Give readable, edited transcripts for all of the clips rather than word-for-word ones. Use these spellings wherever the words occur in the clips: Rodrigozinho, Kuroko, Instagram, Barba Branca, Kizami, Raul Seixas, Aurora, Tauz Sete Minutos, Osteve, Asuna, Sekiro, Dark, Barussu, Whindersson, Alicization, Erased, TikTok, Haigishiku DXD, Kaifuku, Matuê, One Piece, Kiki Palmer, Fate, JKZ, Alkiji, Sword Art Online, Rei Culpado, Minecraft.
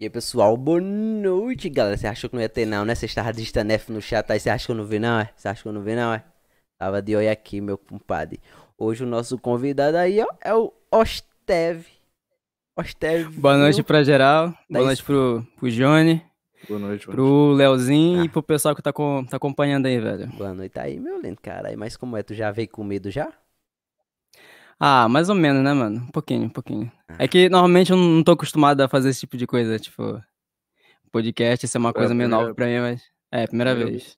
E aí pessoal, boa noite galera, você achou que não ia ter não, né? Você estava digitando NF no chat aí, você acha que eu não vi não, é? Você acha que eu não vi não, é? Tava de olho aqui, meu compadre. Hoje o nosso convidado aí, ó, é o Osteve. Osteve. Boa noite pra geral, boa noite pro Johnny, boa noite, pro Leozinho e pro pessoal que tá acompanhando aí, velho. Boa noite aí, meu lindo cara. Aí, mas como é, tu já veio com medo já? Ah, mais ou menos, né, mano? Um pouquinho, um pouquinho. É que, normalmente, eu não tô acostumado a fazer esse tipo de coisa, tipo... Podcast, isso é uma coisa meio nova pra mim, mas... É, primeira vez.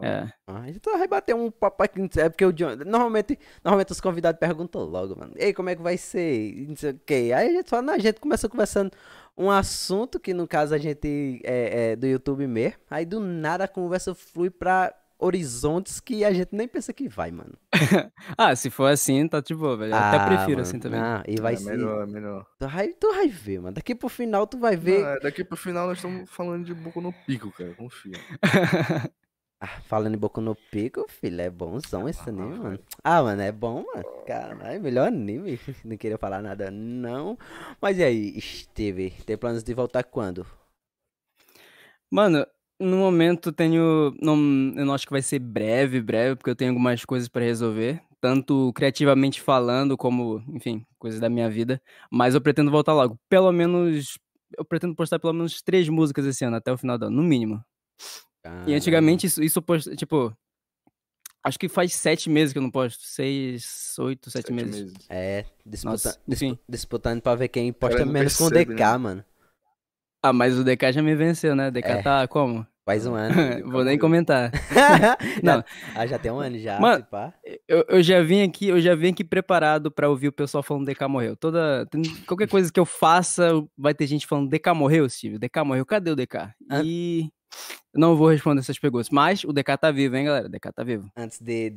É. Ah, então vai bater um papo aqui, é porque o Johnny... Normalmente os convidados perguntam logo, mano. Ei, como é que vai ser? Não sei o quê. Aí a gente fala, não, a gente começa conversando um assunto que, no caso, a gente é do YouTube mesmo. Aí, do nada, a conversa flui pra... horizontes que a gente nem pensa que vai, mano. Ah, se for assim, tá de boa, velho. Eu até prefiro mano, assim também. Ah, e vai ser. Melhor, melhor. Tu vai ver, mano. Daqui pro final tu vai ver. Não, daqui pro final nós estamos falando de Boku no Pico, cara. Confia. Ah, falando de Boku no Pico, filho, é bonzão esse anime, mano. Ah, mano, é bom, mano. Caralho, melhor anime. Não queria falar nada, não. Mas e aí, Steve? Tem planos de voltar quando? Mano... No momento tenho, eu não acho que vai ser breve, porque eu tenho algumas coisas para resolver, tanto criativamente falando como, enfim, coisas da minha vida, mas eu pretendo voltar logo, pelo menos, eu pretendo postar pelo menos 3 músicas esse ano, até o final do ano, no mínimo. Ah. E antigamente isso posto, tipo, acho que faz 7 meses que eu não posto, 6, 8, 7 meses. É, disputando para ver quem posta menos com o DK, né? Mano. Ah, mas o DK já me venceu, né? O DK tá como? Faz um ano. Vou nem comentar. Não. Ah, já tem um ano já. Mano, eu já vim aqui preparado pra ouvir o pessoal falando DK morreu. Qualquer coisa que eu faça, vai ter gente falando DK morreu, Steve. DK morreu, cadê o DK? E não vou responder essas perguntas. Mas o DK tá vivo, hein, galera? O DK tá vivo. Antes de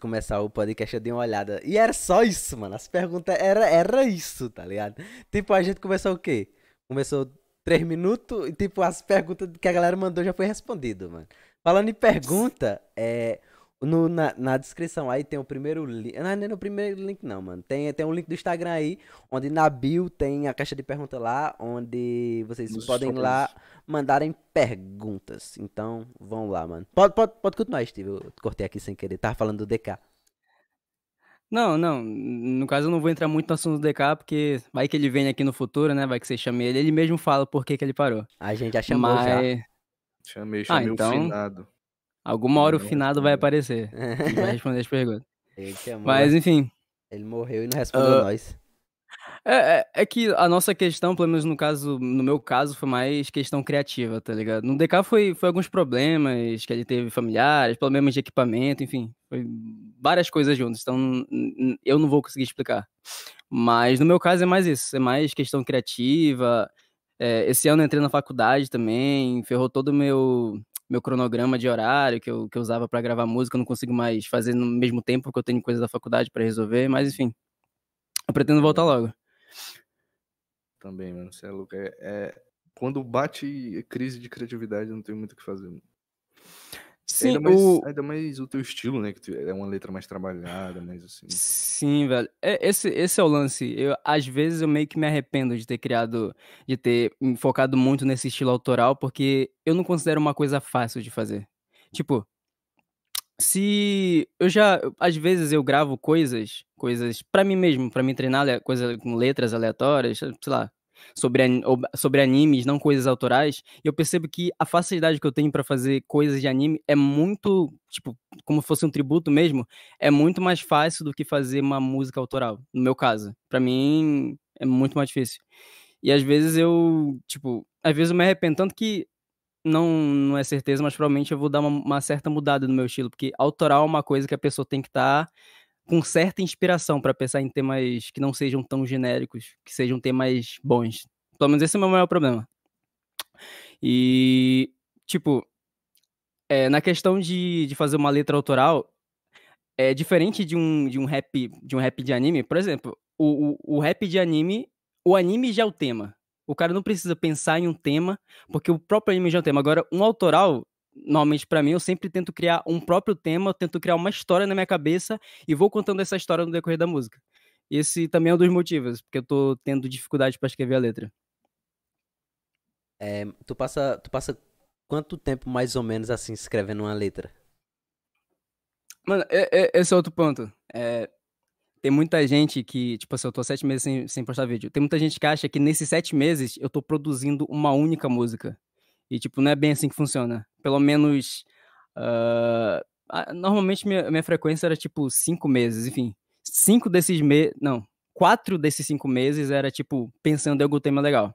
começar o podcast, eu dei uma olhada. E era só isso, mano. As perguntas era isso, tá ligado? Tipo, a gente começou o quê? Começou 3 minutos e, tipo, as perguntas que a galera mandou já foi respondido, mano. Falando em pergunta, na descrição aí tem o primeiro link. Não, não é o primeiro link não, mano. Tem um link do Instagram aí, onde na bio tem a caixa de pergunta lá, onde vocês podem lá mandarem perguntas. Então, vão lá, mano. Pode continuar, Steve. Eu cortei aqui sem querer. Tava falando do DK. Não, no caso eu não vou entrar muito no assunto do DK, porque vai que ele vem aqui no futuro, né, vai que você chame ele mesmo fala por que ele parou. A gente já chamou já. Chamei então, o finado. Alguma hora o finado vai aparecer e vai responder as perguntas. Mas enfim. Ele morreu e não respondeu nós. É que a nossa questão, pelo menos no meu caso, foi mais questão criativa, tá ligado? No DK foi alguns problemas que ele teve familiares, problemas de equipamento, enfim, foi várias coisas juntas, então eu não vou conseguir explicar. Mas no meu caso é mais isso, é mais questão criativa, esse ano eu entrei na faculdade também, ferrou todo o meu cronograma de horário que eu usava pra gravar música, eu não consigo mais fazer no mesmo tempo, porque eu tenho coisas da faculdade pra resolver, mas enfim. Eu pretendo voltar logo. Também, mano. Você é louco. Quando bate crise de criatividade, não tem muito o que fazer. Sim, ainda mais o teu estilo, né? Que é uma letra mais trabalhada, mais assim. Sim, velho. Esse é o lance. Às vezes eu meio que me arrependo de ter me focado muito nesse estilo autoral, porque eu não considero uma coisa fácil de fazer. Tipo... Às vezes eu gravo coisas pra mim mesmo, pra me treinar, coisas com letras aleatórias, sei lá, sobre animes, não coisas autorais, e eu percebo que a facilidade que eu tenho pra fazer coisas de anime é muito, tipo, como se fosse um tributo mesmo, é muito mais fácil do que fazer uma música autoral, no meu caso. Pra mim, é muito mais difícil. E às vezes eu me arrependo, tanto que não é certeza, mas provavelmente eu vou dar uma certa mudada no meu estilo, porque autoral é uma coisa que a pessoa tem que estar com certa inspiração para pensar em temas que não sejam tão genéricos, que sejam temas bons. Pelo menos esse é o meu maior problema. E, tipo, na questão de fazer uma letra autoral, é diferente de um rap de anime. Por exemplo, o rap de anime, o anime já é o tema. O cara não precisa pensar em um tema, porque o próprio anime já é um tema. Agora, um autoral, normalmente pra mim, eu sempre tento criar um próprio tema, eu tento criar uma história na minha cabeça e vou contando essa história no decorrer da música. Esse também é um dos motivos, porque eu tô tendo dificuldade pra escrever a letra. Tu passa quanto tempo mais ou menos assim escrevendo uma letra? Mano, esse é outro ponto. Tem muita gente que, tipo assim, eu tô 7 meses sem postar vídeo. Tem muita gente que acha que nesses 7 meses eu tô produzindo uma única música. E, tipo, não é bem assim que funciona. Pelo menos, normalmente minha frequência era, tipo, 5 meses, enfim. 4 desses 5 meses era, tipo, pensando em algum tema legal.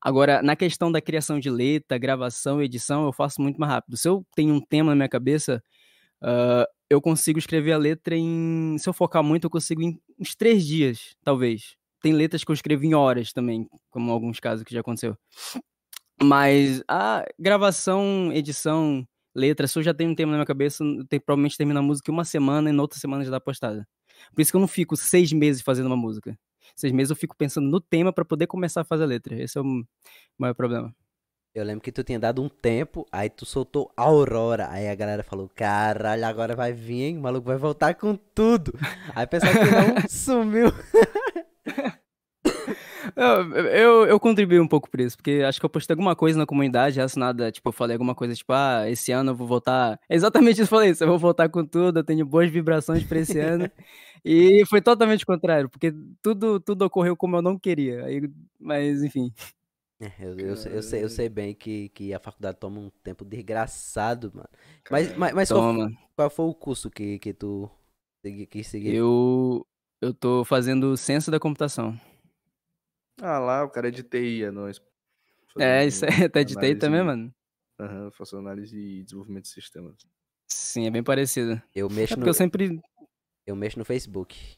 Agora, na questão da criação de letra, gravação, edição, eu faço muito mais rápido. Se eu tenho um tema na minha cabeça, eu consigo escrever a letra em... Se eu focar muito, eu consigo em uns 3 dias, talvez. Tem letras que eu escrevo em horas também, como alguns casos que já aconteceu. Mas a gravação, edição, letra, se eu já tenho um tema na minha cabeça, provavelmente termino a música em uma semana e na outra semana já dá postada. Por isso que eu não fico 6 meses fazendo uma música. 6 meses eu fico pensando no tema pra poder começar a fazer a letra. Esse é o maior problema. Eu lembro que tu tinha dado um tempo, aí tu soltou Aurora. Aí a galera falou, caralho, agora vai vir, hein? O maluco vai voltar com tudo. Aí o pessoal que não sumiu. Eu contribuí um pouco por isso, porque acho que eu postei alguma coisa na comunidade relacionada, tipo, eu falei alguma coisa, tipo, esse ano eu vou voltar, exatamente isso, eu falei isso, eu vou voltar com tudo, eu tenho boas vibrações pra esse ano, e foi totalmente o contrário, porque tudo ocorreu como eu não queria, aí, mas enfim. Eu sei bem que a faculdade toma um tempo desgraçado, mano, mas qual foi o curso que tu quis seguir? Eu tô fazendo Ciência da Computação. Ah lá, o cara é de TI, é nóis. Isso é, tá de TI também, mano. Aham, eu faço análise e desenvolvimento de sistemas. Sim, é bem parecido. Eu mexo no Facebook.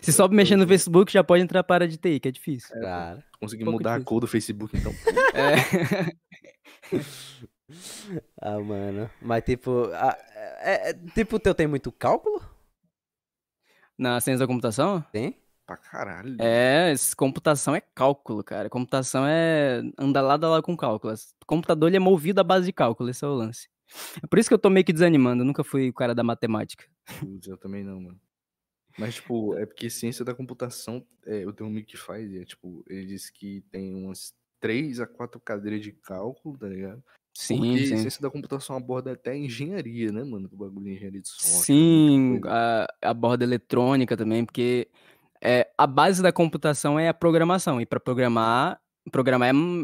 Se só mexer no Facebook, já pode entrar para a de TI, que é difícil. Cara, consegui mudar a cor do Facebook, então. Ah, mano. Mas, tipo, tu tem muito cálculo? Na ciência da computação? Tem. Pra caralho. Computação é cálculo, cara. Computação anda lado a lado com cálculo. O computador ele é movido à base de cálculo, esse é o lance. É por isso que eu tô meio que desanimando, eu nunca fui o cara da matemática. Eu também não, mano. Mas, tipo, é porque ciência da computação, eu tenho um amigo que faz, tipo, ele disse que tem umas 3 a 4 cadeiras de cálculo, tá ligado? Sim. Ciência da computação aborda até a engenharia, né, mano? O bagulho de engenharia de software. Sim, aborda eletrônica também, porque... a base da computação é a programação, e para programar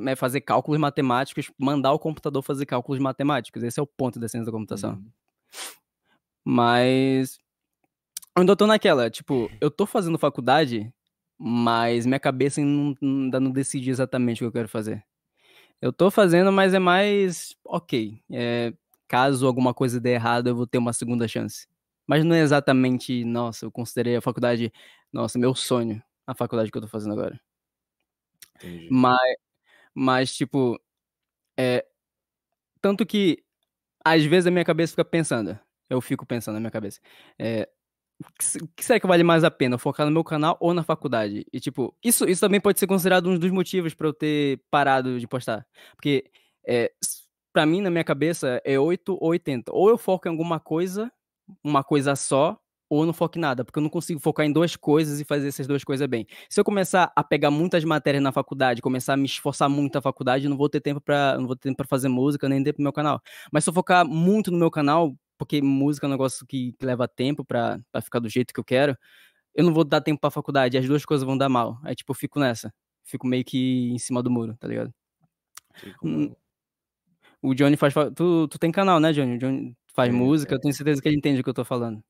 é fazer cálculos matemáticos, mandar o computador fazer cálculos matemáticos, esse é o ponto da ciência da computação. Mas eu ainda tô naquela, tipo, eu tô fazendo faculdade, mas minha cabeça ainda não decide exatamente o que eu quero fazer. Eu tô fazendo, mas é mais, ok, caso alguma coisa dê errado eu vou ter uma segunda chance. Mas não é exatamente, nossa, eu considerei a faculdade, nossa, meu sonho, a faculdade que eu tô fazendo agora. Entendi. Mas tipo, tanto que, às vezes a minha cabeça fica pensando, eu fico pensando na minha cabeça, o que será que vale mais a pena, focar no meu canal ou na faculdade? E tipo, isso também pode ser considerado um dos motivos pra eu ter parado de postar. Porque, pra mim, na minha cabeça, é 8 ou 80, ou eu foco em alguma coisa, uma coisa só, ou eu não foco em nada, porque eu não consigo focar em 2 coisas e fazer essas 2 coisas bem. Se eu começar a pegar muitas matérias na faculdade, começar a me esforçar muito na faculdade, eu não vou ter tempo pra fazer música, nem tempo pro meu canal. Mas se eu focar muito no meu canal, porque música é um negócio que leva tempo pra ficar do jeito que eu quero, eu não vou dar tempo pra faculdade, as 2 coisas vão dar mal. Aí, tipo, eu fico nessa. Fico meio que em cima do muro, tá ligado? O Johnny faz... Tu tem canal, né, Johnny? O Johnny... faz música, eu tenho certeza que ele entende o que eu tô falando.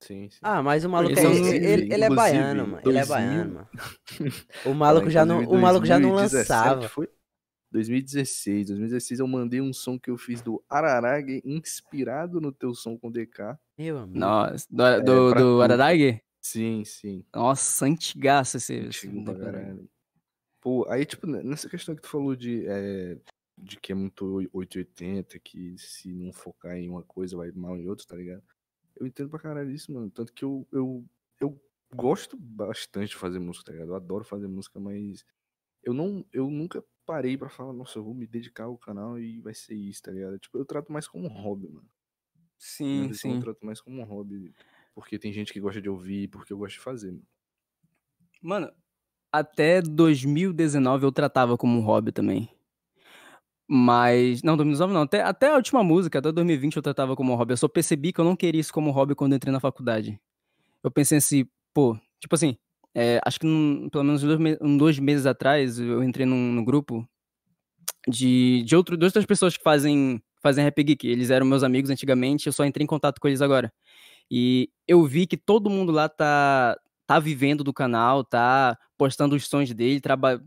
Sim. Ah, mas o maluco ele é baiano, mano. Ele é baiano, mano. O maluco já não lançava. Foi? 2016. 2016 eu mandei um som que eu fiz do Araragi, inspirado no teu som com DK. Meu amigo. Nossa, do Araragi? Sim. Nossa, antigaça esse. Pô, aí, tipo, nessa questão que tu falou de que é muito 880, que se não focar em uma coisa vai mal em outra, tá ligado? Eu entendo pra caralho isso, mano. Tanto que eu gosto bastante de fazer música, tá ligado? Eu adoro fazer música, mas eu nunca parei pra falar, nossa, eu vou me dedicar ao canal e vai ser isso, tá ligado? Tipo, eu trato mais como um hobby, mano. Sim. Eu trato mais como um hobby, porque tem gente que gosta de ouvir, porque eu gosto de fazer, mano. até 2019 eu tratava como um hobby também. Mas, não, 2019 não, até a última música, até 2020 eu tratava como um hobby. Eu só percebi que eu não queria isso como hobby quando eu entrei na faculdade. Eu pensei assim, pô, tipo assim, acho que pelo menos dois meses atrás eu entrei num grupo de outras pessoas que fazem rap geek. Eles eram meus amigos antigamente, eu só entrei em contato com eles agora. E eu vi que todo mundo lá tá vivendo do canal, tá postando os sons dele,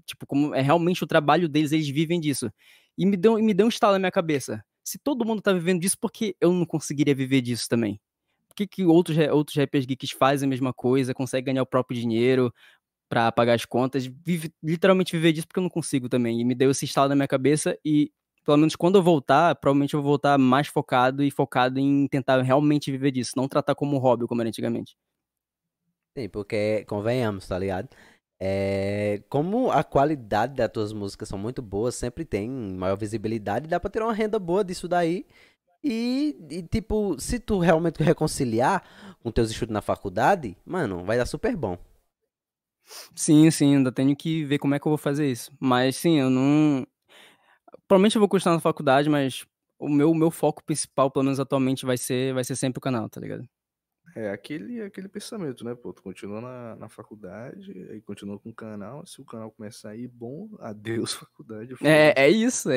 tipo, como é realmente o trabalho deles, eles vivem disso. E me deu um estalo na minha cabeça. Se todo mundo tá vivendo disso, por que eu não conseguiria viver disso também? Por que outros rappers geeks fazem a mesma coisa, conseguem ganhar o próprio dinheiro pra pagar as contas? Literalmente viver disso, porque eu não consigo também. E me deu esse estalo na minha cabeça e, pelo menos quando eu voltar, provavelmente eu vou voltar mais focado em tentar realmente viver disso, não tratar como hobby como era antigamente. Sim, porque, convenhamos, tá ligado? Como a qualidade das tuas músicas são muito boas, sempre tem maior visibilidade, dá pra tirar uma renda boa disso daí. E tipo, se tu realmente reconciliar com teus estudos na faculdade, mano, vai dar super bom. Sim, ainda tenho que ver como é que eu vou fazer isso. Mas sim, eu não... Provavelmente eu vou continuar na faculdade, mas o meu foco principal, pelo menos atualmente, vai ser sempre o canal, tá ligado? É aquele pensamento, né, pô, tu continua na faculdade, aí continua com o canal, se o canal começar a ir bom, adeus faculdade. É isso.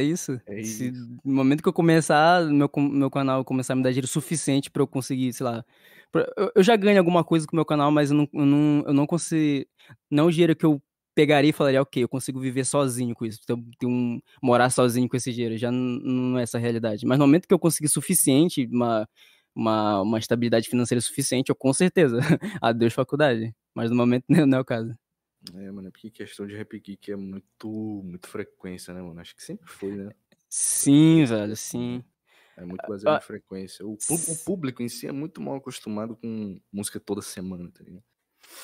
Se, no momento que eu começar, meu canal começar a me dar dinheiro suficiente pra eu conseguir, sei lá, eu já ganho alguma coisa com o meu canal, mas eu não consigo, não o dinheiro que eu pegaria e falaria, ok, eu consigo viver sozinho com isso, morar sozinho com esse dinheiro, já não é essa a realidade, mas no momento que eu conseguir suficiente, uma estabilidade financeira suficiente, eu com certeza, adeus faculdade, mas no momento não é o caso. É, mano, porque questão de rap geek é muito frequência, né, mano? Acho que sempre foi, né? Sim, velho, sim. É muito baseado em frequência. O público em si é muito mal acostumado com música toda semana, tá ligado?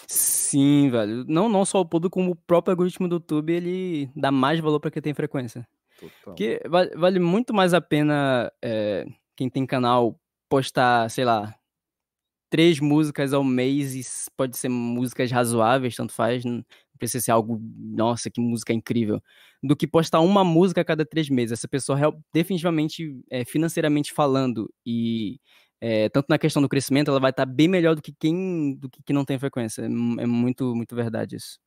Sim, velho. Não só o público, como o próprio algoritmo do YouTube, ele dá mais valor pra quem tem frequência. Total. Porque vale muito mais a pena quem tem canal postar, sei lá, 3 músicas ao mês, e pode ser músicas razoáveis, tanto faz, não precisa ser algo, nossa, que música incrível, do que postar uma música a cada 3 meses. Essa pessoa definitivamente, financeiramente falando, e tanto na questão do crescimento, ela vai estar bem melhor do que não tem frequência. É muito, muito verdade isso.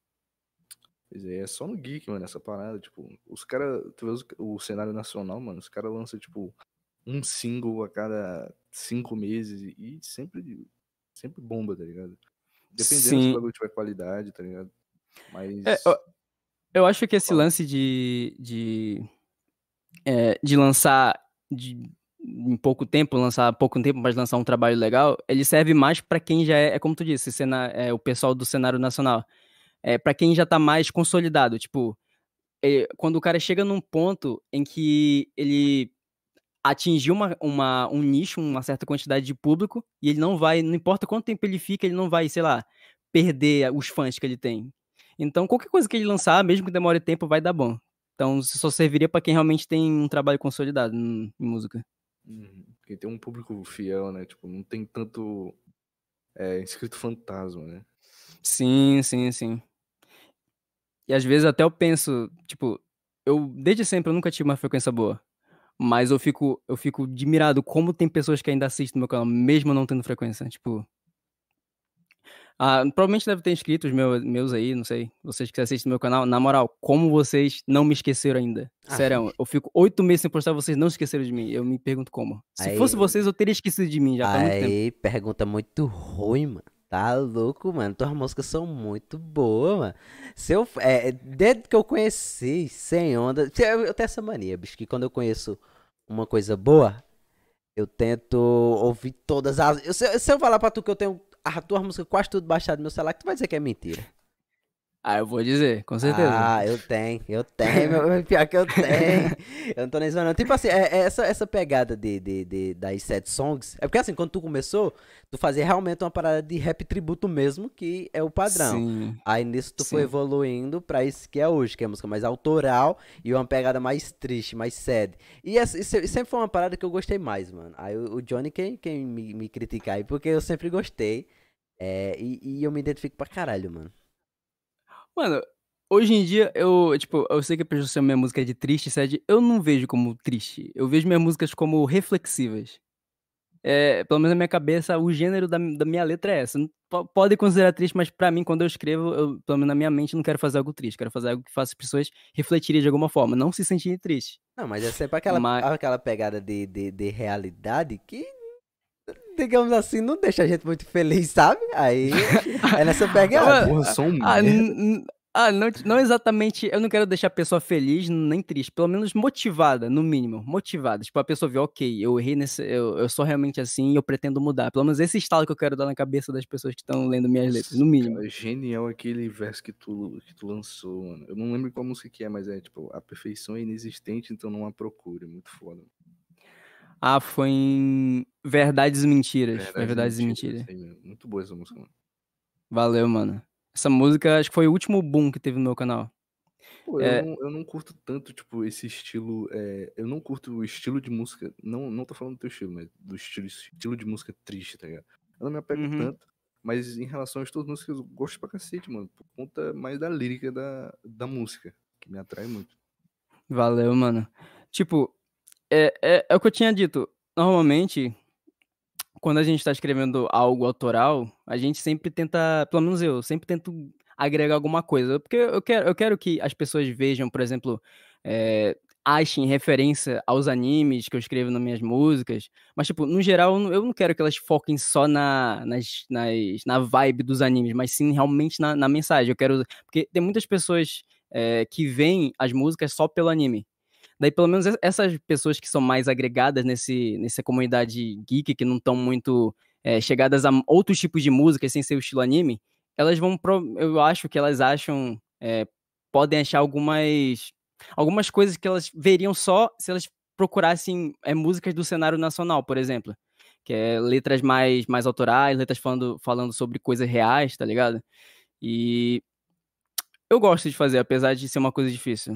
Pois é só no geek, mano, essa parada, tipo, os caras, tu vê o cenário nacional, mano, os caras lançam, tipo, um single a cada 5 meses e sempre bomba, tá ligado? Dependendo se o bagulho tiver qualidade, tá ligado? Mas... eu acho que esse lance de lançar mas lançar um trabalho legal, ele serve mais pra quem já é como tu disse, o pessoal do cenário nacional. Pra quem já tá mais consolidado, tipo, quando o cara chega num ponto em que ele atingir um nicho, uma certa quantidade de público, e ele não vai, não importa quanto tempo ele fica, ele não vai, sei lá, perder os fãs que ele tem. Então, qualquer coisa que ele lançar, mesmo que demore tempo, vai dar bom. Então, isso só serviria pra quem realmente tem um trabalho consolidado em música. Porque tem um público fiel, né? Tipo, não tem tanto inscrito fantasma, né? Sim. E às vezes até eu penso, tipo, desde sempre eu nunca tive uma frequência boa. Mas eu fico admirado como tem pessoas que ainda assistem no meu canal, mesmo não tendo frequência. Tipo, provavelmente deve ter inscritos meus aí, não sei, vocês que assistem no meu canal. Na moral, como vocês não me esqueceram ainda? Sério, eu fico 8 meses sem postar, vocês não esqueceram de mim. Eu me pergunto como. Se fosse vocês, eu teria esquecido de mim já faz muito tempo. Aí, pergunta muito ruim, mano. Tá louco, mano. Tuas músicas são muito boas, mano. Desde que eu conheci, sem onda... Eu tenho essa mania, bicho, que quando eu conheço uma coisa boa, eu tento ouvir todas as... Se eu falar pra tu que eu tenho a tua música quase tudo baixado no meu celular, que tu vai dizer que é mentira. Ah, eu vou dizer, com certeza. Ah, eu tenho, meu, pior que eu tenho. Eu não tô nem zoando. Tipo assim, essa pegada das 7 songs, é porque assim, quando tu começou, tu fazia realmente uma parada de rap tributo mesmo, que é o padrão. Sim. Aí nisso tu foi evoluindo pra isso que é hoje, que é a música mais autoral e uma pegada mais triste, mais sad. E sempre foi uma parada que eu gostei mais, mano. Aí o Johnny, quem me criticar aí, porque eu sempre gostei, e eu me identifico pra caralho, mano. Mano, Hoje em dia, eu sei que a pessoa chama minha música de triste, sad. Eu não vejo como triste. Eu vejo minhas músicas como reflexivas. É, pelo menos na minha cabeça, o gênero da minha letra é essa. Pode considerar triste, mas pra mim, quando eu escrevo, pelo menos na minha mente, não quero fazer algo triste. Quero fazer algo que faça as pessoas refletirem de alguma forma, não se sentirem tristes. Não, mas é sempre aquela pegada de realidade que, digamos assim, não deixa a gente muito feliz, sabe? Aí é nessa pegada. Porra, sou um merda. Não exatamente, eu não quero deixar a pessoa feliz, nem triste, pelo menos motivada, no mínimo, motivada, tipo, a pessoa vê, ok, eu errei nesse, eu sou realmente assim e eu pretendo mudar, pelo menos esse estalo que eu quero dar na cabeça das pessoas que estão lendo minhas letras, no mínimo. Cara, é genial aquele verso que tu lançou, mano, eu não lembro qual música que é, mas é tipo, a perfeição é inexistente, então não a procure, muito foda. Ah, foi em Verdades e Mentiras, Verdades e Mentiras. Muito boa essa música, mano. Valeu, mano. Essa música, acho que foi o último boom que teve no meu canal. Pô, eu não curto tanto, tipo, esse estilo... eu não curto o estilo de música... Não tô falando do teu estilo, mas do estilo de música triste, tá ligado? Eu não me apego tanto, mas em relação às tuas músicas, eu gosto pra cacete, mano. Por conta mais da lírica da música, que me atrai muito. Valeu, mano. Tipo, é o que eu tinha dito. Normalmente... Quando a gente tá escrevendo algo autoral, a gente sempre tenta, pelo menos eu, sempre tento agregar alguma coisa. Porque eu quero que as pessoas vejam, por exemplo, achem referência aos animes que eu escrevo nas minhas músicas. Mas, tipo, no geral, eu não quero que elas foquem só na vibe dos animes, mas sim realmente na mensagem. Eu quero. Porque tem muitas pessoas que veem as músicas só pelo anime. Daí, pelo menos, essas pessoas que são mais agregadas nessa comunidade geek, que não estão muito chegadas a outros tipos de música, sem ser o estilo anime, elas vão, eu acho que elas acham, podem achar algumas coisas que elas veriam só se elas procurassem músicas do cenário nacional, por exemplo. Que é letras mais autorais, letras falando sobre coisas reais, tá ligado? E eu gosto de fazer, apesar de ser uma coisa difícil.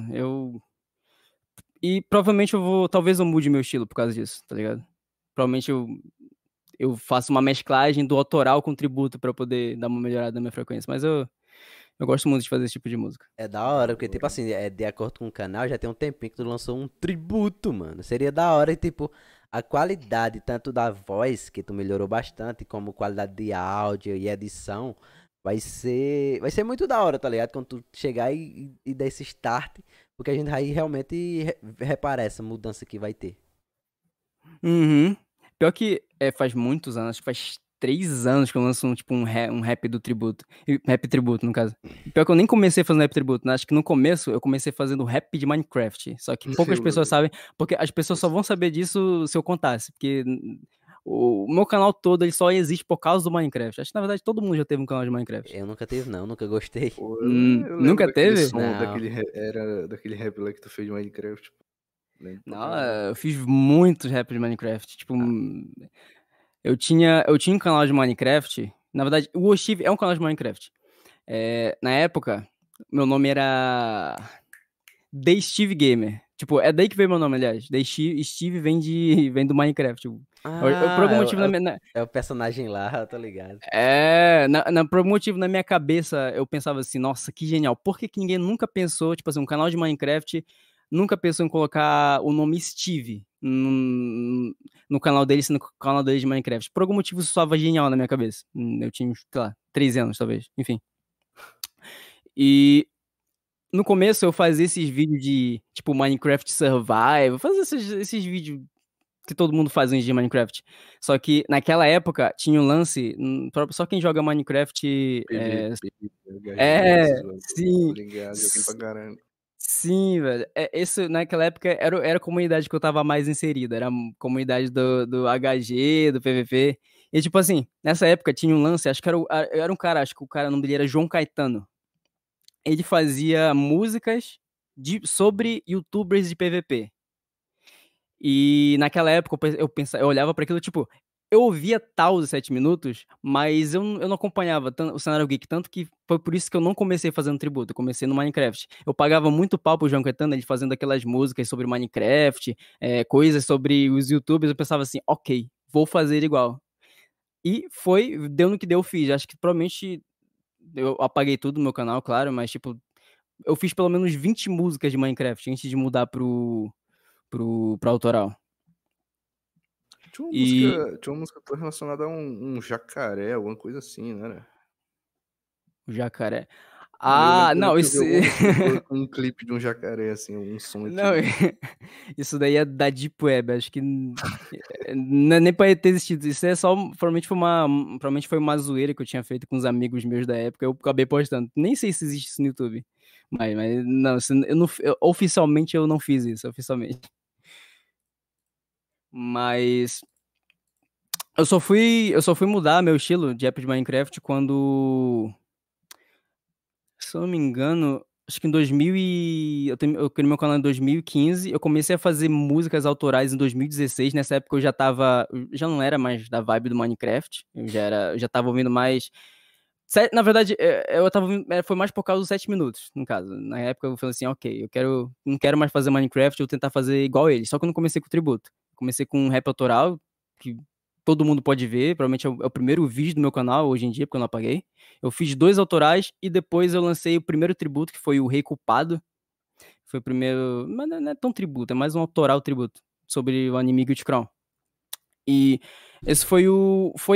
E provavelmente talvez eu mude meu estilo por causa disso, tá ligado? Provavelmente eu faço uma mesclagem do autoral com tributo pra poder dar uma melhorada na minha frequência. Mas eu gosto muito de fazer esse tipo de música. É da hora, porque tipo assim, de acordo com o canal, já tem um tempinho que tu lançou um tributo, mano. Seria da hora, e tipo, a qualidade tanto da voz, que tu melhorou bastante, como qualidade de áudio e edição, vai ser muito da hora, tá ligado? Quando tu chegar e dar esse start... Porque a gente aí realmente repara essa mudança que vai ter. Uhum. Pior que faz muitos anos, acho que faz 3 anos que eu lanço um rap do tributo. Rap tributo, no caso. Pior que eu nem comecei fazendo rap tributo, né? Acho que no começo eu comecei fazendo rap de Minecraft. Só que poucas pessoas sabem, porque as pessoas só vão saber disso se eu contasse. Porque o meu canal todo ele só existe por causa do Minecraft. Acho que na verdade todo mundo já teve um canal de Minecraft. Eu nunca teve, não, nunca gostei. Pô, eu nunca teve? Som não. Daquele rap lá que tu fez de Minecraft. Não, eu fiz muitos rap de Minecraft. Tipo, eu tinha um canal de Minecraft. Na verdade, o Osteve é um canal de Minecraft. Na época, meu nome era The Steve Gamer. Tipo, é daí que veio meu nome, aliás. Daí Steve vem do Minecraft. Tipo. Por algum motivo é o personagem lá, tá ligado? Por algum motivo na minha cabeça eu pensava assim, nossa, que genial. Por que ninguém nunca pensou, tipo assim, um canal de Minecraft nunca pensou em colocar o nome Steve no canal dele, sendo o canal dele de Minecraft? Por algum motivo isso soava genial na minha cabeça. Eu tinha, sei lá, 3 anos, talvez. Enfim. E... No começo eu fazia esses vídeos de, tipo, Minecraft Survival, fazia esses vídeos que todo mundo faz hoje de Minecraft. Só que naquela época tinha um lance, só quem joga Minecraft... sim. Obrigado, eu vim pra caramba. Sim, velho. Isso, naquela época era a comunidade que eu tava mais inserida, era a comunidade do HG, do PVP. E, tipo assim, nessa época tinha um lance, acho que era um cara, acho que o cara, o nome dele era João Caetano. Ele fazia músicas sobre youtubers de PVP. E naquela época eu olhava para aquilo, tipo, eu ouvia Tauz Sete Minutos, mas eu não acompanhava o cenário geek, tanto que foi por isso que eu não comecei fazendo tributo, eu comecei no Minecraft. Eu pagava muito pau pro João Caetano, ele fazendo aquelas músicas sobre Minecraft, coisas sobre os youtubers, eu pensava assim, ok, vou fazer igual. E deu no que deu, eu fiz. Acho que provavelmente... Eu apaguei tudo do meu canal, claro, mas, tipo, eu fiz pelo menos 20 músicas de Minecraft antes de mudar pro autoral. Tinha uma música relacionada a um jacaré, alguma coisa assim, né? O jacaré. Ah, não, isso... um clipe de um jacaré, assim, um som... Não, isso daí é da Deep Web, acho que... Não é nem pra ter existido, isso é só... Provavelmente foi uma zoeira que eu tinha feito com os amigos meus da época, eu acabei postando. Nem sei se existe isso no YouTube, mas não, oficialmente eu não fiz isso, oficialmente. Mas... Eu só fui mudar meu estilo de app de Minecraft quando... Se eu não me engano, acho que em 2000 e... eu criei meu canal em 2015, eu comecei a fazer músicas autorais em 2016, nessa época eu já não era mais da vibe do Minecraft, eu já tava ouvindo mais... Na verdade, foi mais por causa dos 7 minutos, no caso. Na época eu falei assim, ok, não quero mais fazer Minecraft, eu vou tentar fazer igual ele, só que eu não comecei com o tributo. Comecei com um rap autoral, que todo mundo pode ver, provavelmente é o primeiro vídeo do meu canal hoje em dia, porque eu não apaguei. Eu fiz 2 autorais e depois eu lancei o primeiro tributo, que foi o Rei Culpado. Foi o primeiro... Mas não é tão tributo, é mais um autoral tributo, sobre o anime Guilty Crown. E esse foi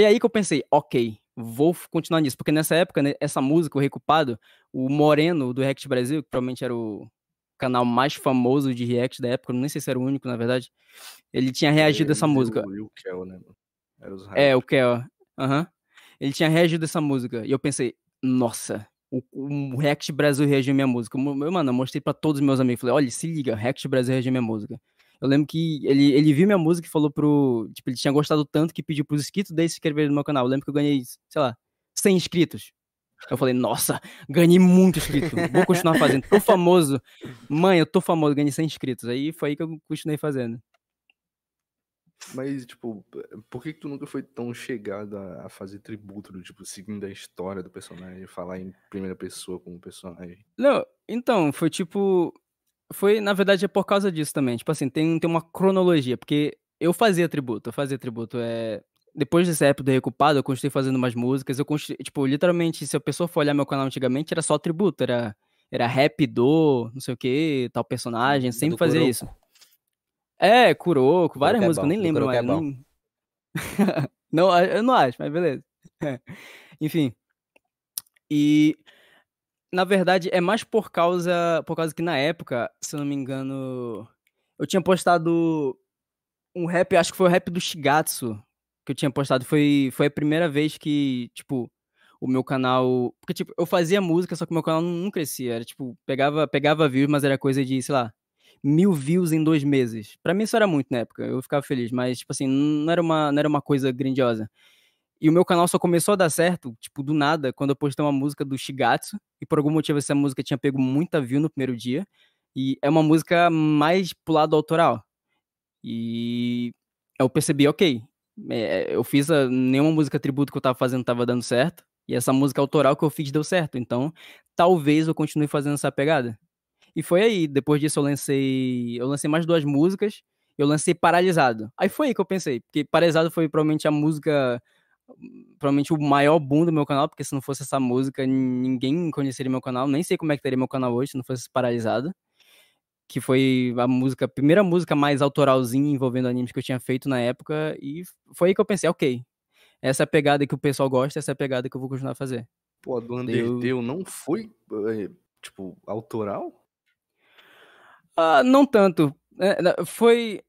aí que eu pensei, ok, vou continuar nisso. Porque nessa época, né, essa música, o Rei Culpado, o Moreno do React Brasil, que provavelmente era o canal mais famoso de React da época, nem sei se era o único, na verdade, ele tinha reagido a essa música. O Kel, né, mano? O Kel. Aham. Ele tinha reagido essa música. E eu pensei, nossa, o React Brasil reagiu à minha música. Eu mostrei pra todos os meus amigos. Falei, olha, se liga, React Brasil reagiu à minha música. Eu lembro que ele viu minha música e falou pro... Tipo, ele tinha gostado tanto que pediu pros inscritos dele se inscreverem no meu canal. Eu lembro que eu ganhei, sei lá, 100 inscritos. Eu falei, nossa, ganhei muito inscrito. Vou continuar fazendo. Tô famoso. Mãe, eu tô famoso, ganhei 100 inscritos. Aí foi aí que eu continuei fazendo. Mas, tipo, por que tu nunca foi tão chegado a fazer tributo, do tipo, seguindo a história do personagem, falar em primeira pessoa como personagem? Não, então, foi tipo... Foi, na verdade, é por causa disso também. Tipo assim, tem uma cronologia, porque eu fazia tributo. Depois dessa época do Recupado, eu continuei fazendo umas músicas, tipo, literalmente, se a pessoa for olhar meu canal antigamente, era só tributo, era rap do, não sei o que, tal personagem, sempre fazia isso. Kuroko, várias músicas, eu nem lembro mais. Não, eu não acho, mas beleza. Enfim. E, na verdade, é mais por causa que na época, se eu não me engano, eu tinha postado um rap, acho que foi o rap do Shigatsu, que eu tinha postado, foi a primeira vez que, tipo, o meu canal... Porque, tipo, eu fazia música, só que o meu canal não crescia, era, tipo, pegava views, mas era coisa de, sei lá, 1000 views em 2 meses. Pra mim isso era muito na época, eu ficava feliz, mas, tipo assim, não era uma coisa grandiosa. E o meu canal só começou a dar certo, tipo, do nada, quando eu postei uma música do Shigatsu, e por algum motivo essa música tinha pego muita view no primeiro dia, e é uma música mais pro lado autoral. E eu percebi, ok, eu fiz nenhuma música tributo que eu tava fazendo tava dando certo, e essa música autoral que eu fiz deu certo, então talvez eu continue fazendo essa pegada. E foi aí, depois disso eu lancei mais 2 músicas, eu lancei Paralisado. Aí foi aí que eu pensei, porque Paralisado foi provavelmente o maior boom do meu canal, porque se não fosse essa música, ninguém conheceria meu canal, nem sei como é que teria meu canal hoje se não fosse Paralisado, que foi a primeira música mais autoralzinha envolvendo animes que eu tinha feito na época, e foi aí que eu pensei, ok, essa é a pegada que o pessoal gosta, essa é a pegada que eu vou continuar a fazer. Pô, a do Undertale não foi, tipo, autoral? Não tanto. Foi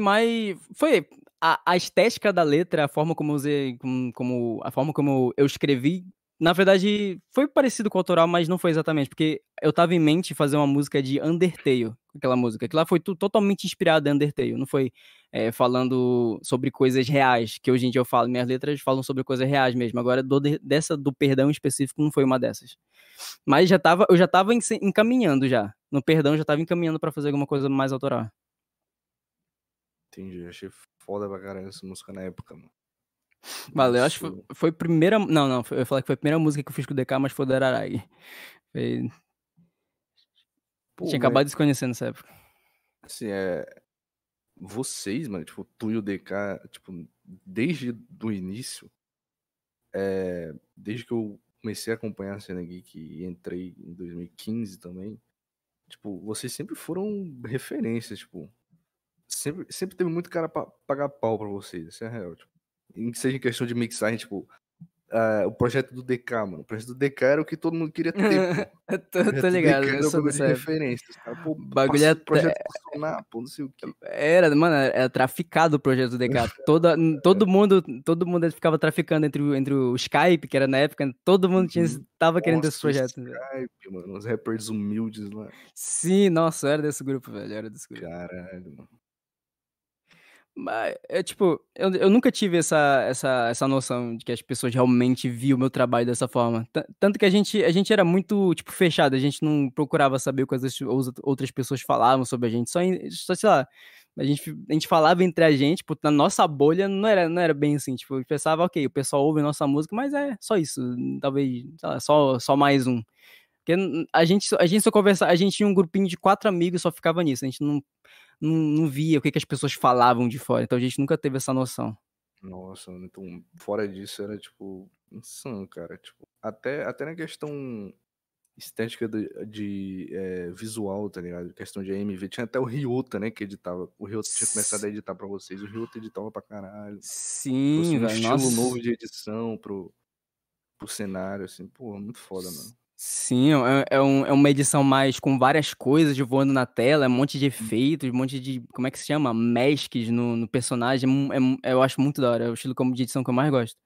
mais... Foi a estética da letra, a forma como eu usei, a forma como eu escrevi, na verdade, foi parecido com o autoral, mas não foi exatamente, porque eu tava em mente fazer uma música de Undertale, aquela música, que lá foi totalmente inspirada em Undertale, não foi falando sobre coisas reais, que hoje em dia eu falo, minhas letras falam sobre coisas reais mesmo, agora dessa do perdão em específico não foi uma dessas. Mas eu já tava encaminhando já, no perdão eu já tava encaminhando pra fazer alguma coisa mais autoral. Entendi, achei foda pra caralho essa música na época, mano. Valeu, eu acho que foi a primeira... Não, eu ia falar que foi a primeira música que eu fiz com o DK, mas foi do Araragi. Tinha acabado desconhecendo nessa época. Assim, vocês, mano, tipo, tu e o DK, tipo, desde o início, desde que eu comecei a acompanhar a cena geek e entrei em 2015 também, tipo, vocês sempre foram referências, tipo, sempre teve muito cara pra pagar pau pra vocês, isso é real, tipo, seja em questão de mixagem, tipo, o projeto do DK, mano, o projeto do DK era o que todo mundo queria ter, pô. Tô ligado, eu sou de referência, tá? Pô, bagulho é... projeto funcionar, pô, não sei o que. Era, mano, era traficado o projeto do DK, todo mundo ficava traficando entre o Skype, que era na época, todo mundo tava querendo ter esse projeto. Skype, mano, os rappers humildes lá. Sim, nossa, era desse grupo, velho, era desse grupo. Caralho, mano. Mas, tipo, eu nunca tive essa noção de que as pessoas realmente viam o meu trabalho dessa forma. Tanto que a gente era muito, tipo, fechado. A gente não procurava saber o que outras pessoas falavam sobre a gente. Só sei lá, a gente falava entre a gente, tipo, na nossa bolha não era bem assim. Tipo, eu pensava, ok, o pessoal ouve a nossa música, mas é só isso. Talvez, sei lá, só mais um. Porque a gente só conversava, a gente tinha um grupinho de 4 amigos e só ficava nisso. A gente não via o que as pessoas falavam de fora, então a gente nunca teve essa noção. Nossa, então fora disso era, tipo, insano, cara. Tipo, até na questão estética visual, tá ligado? Questão de AMV, tinha até o Ryuta, né, que editava. O Ryuta tinha começado a editar pra vocês, o Ryuta editava pra caralho. Sim, assim, velho. Um estilo novo de edição pro cenário, assim, pô, muito foda, mano. Sim, é uma edição mais com várias coisas voando na tela, um monte de efeitos, um monte de, como é que se chama? Masks no personagem, eu acho muito da hora, é o estilo de edição que eu mais gosto.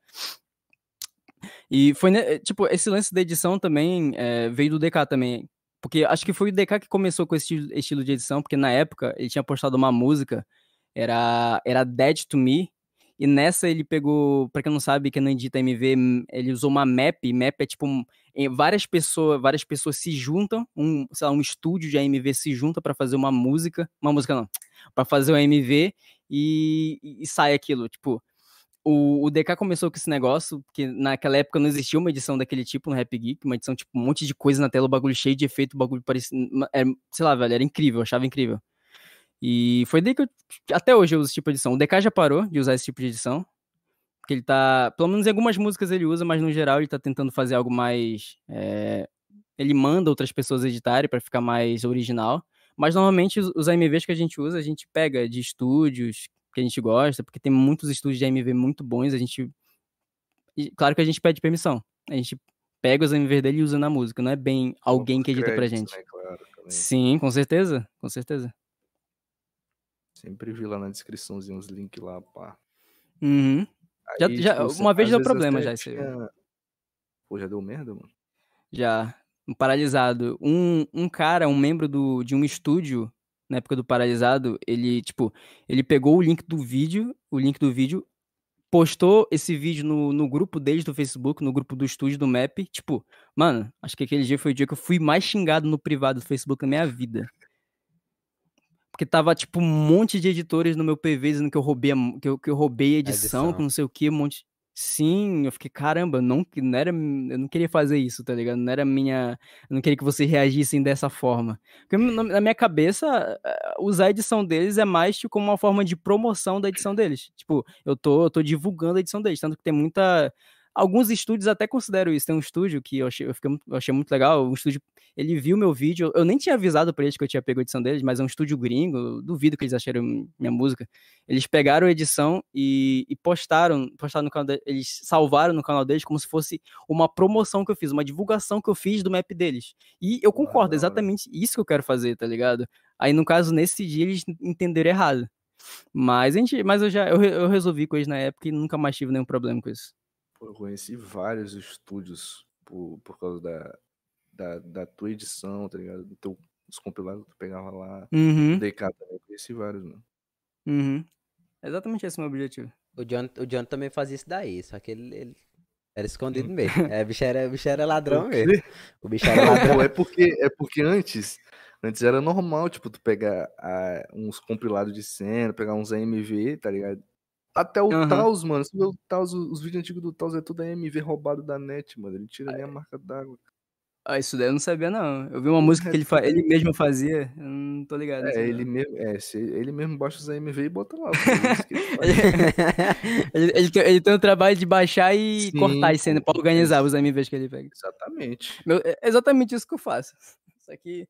E foi, tipo, esse lance da edição também veio do DK também, porque acho que foi o DK que começou com esse estilo de edição, porque na época ele tinha postado uma música, era Dead to Me, e nessa ele pegou, pra quem não sabe, quem não edita MV, ele usou uma map é tipo, várias pessoas se juntam, sei lá, um estúdio de AMV se junta pra fazer uma música não, pra fazer uma AMV e sai aquilo, tipo, o DK começou com esse negócio, porque naquela época não existia uma edição daquele tipo no Rap Geek, uma edição, tipo, um monte de coisa na tela, o bagulho cheio de efeito, o bagulho parecia, sei lá, velho, era incrível, eu achava incrível. E foi daí que até hoje eu uso esse tipo de edição. O DK já parou de usar esse tipo de edição, porque ele tá, pelo menos em algumas músicas ele usa, mas no geral ele tá tentando fazer algo mais, ele manda outras pessoas editarem pra ficar mais original, mas normalmente os AMVs que a gente usa, a gente pega de estúdios que a gente gosta, porque tem muitos estúdios de AMV muito bons, claro que a gente pede permissão, a gente pega os AMVs dele e usa na música, não é bem alguém que edita pra gente. Né? Claro, sim, com certeza, com certeza. Sempre vi lá na descriçãozinha uns links lá, pá. Uhum. Aí, tipo, uma vez deu problema já isso aí. Pô, já deu merda, mano? Já. Um paralisado. Um cara, um membro de um estúdio, na época do paralisado, ele pegou o link do vídeo, postou esse vídeo no grupo deles do Facebook, no grupo do estúdio do Map. Tipo, mano, acho que aquele dia foi o dia que eu fui mais xingado no privado do Facebook da minha vida. Porque tava, tipo, um monte de editores no meu PV dizendo que eu roubei a edição, que não sei o que, um monte... Sim, eu fiquei, caramba, eu não queria fazer isso, tá ligado? Eu não queria que vocês reagissem dessa forma. Porque na minha cabeça, usar a edição deles é mais, tipo, como uma forma de promoção da edição deles. Tipo, eu tô divulgando a edição deles, tanto que tem muita... Alguns estúdios até consideram isso. Tem um estúdio que eu achei muito legal. Um estúdio, ele viu meu vídeo. Eu nem tinha avisado pra eles que eu tinha pego a edição deles, mas é um estúdio gringo. Eu duvido que eles acharam minha música. Eles pegaram a edição e postaram no canal deles. Eles salvaram no canal deles como se fosse uma promoção que eu fiz, uma divulgação que eu fiz do map deles. E eu concordo, exatamente isso que eu quero fazer, tá ligado? Aí, no caso, nesse dia, eles entenderam errado. Mas eu resolvi com eles na época e nunca mais tive nenhum problema com isso. Eu conheci vários estúdios por causa da tua edição, tá ligado? Os compilados que tu pegava lá, uhum. DK também, conheci vários, mano. Uhum. Exatamente esse é o meu objetivo. O John também fazia isso daí, só que ele era escondido mesmo. O bicho era ladrão mesmo. O bicho era ladrão. É porque antes era normal, tipo, tu pegar uns compilados de cena, pegar uns AMV, tá ligado? Até o Tauz, mano. Se o Tauz, os vídeos antigos do Tauz é tudo AMV roubado da net, mano. Ele tira nem a marca d'água. Ah, isso daí eu não sabia, não. Eu vi uma música que ele mesmo fazia. não tô ligado. É, assim, ele mesmo baixa os AMV e bota lá. ele tem o trabalho de baixar e sim, cortar as cenas pra organizar os AMVs que ele pega. Exatamente. É exatamente isso que eu faço. Só que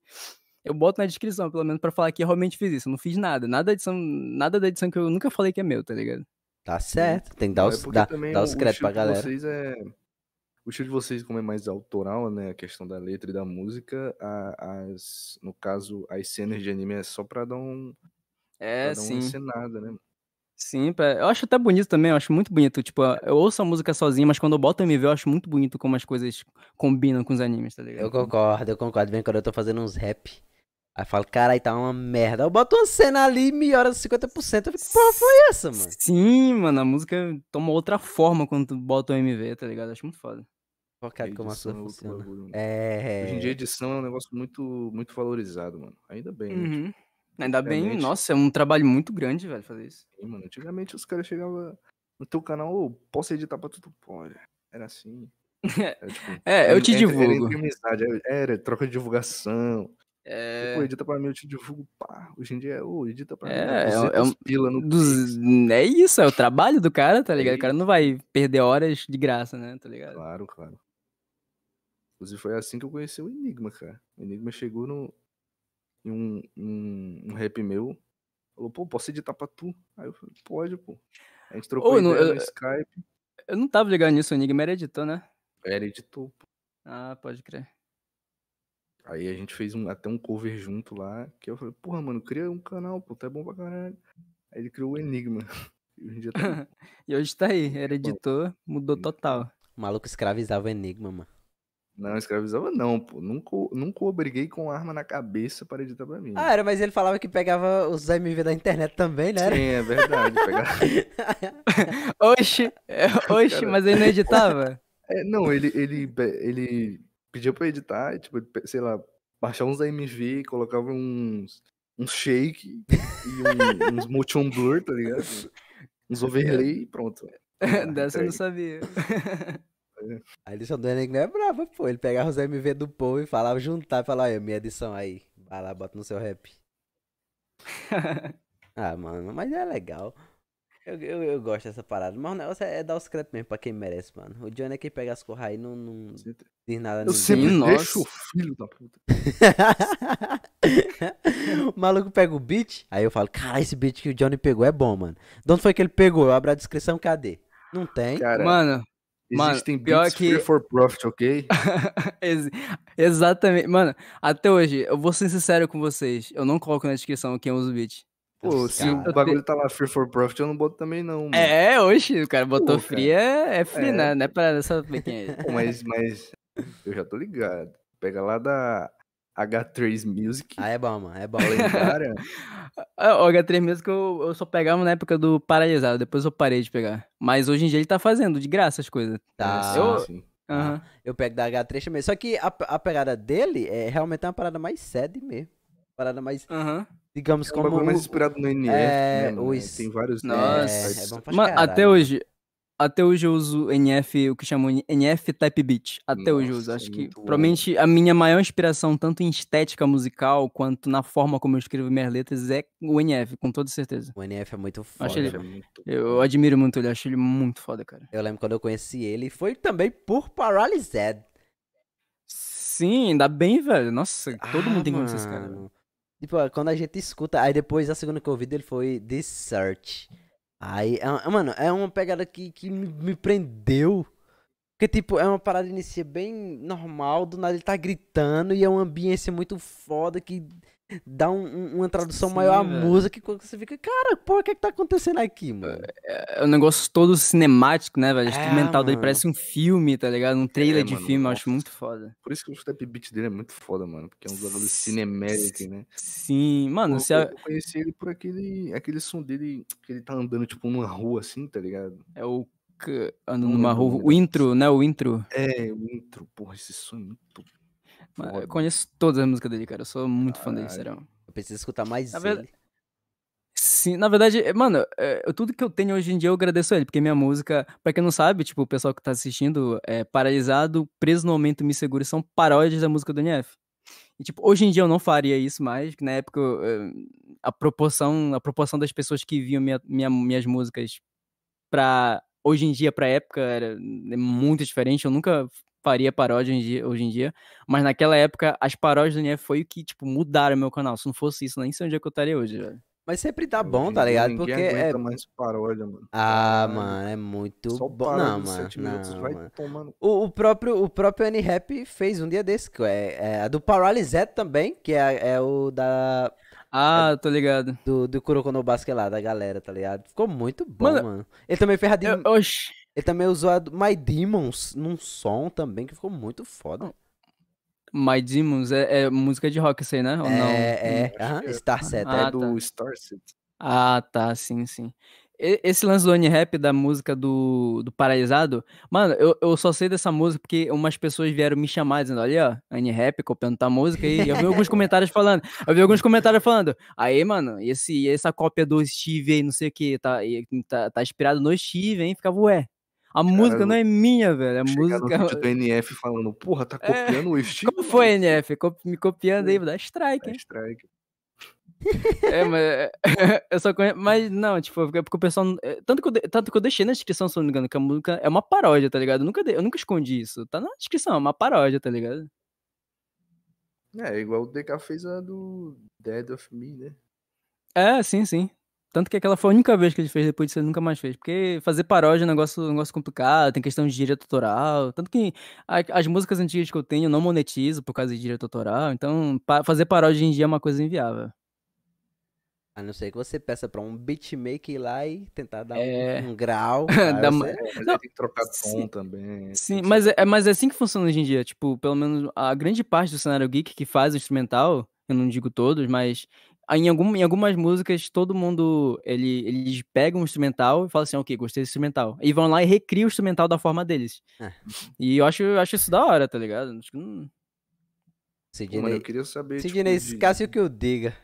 eu boto na descrição, pelo menos, pra falar que eu realmente fiz isso. Eu não fiz nada da edição que eu nunca falei que é meu, tá ligado? Tá certo. Tem que dar os créditos pra galera. O estilo de vocês, como é mais autoral, né, a questão da letra e da música, no caso, as cenas de anime é só pra dar uma encenada, né? Sim, eu acho até bonito também, eu acho muito bonito, tipo, eu ouço a música sozinho, mas quando eu boto MV, eu acho muito bonito como as coisas combinam com os animes, tá ligado? Eu concordo, bem quando eu tô fazendo uns rap, aí eu falo, carai, tá uma merda, eu boto uma cena ali e melhora 50%, eu fico, porra, foi essa, mano? Sim, mano, a música toma outra forma quando tu bota o MV, tá ligado? Eu acho muito foda. Focado como a sua funciona. Hoje em dia a edição é um negócio muito, muito valorizado, mano. Ainda bem, né? Tipo, ainda bem, nossa, é um trabalho muito grande, velho, fazer isso. Sim, mano, antigamente os caras chegavam no teu canal, posso editar pra tudo, pô, era assim. Era, tipo, eu te divulgo. Era troca de divulgação. Pô, edita pra mim, eu te divulgo, pá. Hoje em dia edita pra mim. É isso, é o trabalho do cara, tá ligado? O cara não vai perder horas de graça, né, tá ligado? Claro, claro. Inclusive foi assim que eu conheci o Enigma, cara. O Enigma chegou em um rap meu, falou, pô, posso editar pra tu? Aí eu falei, pode, pô. A gente trocou ideia no Skype. Eu não tava ligado nisso, o Enigma era editor, né? Era editor, pô. Ah, pode crer. Aí a gente fez até um cover junto lá, que eu falei, porra, mano, cria um canal, pô, tá bom pra caralho. Aí ele criou o Enigma. E hoje, tá aí, era editor, mudou total. O maluco escravizava o Enigma, mano. Não, escravizava não, pô. Nunca obriguei com arma na cabeça para editar pra mim. Ah, era, mas ele falava que pegava os MV da internet também, né? Sim, é verdade. Pegava... Oxi, mas ele não editava? Não, ele pedia pra editar, tipo, sei lá, baixar uns AMV, colocava uns shake e uns motion blur, tá ligado? Uns overlay e pronto. Dessa eu não sabia. A edição do Enigma é brava, pô. Ele pegava os MV do povo e falava, juntar e falava, olha, minha edição aí. Vai lá, bota no seu rap. Ah, mano, mas é legal. Eu gosto dessa parada. Mas o negócio é dar os créditos mesmo pra quem merece, mano. O Johnny é quem pega as corras aí e não diz nada. Eu sempre deixo o filho da puta. O maluco pega o beat, aí eu falo, cara, esse beat que o Johnny pegou é bom, mano. De onde foi que ele pegou? Eu abro a descrição, cadê? Não tem. Cara, mano... Existem beats free for profit, ok? Exatamente. Mano, até hoje, eu vou ser sincero com vocês. Eu não coloco na descrição quem usa o beat. Pô, se o bagulho tá lá free for profit, eu não boto também não, mano. Hoje, o cara botou free, é free, né? Não é pra essa pequena. Pô, mas eu já tô ligado. Pega lá da H3 Music. Ah, é bom, mano. É bom. Lendária. O H3 Music eu só pegava na época do Paralisado. Depois eu parei de pegar. Mas hoje em dia ele tá fazendo de graça as coisas. Tá. Eu pego da H3 também. Só que a pegada dele é realmente uma parada mais sad mesmo. Parada mais... Digamos como... É mais inspirado no NF. Tem vários... Nossa. Mas até hoje eu uso NF, o que chamam de NF Type Beat. Hoje eu uso. Acho que provavelmente a minha maior inspiração, tanto em estética musical, quanto na forma como eu escrevo minhas letras, é o NF, com toda certeza. O NF é muito foda. Eu admiro muito ele, acho ele muito foda, cara. Eu lembro quando eu conheci ele, foi também por Paralisado. Sim, ainda bem, velho. Nossa, todo mundo tem que conhecer esse cara. Velho. Tipo, quando a gente escuta, aí depois a segunda que eu ouvi dele foi The Search. Aí, mano, é uma pegada que me prendeu. Porque, tipo, é uma parada inicia bem normal, do nada ele tá gritando e é uma ambiência muito foda que dá uma tradução maior à música. Que você fica, cara, porra, o que tá acontecendo aqui, mano? É um negócio todo cinemático, né, velho? O instrumental dele parece um filme, tá ligado? Um trailer de filme, eu acho muito foda. Por isso que o step beat dele é muito foda, mano. Porque é um jogador cinematic, né? Sim, mano. Eu conheci ele por aquele som dele que ele tá andando, tipo, numa rua, assim, tá ligado? É o... Andando numa rua... O intro, né? O intro. O intro. Porra, esse som é muito... Mano, eu conheço todas as músicas dele, cara. Eu sou muito fã dele, sério. Eu preciso escutar mais ele. Sim, na verdade, mano, tudo que eu tenho hoje em dia eu agradeço a ele, porque minha música, pra quem não sabe, tipo, o pessoal que tá assistindo, Paralisado, Preso no Momento, Me Segure, são paródias da música do NF. E, tipo, hoje em dia eu não faria isso mais, que na época a proporção das pessoas que viam minhas músicas pra hoje em dia, pra época, era muito diferente. Eu nunca faria paródia hoje em dia, mas naquela época as paródias do NF foi o que, tipo, mudaram meu canal. Se não fosse isso, nem sei onde é que eu estaria hoje, velho. Mas sempre tá bom, tá ligado? Porque é mais paródia, mano. Ah, mano, é muito só bom. Não, mano. Não, vai mano. Tomando... O próprio N-Rap fez um dia desse, que é a do Paralisado também, que é o da... Ah, tô ligado. Do Kuroko no Basque lá, da galera, tá ligado? Ficou muito bom, mano. Ele também fez a... Ele também usou a do My Demons num som também, que ficou muito foda. My Demons é música de rock, sei, né? Ou não? Star Set. É do Star Set. Ah, tá, sim. Esse lance do N-Rap, da música do Paralisado, mano, eu só sei dessa música porque umas pessoas vieram me chamar dizendo, olha, ó, N-Rap, copiando tua música, e eu vi alguns comentários falando, aí, mano, essa cópia do Osteve aí, não sei o que, tá inspirado no Osteve, hein, ficava, ué. A música não é minha, velho. A música. No do NF falando, porra, tá copiando o estilo. Como foi, NF? Me copiando aí, dá strike. Dá strike. Mas eu só conheço. Mas não, tipo, porque o pessoal. Tanto que eu deixei na descrição, se não me engano, que a música é uma paródia, tá ligado? Eu nunca escondi isso. Tá na descrição, é uma paródia, tá ligado? É, igual o DK fez a do Dead of Me, né? É, sim. Tanto que aquela foi a única vez que ele fez, depois disso ele nunca mais fez. Porque fazer paródia é um negócio complicado, tem questão de direito autoral. Tanto que as músicas antigas que eu tenho eu não monetizo por causa de direito autoral. Então, fazer paródia hoje em dia é uma coisa inviável. A não ser que você peça pra um beatmaker ir lá e tentar dar um grau. Mas tem que trocar sim, tom também. Sim, mas é assim que funciona hoje em dia. Tipo, pelo menos a grande parte do cenário geek que faz o instrumental, eu não digo todos, mas... Em algumas músicas, todo mundo, eles pegam um instrumental e falam assim, ok, gostei desse instrumental. E vão lá e recriam o instrumental da forma deles. E eu acho isso da hora, tá ligado? Acho que não... Pô, mano, eu queria saber... Se Dinei escasse o que eu diga.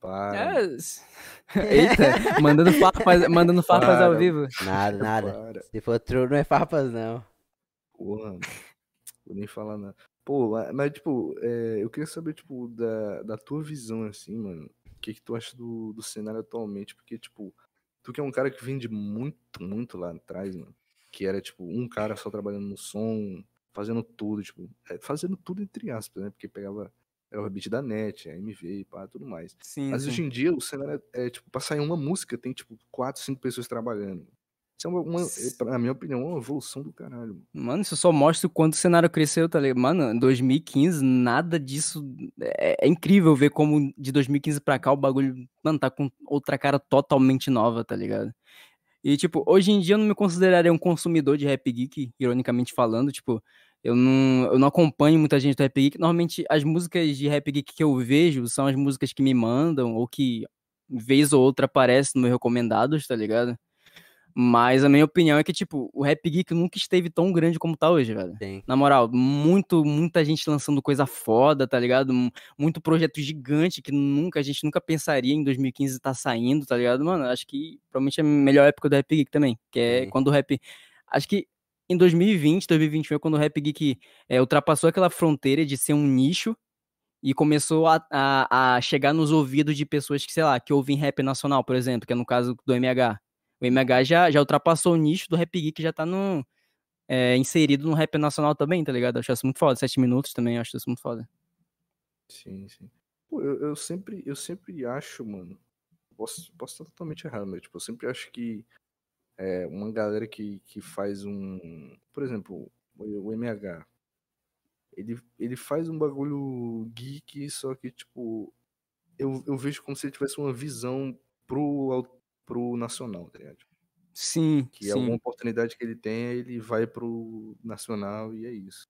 Para. Eita, mandando farpas ao vivo. Nada. Para. Se for true, não é farpas, não. Porra, não vou nem falar nada. Pô, mas, tipo, eu queria saber, tipo, da tua visão, assim, mano, o que tu acha do cenário atualmente, porque, tipo, tu que é um cara que vem de muito, muito lá atrás, mano, que era, tipo, um cara só trabalhando no som, fazendo tudo, tipo, fazendo tudo entre aspas, né, porque pegava beat da net, MV e pá, tudo mais. Sim, mas hoje em dia o cenário tipo, pra sair uma música tem, tipo, 4, 5 pessoas trabalhando. Isso é na minha opinião, uma evolução do caralho. Mano, isso só mostra o quanto o cenário cresceu, tá ligado? Mano, em 2015, nada disso... É incrível ver como de 2015 pra cá o bagulho, mano, tá com outra cara totalmente nova, tá ligado? E, tipo, hoje em dia eu não me consideraria um consumidor de rap geek, ironicamente falando, tipo... Eu não acompanho muita gente do rap geek. Normalmente, as músicas de rap geek que eu vejo são as músicas que me mandam ou que, vez ou outra, aparecem nos meus recomendados, tá ligado? Mas a minha opinião é que, tipo, o rap geek nunca esteve tão grande como tá hoje, velho. Sim. Na moral, muita gente lançando coisa foda, tá ligado? Muito projeto gigante que a gente nunca pensaria em 2015 tá saindo, tá ligado? Mano, acho que provavelmente é a melhor época do rap geek também, que é quando o rap... Acho que em 2020, 2021 é quando o rap geek ultrapassou aquela fronteira de ser um nicho e começou a chegar nos ouvidos de pessoas que, sei lá, que ouvem rap nacional, por exemplo, que é no caso do MH. O MH já ultrapassou o nicho do rap geek, já tá inserido no rap nacional também, tá ligado? Eu acho isso muito foda. 7 Minutos também, eu acho isso muito foda. Sim. Pô, eu sempre acho, mano, posso estar totalmente errado, mas tipo, eu sempre acho que uma galera que faz um... Por exemplo, o MH, ele faz um bagulho geek, só que, tipo, eu vejo como se ele tivesse uma visão pro nacional, tá ligado? Sim, que é uma oportunidade que ele tem, ele vai pro nacional e é isso.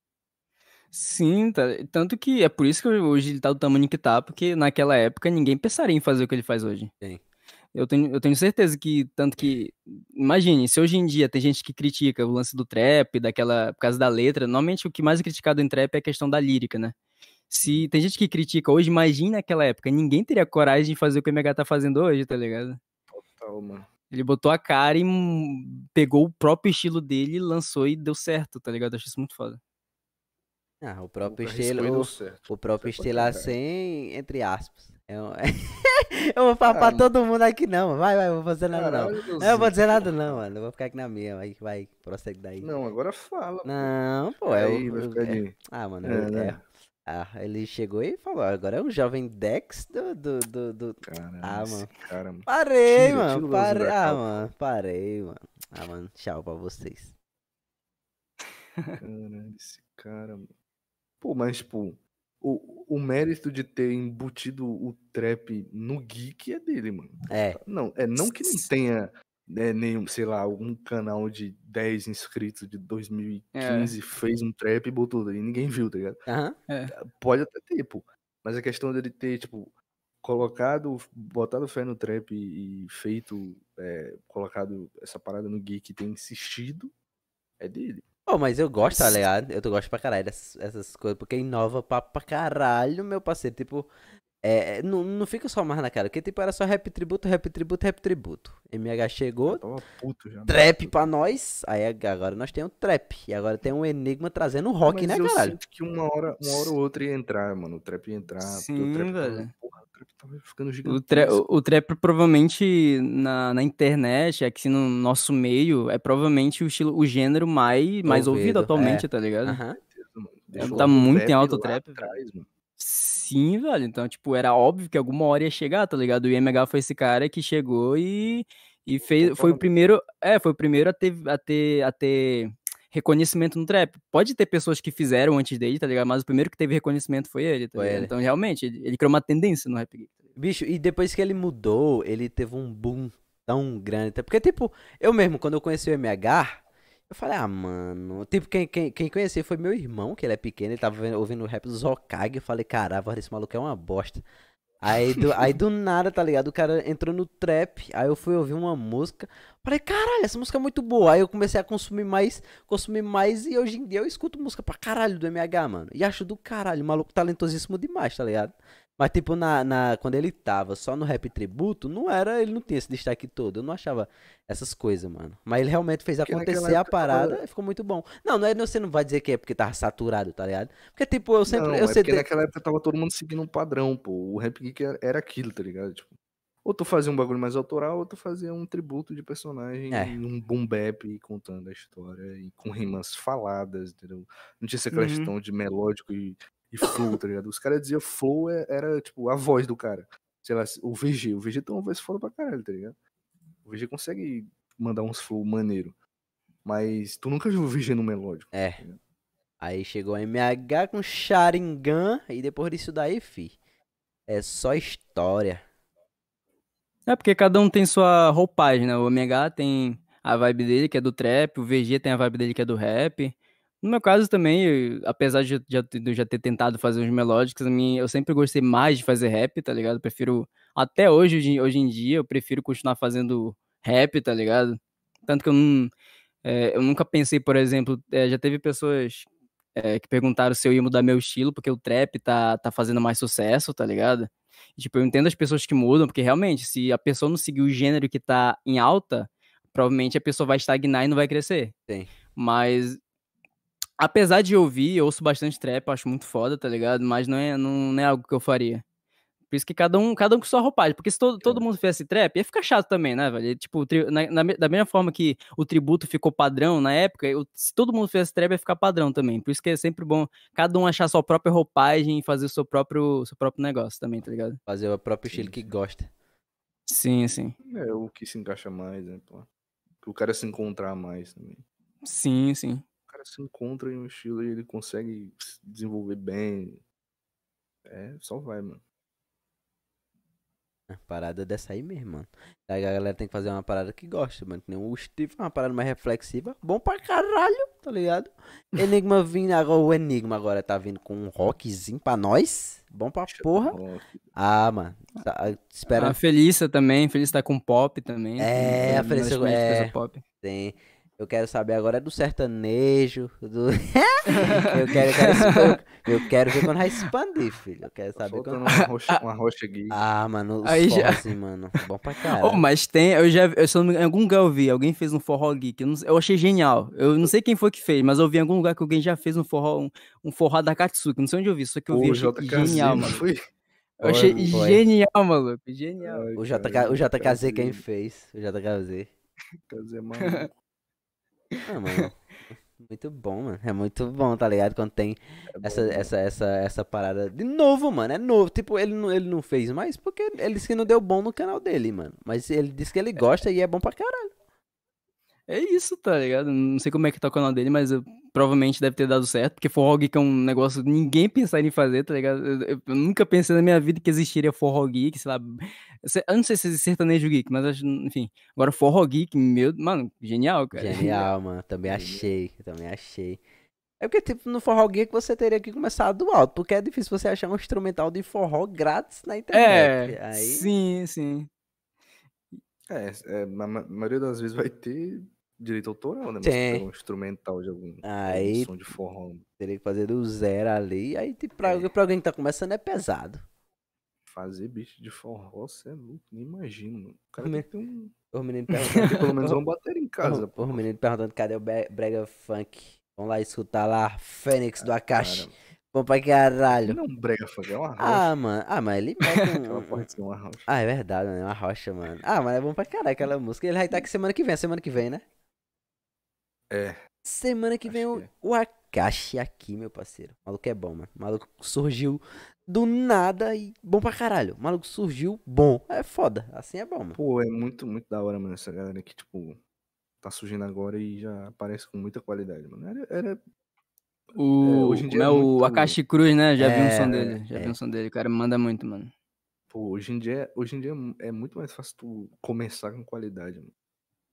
Sim, tá. Tanto que é por isso que hoje ele tá do tamanho que tá, porque naquela época ninguém pensaria em fazer o que ele faz hoje. Sim. Eu tenho certeza que, tanto que, imagine, se hoje em dia tem gente que critica o lance do trap, por causa da letra, normalmente o que mais é criticado em trap é a questão da lírica, né? Se tem gente que critica hoje, imagine naquela época, ninguém teria coragem de fazer o que o MH tá fazendo hoje, tá ligado? Mano. Ele botou a cara e pegou o próprio estilo dele, lançou e deu certo, tá ligado? Eu acho isso muito foda. Ah, o próprio estilo. O próprio estilo assim, entre aspas. Eu vou falar pra todo mundo aqui, não. Vai, eu vou fazer nada, caralho, não. Não, eu vou dizer nada, não, mano. Eu vou ficar aqui na minha, aí vai, prossegue daí. Não, agora fala. Não, pô, aí, vai ficar de... Ah, mano, né? Ah, ele chegou e falou, agora é um jovem Dex do... Caramba, ah, mano. Cara, mano. Parei, tira, mano. Parei, ah, mano. Parei, mano. Ah, mano, tchau pra vocês. Caralho, esse cara, mano. Pô, mas, tipo, o mérito de ter embutido o trap no geek é dele, mano. É. Não que não tenha, né, nenhum, sei lá, algum canal de 10 inscritos de 2015 fez um trap e botou daí. Ninguém viu, tá ligado? Uhum. É. Pode até ter, pô. Mas a questão dele ter, tipo, botado fé no trap e feito, colocado essa parada no geek e ter insistido, é dele. Pô, mas eu gosto, tá ligado? Eu gosto pra caralho dessas coisas, porque inova pra caralho, meu parceiro. Tipo, não fica só mais naquela, porque tipo, era só rap tributo, rap tributo, rap tributo. MH chegou, puto já, trap mano. Pra nós, aí agora nós temos um trap, e agora tem um Enigma trazendo rock, mas né, caralho? Eu sinto que uma hora ou outra ia entrar, mano, o trap ia entrar. Sim, o trap, velho. Porra, o trap tava ficando gigante. O trap provavelmente na internet, aqui no nosso meio, é provavelmente o gênero mais ouvido atualmente, tá ligado? Aham. Tá muito em alto o trap. Atrás, mano. Sim, velho, então, tipo, era óbvio que alguma hora ia chegar, tá ligado? O IMH foi esse cara que chegou e fez, foi o primeiro a ter reconhecimento no trap. Pode ter pessoas que fizeram antes dele, tá ligado? Mas o primeiro que teve reconhecimento foi ele, tá ligado? Então, realmente, ele criou uma tendência no rap. Bicho, e depois que ele mudou, ele teve um boom tão grande. Porque, tipo, eu mesmo, quando eu conheci o IMH... Eu falei, ah, mano... Tipo, quem conheci foi meu irmão, que ele é pequeno, ele tava ouvindo o rap dos Hokage. Eu falei, caralho, a voz desse maluco é uma bosta. Aí do nada, tá ligado? O cara entrou no trap, aí eu fui ouvir uma música. Falei, caralho, essa música é muito boa. Aí eu comecei a consumir mais, e hoje em dia eu escuto música pra caralho do MH, mano. E acho do caralho, o maluco talentosíssimo demais, tá ligado? Mas, tipo, quando ele tava só no rap tributo, ele não tinha esse destaque todo. Eu não achava essas coisas, mano. Mas ele realmente fez acontecer a parada e ficou muito bom. Você não vai dizer que é porque tava saturado, tá ligado? Porque, tipo, eu sempre... naquela época tava todo mundo seguindo um padrão, pô. O rap geek era aquilo, tá ligado? Tipo, ou tu fazia um bagulho mais autoral, ou tu fazia um tributo de personagem e um boom bap contando a história e com rimas faladas, entendeu? Não tinha essa questão de melódico e flow, tá ligado? Os caras diziam flow era, tipo, a voz do cara. Sei lá, o VG tem uma voz foda pra caralho, tá ligado? O VG consegue mandar uns flow maneiro. Mas tu nunca viu o VG no melódico. É. Tá aí chegou a MH com Sharingan e depois disso daí, fi. É só história. É porque cada um tem sua roupagem, né? O MH tem a vibe dele, que é do trap. O VG tem a vibe dele, que é do rap. No meu caso também, apesar de eu já ter tentado fazer os melódicos, eu sempre gostei mais de fazer rap, tá ligado? Eu prefiro, até hoje em dia, eu prefiro continuar fazendo rap, tá ligado? Tanto que eu nunca pensei, por exemplo, já teve pessoas que perguntaram se eu ia mudar meu estilo, porque o trap tá fazendo mais sucesso, tá ligado? E, tipo, eu entendo as pessoas que mudam, porque realmente, se a pessoa não seguir o gênero que tá em alta, provavelmente a pessoa vai estagnar e não vai crescer. Sim. Mas... apesar de eu ouço bastante trap, acho muito foda, tá ligado? Mas não é algo que eu faria. Por isso que cada um com sua roupagem. Porque se todo mundo fizesse trap, ia ficar chato também, né, velho? Tipo, da mesma forma que o tributo ficou padrão na época, se todo mundo fizesse trap, ia ficar padrão também. Por isso que é sempre bom cada um achar sua própria roupagem e fazer o seu próprio negócio também, tá ligado? Fazer o próprio estilo que gosta. Sim, sim. É o que se encaixa mais, né? O cara se encontrar mais também. Sim, sim. Se encontra em um estilo e ele consegue se desenvolver bem. Só vai, mano. A parada dessa aí mesmo, mano. A galera tem que fazer uma parada que gosta, mano. Que nem o Osteve, uma parada mais reflexiva. Bom pra caralho, tá ligado? Enigma vindo agora. O Enigma agora tá vindo com um rockzinho pra nós. Bom pra porra. Ah, mano. Espera. A Felícia também. Felícia tá com pop também. A Felícia é pop. Tem. Eu quero saber agora do sertanejo, do... eu quero ver quando vai expandir, filho. Eu quero saber quando... uma rocha gay. Ah, mano, os forrozinhos, mano. Bom pra caralho. Oh, mas tem, em algum lugar eu vi, alguém fez um forró geek. Eu achei genial. Eu não sei quem foi que fez, mas eu vi em algum lugar que alguém já fez um forró, um forró da Katsuki. Não sei onde eu vi, só que eu vi. Genial, mano. Foi... Eu achei genial, maluco. Genial. Ai, o JKZ quem fez. O JKZ. JKZ, mano. Ah, mano, muito bom, mano. É muito bom, tá ligado? Quando tem essa parada de novo, mano. É novo. Tipo, ele não fez mais porque ele disse que não deu bom no canal dele, mano. Mas ele disse que ele gosta e é bom pra caralho. É isso, tá ligado? Não sei como é que tá o canal dele, mas provavelmente deve ter dado certo. Porque forró geek é um negócio que ninguém pensaria em fazer, tá ligado? Eu nunca pensei na minha vida que existiria forró geek, sei lá. Eu não sei se é sertanejo geek, mas acho, enfim. Agora forró geek, meu... Mano, genial, cara. Genial, mano. Também achei. É porque, tipo, no forró geek você teria que começar do alto. Porque é difícil você achar um instrumental de forró grátis na internet. É, aí... sim. Na maioria das vezes vai ter... direito autoral, né? Mas tem um instrumental de algum som de forró. Teria que fazer do zero ali. Aí tipo, pra alguém que tá começando é pesado. Fazer bicho de forró, você é louco, nem imagino, mano. O cara tem um... Os meninos perguntando que pelo menos vão bater em casa. Os meninos perguntando cadê o Brega Funk. Vamos lá escutar lá, Fênix do Akashi. Bom pra caralho. Não é um Brega Funk, é uma rocha. Mas ele pega uma rocha. Ah, é verdade, mano, é uma rocha, mano. Ah, mas é bom pra caralho aquela música. Ele vai estar aqui semana que vem, né? É. Semana que vem o Akashi aqui, meu parceiro. O maluco é bom, mano. O maluco surgiu do nada e bom pra caralho. O maluco surgiu bom. É foda. Assim é bom, mano. Pô, é muito, muito da hora, mano. Essa galera que, tipo, tá surgindo agora e já aparece com muita qualidade, mano. Hoje em dia é o Akashi Cruz, né? Já vi um som dele. Já vi um som dele. O cara manda muito, mano. Pô, hoje em dia é muito mais fácil tu começar com qualidade, mano.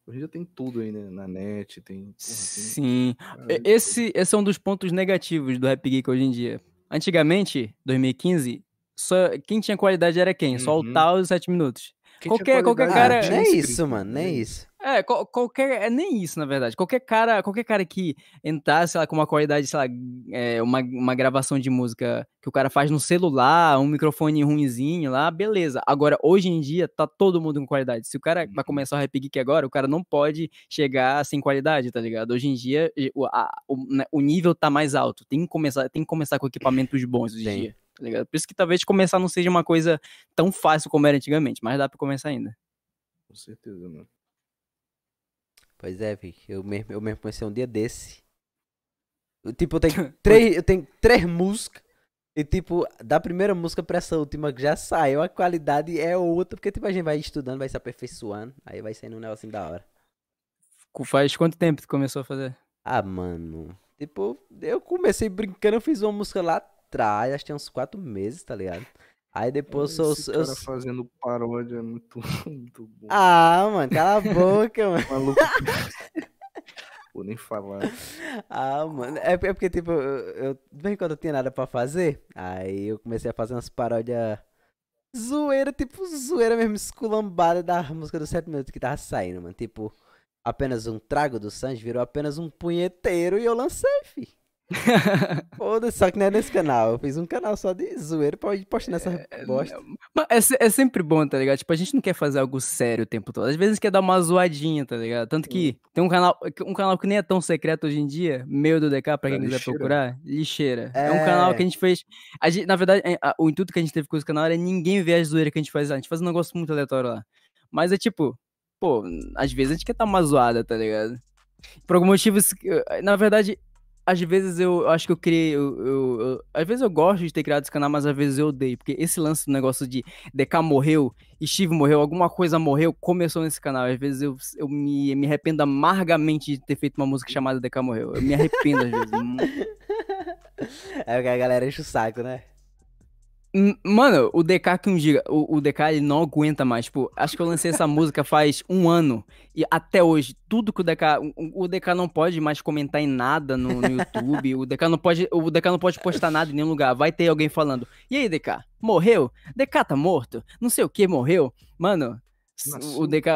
Hoje já tem tudo aí, né? Na net, tem... Sim. Tem... Esse é um dos pontos negativos do Rap Geek hoje em dia. Antigamente, 2015, só quem tinha qualidade era quem? Uhum. Só o Tauz Sete Minutos. Qualquer cara... nem isso, mano. Nem isso. Nem isso, na verdade. Qualquer cara que entrasse, sei lá, com uma qualidade, sei lá, uma gravação de música que o cara faz no celular, um microfone ruinzinho lá, beleza. Agora, hoje em dia, tá todo mundo com qualidade. Se o cara vai começar o Rap Geek agora, o cara não pode chegar sem qualidade, tá ligado? Hoje em dia, o nível tá mais alto. Tem que começar com equipamentos bons hoje em dia, tá ligado? Por isso que talvez começar não seja uma coisa tão fácil como era antigamente, mas dá pra começar ainda. Com certeza, mano. Pois é, vi. Eu mesmo comecei um dia desse. Tipo, eu tenho três músicas. E, tipo, da primeira música pra essa última que já saiu, a qualidade é outra. Porque, tipo, a gente vai estudando, vai se aperfeiçoando. Aí vai saindo um negocinho da hora. Faz quanto tempo tu começou a fazer? Ah, mano. Tipo, eu comecei brincando, eu fiz uma música lá atrás. Acho que tem uns 4 meses, tá ligado? Aí depois eu fazendo paródia é muito bom. Ah, mano, cala a boca, mano. Maluco. Vou nem falar. Ah, mano, é porque, tipo, eu de vez em quando eu tinha nada pra fazer, aí eu comecei a fazer umas paródias zoeira, tipo, zoeira mesmo, esculambada da música dos 7 minutos que tava saindo, mano. Tipo, apenas um trago do Sanji virou apenas um punheteiro e eu lancei, fi. Foda-se, só que não é nesse canal. Eu fiz um canal só de zoeiro pra postar nessa bosta. Mas é sempre bom, tá ligado? Tipo, a gente não quer fazer algo sério o tempo todo. Às vezes quer dar uma zoadinha, tá ligado? Tanto que tem um canal que nem é tão secreto hoje em dia, meu do DK, pra quem quiser procurar, Lixeira. É um canal que a gente fez. Na verdade, o intuito que a gente teve com esse canal era ninguém ver as zoeiras que a gente faz lá. A gente faz um negócio muito aleatório lá. Mas é tipo, pô, às vezes a gente quer dar uma zoada, tá ligado? Por algum motivo, na verdade. Às vezes eu acho que eu criei... às vezes eu gosto de ter criado esse canal, mas às vezes eu odeio. Porque esse lance do negócio de DK morreu, Steve morreu, alguma coisa morreu, começou nesse canal. Às vezes eu me arrependo amargamente de ter feito uma música chamada DK morreu. Eu me arrependo às vezes. É porque a galera enche o saco, né? Mano, o DK que um diga, o DK ele não aguenta mais, tipo, acho que eu lancei essa música faz 1 ano e até hoje, tudo que o DK não pode mais comentar em nada no YouTube, o DK não pode postar nada em nenhum lugar, vai ter alguém falando, e aí DK, morreu? DK tá morto? Não sei o que, morreu? Mano, O DK,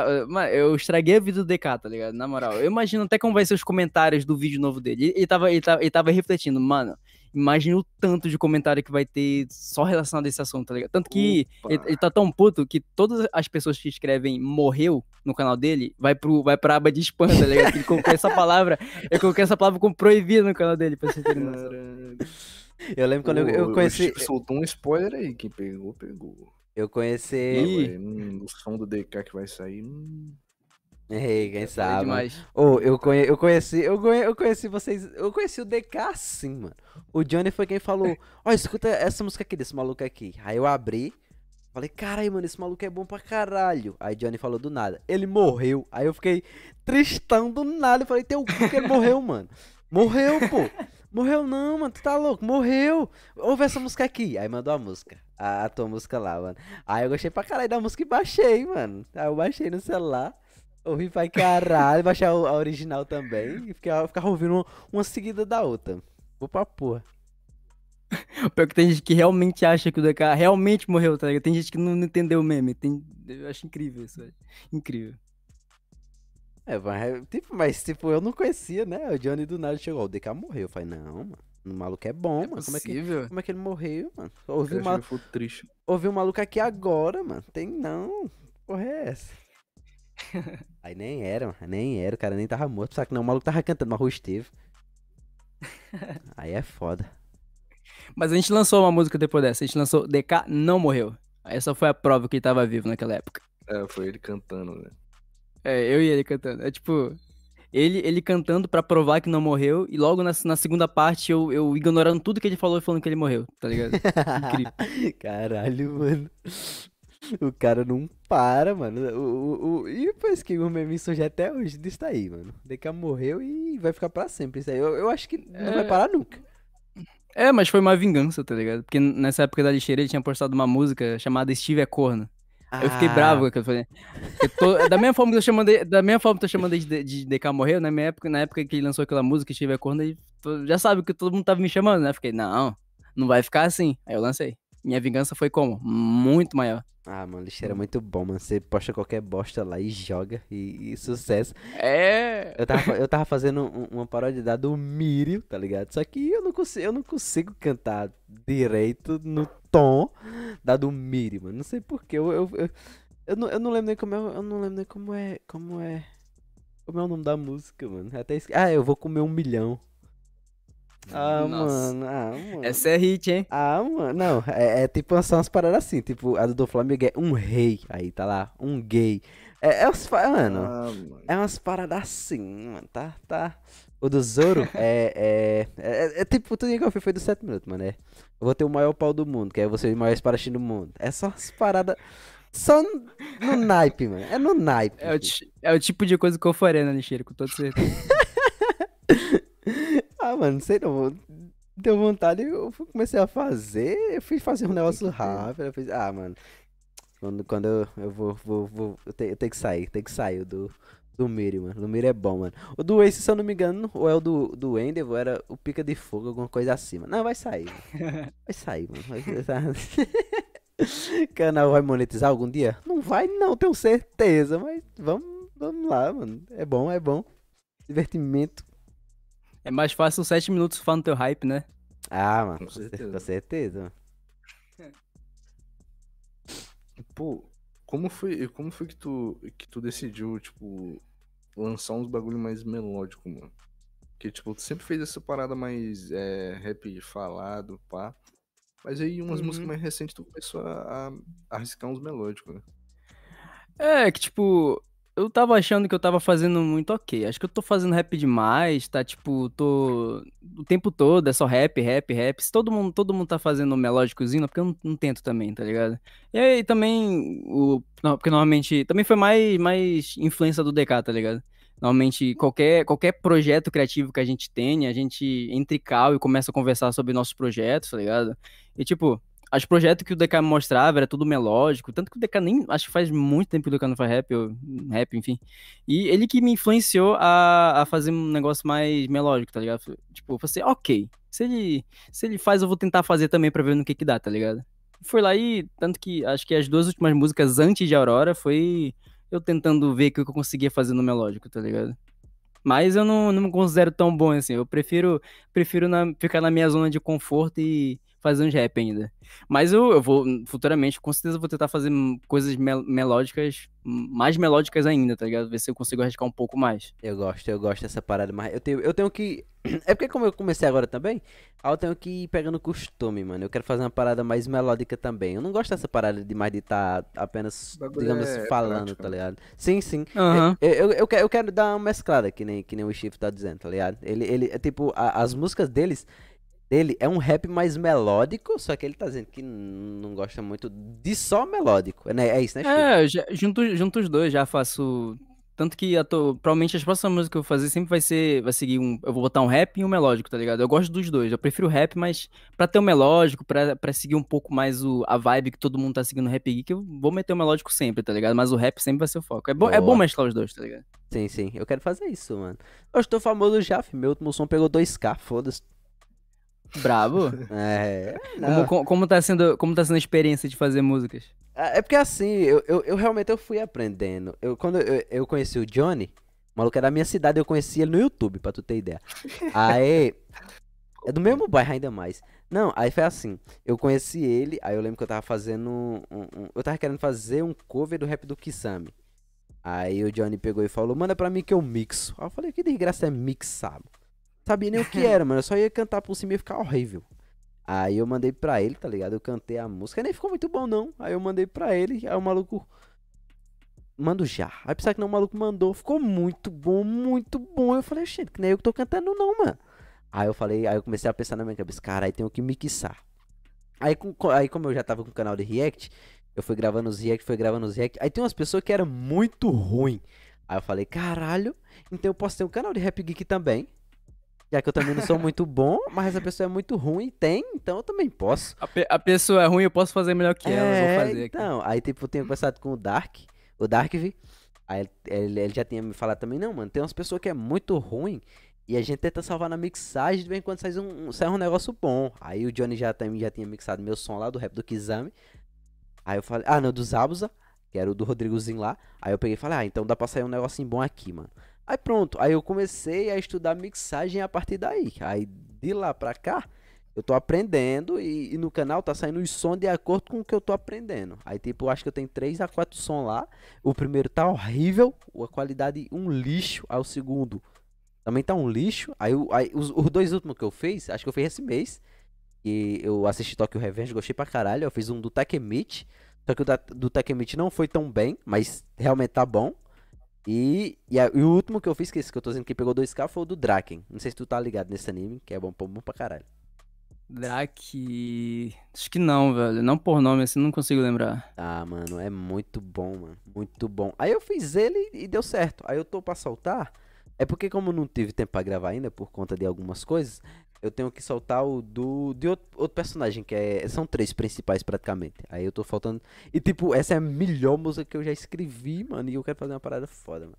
eu estraguei a vida do DK, tá ligado? Na moral, eu imagino até como vai ser os comentários do vídeo novo dele. Ele tava refletindo, mano, imagina o tanto de comentário que vai ter só relacionado a esse assunto, tá ligado? Tanto que ele tá tão puto que todas as pessoas que escrevem morreu no canal dele vai pra aba de spam, tá ligado? Ele colocou essa palavra, como proibida no canal dele, pra vocês terem noção. Eu lembro quando eu conheci... Soltou um spoiler aí, quem pegou, pegou. Eu conheci... o som do DK que vai sair... Ei, quem sabe. Eu conheci o DK assim, mano. O Johnny foi quem falou, ó, escuta essa música aqui, desse maluco aqui. Aí eu abri, falei, caralho, mano, esse maluco é bom pra caralho. Aí Johnny falou do nada, ele morreu. Aí eu fiquei tristão do nada, eu falei, teu cu que ele morreu, mano. Morreu, pô. Morreu não, mano, tu tá louco, morreu. Ouve essa música aqui. Aí mandou a música, a tua música lá, mano. Aí eu gostei pra caralho da música e baixei, mano. Aí eu baixei no celular, ouvi pra caralho, baixei a original também. E ficava ouvindo uma seguida da outra. Vou pra porra. O pior que tem gente que realmente acha que o DK realmente morreu, tá ligado? Tem gente que não entendeu o meme. Eu acho incrível isso, velho. Incrível. É, mas tipo, eu não conhecia, né? O Johnny do nada chegou, o DK morreu. Eu falei, não, mano, o maluco é bom, mano. Como é que ele morreu, mano? Ouvi um maluco aqui agora, mano. Porra é essa? Aí nem era, o cara nem tava morto. Só que não, o maluco tava cantando, mas o Osteve. Aí é foda. Mas a gente lançou uma música depois dessa, a gente lançou DK não morreu. Essa foi a prova que ele tava vivo naquela época. É, foi ele cantando, né? É, eu e ele cantando. É tipo, ele cantando pra provar que não morreu. E logo na segunda parte, eu ignorando tudo que ele falou e falando que ele morreu, tá ligado? Incrível. Caralho, mano. O cara não para, mano. E depois que o meme surge até hoje disso aí, mano. DK morreu e vai ficar pra sempre isso aí. Eu acho que não vai parar nunca. É, mas foi uma vingança, tá ligado? Porque nessa época da lixeira ele tinha postado uma música chamada Steve é Corno. Eu fiquei bravo com aquilo, falei. Da mesma forma que eu tô chamando de DK morreu, né? Na época que ele lançou aquela música, Steve é Corno, já sabe que todo mundo tava me chamando, né? Fiquei, não vai ficar assim. Aí eu lancei. Minha vingança foi como? Muito maior. Ah, mano, lixeira é muito bom, mano. Você posta qualquer bosta lá e joga, e sucesso. É! Eu tava fazendo uma paródia do Mírio, tá ligado? Só que eu não consigo cantar direito no tom da do Mírio, mano. Não sei porquê. Eu não lembro nem como é. Como é o nome da música, mano? Eu vou comer 1 milhão. Mano. Essa é hit, hein? Não, é tipo são umas paradas assim, tipo, a do Flamengo é um rei, aí tá lá, um gay. É umas paradas assim, mano, tá. O do Zoro é tipo, tudo que eu fiz foi do 7 minutos, mano, eu vou ter o maior pau do mundo, que é você o maior espadachim do mundo. É só as paradas... Só no naipe, mano, é no naipe. É o tipo de coisa que eu faria na lixeira, com todo certeza. Mano, sei não, deu vontade, eu comecei a fazer, eu fui fazer um negócio rápido, mano, quando eu tenho que sair do Miri, mano, o Miri é bom, mano, o do Ace, se eu não me engano, ou é o do Endeavor, ou era o Pica de Fogo, alguma coisa assim, mano, não, vai sair, mano, o canal vai monetizar algum dia? Não vai não, tenho certeza, mas vamos lá, mano, é bom, divertimento. É mais fácil 7 minutos falando teu hype, né? Mano, com certeza. Pô, como foi que tu decidiu, tipo, lançar uns bagulho mais melódico, mano? Porque, tipo, tu sempre fez essa parada mais rap falado, pá. Mas aí umas músicas mais recentes tu começou a arriscar uns melódicos, né? É, que tipo... Eu tava achando que eu tava fazendo muito ok. Acho que eu tô fazendo rap demais, tá? Tipo, tô... O tempo todo é só rap. Se todo mundo tá fazendo um melódicozinho, porque eu não tento também, tá ligado? E aí também... Porque normalmente... Também foi mais influência do DK, tá ligado? Normalmente, qualquer projeto criativo que a gente tenha, a gente entra e cal e começa a conversar sobre nossos projetos, tá ligado? E tipo... Os projetos que o DK me mostrava era tudo melódico, tanto que o DK nem... Acho que faz muito tempo que o DK não faz rap, enfim. E ele que me influenciou a fazer um negócio mais melódico, tá ligado? Tipo, eu falei, ok, se ele faz, eu vou tentar fazer também pra ver no que dá, tá ligado? Foi lá e... Tanto que acho que as duas últimas músicas antes de Aurora foi eu tentando ver o que eu conseguia fazer no melódico, tá ligado? Mas eu não me considero tão bom assim. Eu prefiro ficar na minha zona de conforto e fazer uns rap ainda. Mas eu vou, futuramente, com certeza vou tentar fazer coisas melódicas, mais melódicas ainda, tá ligado? Ver se eu consigo arriscar um pouco mais. Eu gosto dessa parada, mas eu tenho que... É porque como eu comecei agora também, aí eu tenho que ir pegando costume, mano. Eu quero fazer uma parada mais melódica também. Eu não gosto dessa parada demais de estar apenas, digamos assim, falando, prático, tá ligado? Sim, sim. Uhum. Eu quero dar uma mesclada, que nem o Chief tá dizendo, tá ligado? Ele é tipo, as músicas dele é um rap mais melódico, só que ele tá dizendo que não gosta muito de só melódico. É isso, né, Chico? É, junto os dois já faço... Tanto que provavelmente as próximas músicas que eu vou fazer sempre vai seguir um... Eu vou botar um rap e um melódico, tá ligado? Eu gosto dos dois. Eu prefiro rap, mas pra ter o melódico, pra seguir um pouco mais a vibe que todo mundo tá seguindo no rap geek, eu vou meter o melódico sempre, tá ligado? Mas o rap sempre vai ser o foco. É bom mesclar os dois, tá ligado? Sim, sim. Eu quero fazer isso, mano. Eu estou famoso já, filho. Meu último som pegou 2K, foda-se. Bravo? É. Como tá sendo a experiência de fazer músicas? É porque assim, eu realmente eu fui aprendendo. Quando eu conheci o Johnny, o maluco era da minha cidade, eu conheci ele no YouTube, pra tu ter ideia. Aí, é do mesmo bairro ainda mais. Não, aí foi assim, eu conheci ele, aí eu lembro que eu tava fazendo eu tava querendo fazer um cover do rap do Kisame. Aí o Johnny pegou e falou, manda pra mim que eu mixo. Aí eu falei, que desgraça é mixar? Sabia nem o que era, mano. Eu só ia cantar por cima e ia ficar horrível. Aí eu mandei pra ele, tá ligado? Eu cantei a música. Nem ficou muito bom, não. Aí eu mandei pra ele. Aí o maluco... Mando já. Aí pensar que não, o maluco mandou. Ficou muito bom, muito bom. Eu falei, gente, que nem eu que tô cantando, não, mano. Aí eu comecei a pensar na minha cabeça. Cara, aí tenho que mixar. Aí como eu já tava com o canal de React, eu fui gravando os React. Aí tem umas pessoas que eram muito ruim. Aí eu falei, caralho, então eu posso ter um canal de Rap Geek também. Já que eu também não sou muito bom, mas a pessoa é muito ruim, então eu também posso. A pessoa é ruim, eu posso fazer melhor que ela, eu vou fazer então, aqui. Aí tipo, eu tenho conversado com o Dark, aí ele já tinha me falado também, não, mano, tem umas pessoas que é muito ruim, e a gente tenta salvar na mixagem, de vez em quando sai um negócio bom. Aí o Johnny já tinha mixado meu som lá, do rap do Kizami, aí eu falei, não, do Zabuza, que era o do Rodrigozinho lá, aí eu peguei e falei, então dá pra sair um negocinho bom aqui, mano. Aí pronto, aí eu comecei a estudar mixagem a partir daí. Aí de lá pra cá, eu tô aprendendo e no canal tá saindo os sons de acordo com o que eu tô aprendendo. Aí tipo, eu acho que eu tenho 3 a 4 sons lá. O primeiro tá horrível, a qualidade um lixo. Aí o segundo também tá um lixo. Aí os 2 últimos que eu fiz, acho que eu fiz esse mês. E eu assisti Tokyo Revenge, gostei pra caralho. Eu fiz um do Takemichi, só que o do Takemichi não foi tão bem, mas realmente tá bom. E o último que eu fiz, que esse que eu tô dizendo que pegou 2K, foi o do Draken. Não sei se tu tá ligado nesse anime, que é bom pra caralho. Drake... Acho que não, velho. Não por nome, assim, não consigo lembrar. Ah, mano, é muito bom, mano. Muito bom. Aí eu fiz ele e deu certo. Aí eu tô pra soltar. É porque como eu não tive tempo pra gravar ainda, por conta de algumas coisas, eu tenho que soltar o de outro personagem, que são 3 principais praticamente. Aí eu tô faltando... E tipo, essa é a melhor música que eu já escrevi, mano. E eu quero fazer uma parada foda, mano.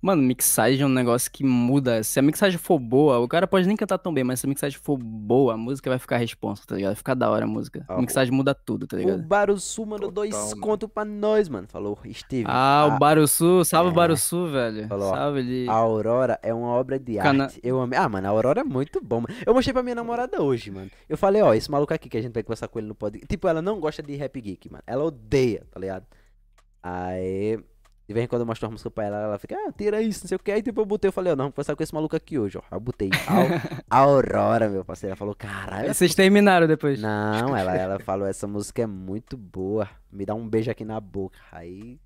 Mano, mixagem é um negócio que muda. Se a mixagem for boa, o cara pode nem cantar tão bem, mas se a mixagem for boa, a música vai ficar responsa, tá ligado? Vai ficar da hora a música. A mixagem muda tudo, tá ligado? O Barussu mandou 2 contos pra nós, mano. Falou, Steve. O Barussu. Salve o Barussu, velho. Falou, salve ele. A Aurora é uma obra de arte. Eu amei. Mano, a Aurora é muito bom. Mano. Eu mostrei pra minha namorada hoje, mano. Eu falei, esse maluco aqui que a gente vai conversar com ele no podcast. Tipo, ela não gosta de rap geek, mano. Ela odeia, tá ligado? Aí... De vez em quando eu mostro uma música pra ela, ela fica, tira isso, não sei o que. Aí depois eu botei, eu falei, vamos conversar com esse maluco aqui hoje, ó. Aí eu botei a Aurora, meu parceiro. Ela falou, caralho. Vocês terminaram depois? Não, ela falou, essa música é muito boa. Me dá um beijo aqui na boca. Aí...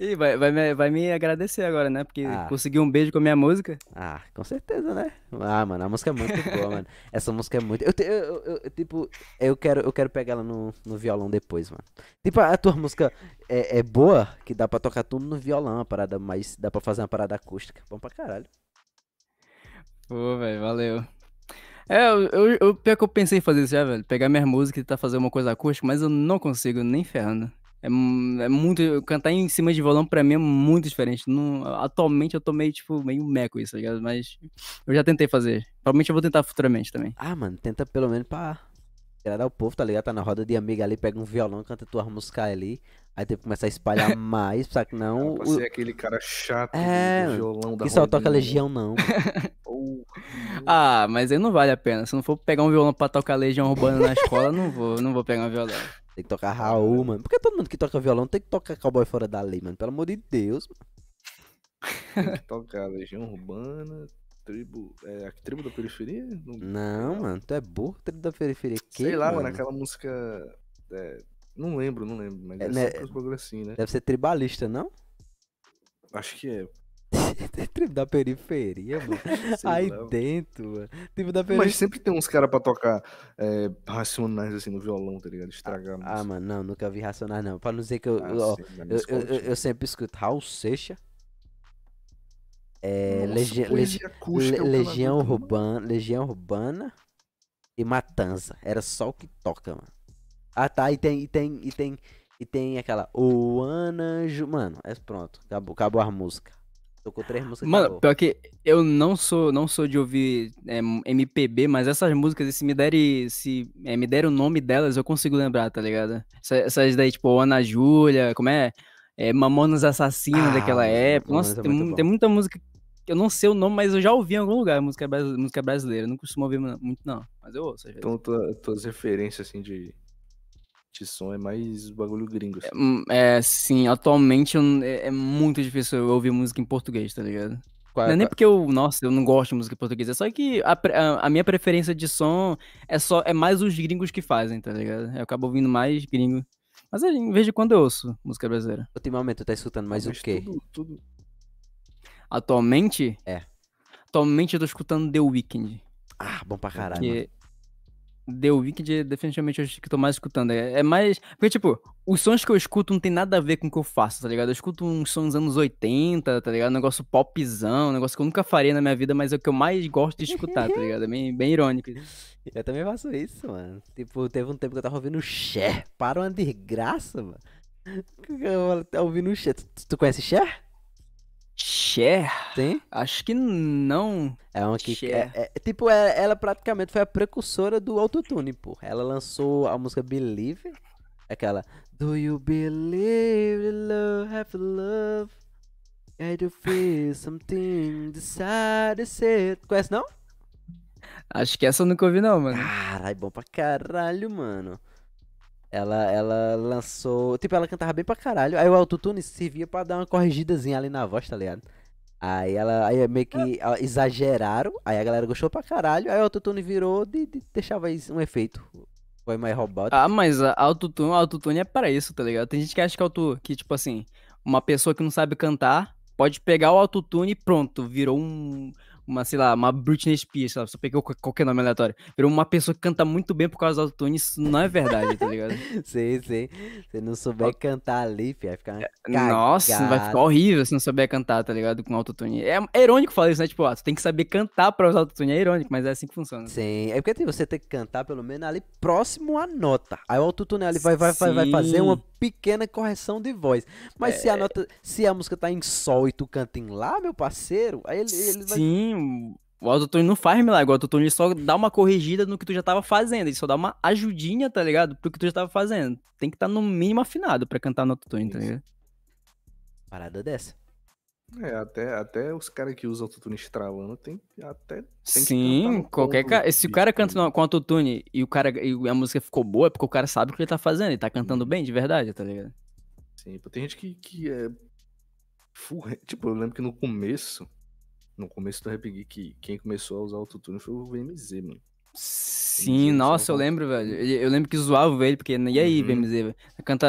Ih, vai me agradecer agora, né? Porque conseguiu um beijo com a minha música. Com certeza, né? Mano, a música é muito boa, mano. Essa música é muito... Eu quero pegar ela no violão depois, mano. Tipo, a tua música é boa, que dá pra tocar tudo no violão, uma parada, mas dá pra fazer uma parada acústica. Bom pra caralho. Pô, velho, valeu. Pior que eu pensei em fazer isso já, velho. Pegar minha música e tentar fazer uma coisa acústica, mas eu não consigo, nem ferrando. É muito... Cantar em cima de violão pra mim é muito diferente. Não, atualmente eu tô meio meco isso, tá ligado? Mas eu já tentei fazer. Provavelmente eu vou tentar futuramente também. Mano, tenta pelo menos pra Agradar o povo, tá ligado? Tá na roda de amiga ali, pega um violão, canta tua música ali. Aí tem que começar a espalhar mais, pra que não... Pra ser aquele cara chato do violão da que só rodinha. Toca Legião, não. Ah, mas aí não vale a pena. Se não for pegar um violão pra tocar Legião Urbana na escola, não vou pegar um violão. Tem que tocar Raul, mano. Porque todo mundo que toca violão tem que tocar Cowboy Fora da Lei, mano. Pelo amor de Deus, mano. Tem que tocar Legião Urbana... Tribo, é a Tribo da Periferia? Não, mano, tu é burro, Tribo da Periferia. Que, sei lá, mano, aquela música... É, não lembro, mas deve ser uns bagulho assim, né? Deve ser tribalista, não? Acho que é. Tribo da Periferia, mano. Aí dentro, mano. Tribo da Periferia. Mas sempre tem uns caras pra tocar Racionais assim no violão, tá ligado? Estragar a música. Ah, mano, não, nunca vi Racionais, não. Pra não dizer que eu... eu sempre escuto Raul Seixas. É, nossa, Legião Urbana e Matanza. Era só o que toca, mano. Ah, tá, e tem aquela O Anjo, mano, é pronto, acabou a música. Tocou 3 músicas. Mano, acabou. Pior que eu não sou de ouvir MPB, mas essas músicas, se me der o nome delas, eu consigo lembrar, tá ligado? Essas daí, tipo Ana Júlia, como é? Mamonas Assassinas daquela época. Nossa, tem muita música. Eu não sei o nome, mas eu já ouvi em algum lugar música brasileira. Eu não costumo ouvir muito, não. Mas eu ouço. Então, tuas referências assim, de som é mais bagulho gringo. Assim. Sim, atualmente é muito difícil eu ouvir música em português, tá ligado? Não é nem porque eu não gosto de música em português. É só que a minha preferência de som é mais os gringos que fazem, tá ligado? Eu acabo ouvindo mais gringo. Mas em vez de quando eu ouço música brasileira. Ultimamente tu tá escutando mais o quê? Tudo. Atualmente? É. Atualmente eu tô escutando The Weeknd. Ah, bom pra caralho. Porque The Weeknd é definitivamente o que eu tô mais escutando. É mais... Porque, tipo, os sons que eu escuto não tem nada a ver com o que eu faço, tá ligado? Eu escuto uns sons dos anos 80, tá ligado? Um negócio popzão, um negócio que eu nunca faria na minha vida, mas é o que eu mais gosto de escutar, tá ligado? É bem irônico. Eu também faço isso, mano. Tipo, teve um tempo que eu tava ouvindo Cher. Para uma desgraça, mano. Eu tava ouvindo Cher. Tu conhece Cher? Cher? Sim? Acho que não. É uma que... ela praticamente foi a precursora do autotune, pô. Ela lançou a música Believe. Aquela... Do you believe in love, have love? I do feel something decide it. Conhece, não? Acho que essa eu nunca ouvi, não, mano. Caralho, bom pra caralho, mano. Ela lançou... Tipo, ela cantava bem pra caralho. Aí o autotune servia pra dar uma corrigidazinha ali na voz, tá ligado? Aí meio que exageraram. Aí a galera gostou pra caralho. Aí o autotune virou de deixava um efeito. Foi mais robótico. Ah, mas autotune é pra isso, tá ligado? Tem gente que acha que tipo assim, uma pessoa que não sabe cantar pode pegar o autotune e pronto, virou uma Britney Spears, sei lá, só peguei qualquer nome aleatório. Virou uma pessoa que canta muito bem por causa do autotune, isso não é verdade, tá ligado? Sim. Se não souber cantar ali, vai ficar uma cagada. Nossa, vai ficar horrível se não souber cantar, tá ligado? Com autotune. É irônico falar isso, né? Tipo, tu tem que saber cantar pra usar autotune, é irônico, mas é assim que funciona. Sim, é porque você tem que cantar pelo menos ali próximo à nota. Aí o autotune ali vai fazer uma pequena correção de voz. Mas se a música tá em sol e tu canta em lá, meu parceiro, aí ele vai... Sim. O autotune não faz milagre, o autotune só dá uma corrigida no que tu já tava fazendo, ele só dá uma ajudinha, tá ligado? Pro que tu já tava fazendo. Tem que estar no mínimo afinado pra cantar no autotune, tá ligado? Parada dessa. Até os caras que usam autotune estralando tem sim, que qualquer cara. Se o cara canta com autotune e a música ficou boa, é porque o cara sabe o que ele tá fazendo, ele tá cantando bem de verdade, tá ligado? Sim, tem gente que é... Tipo, eu lembro que no começo do Rap Geek, quem começou a usar autotune foi o VMZ, mano. Sim, nossa, eu lembro, velho. Eu lembro que zoava ele, porque... E aí, VMZ, velho?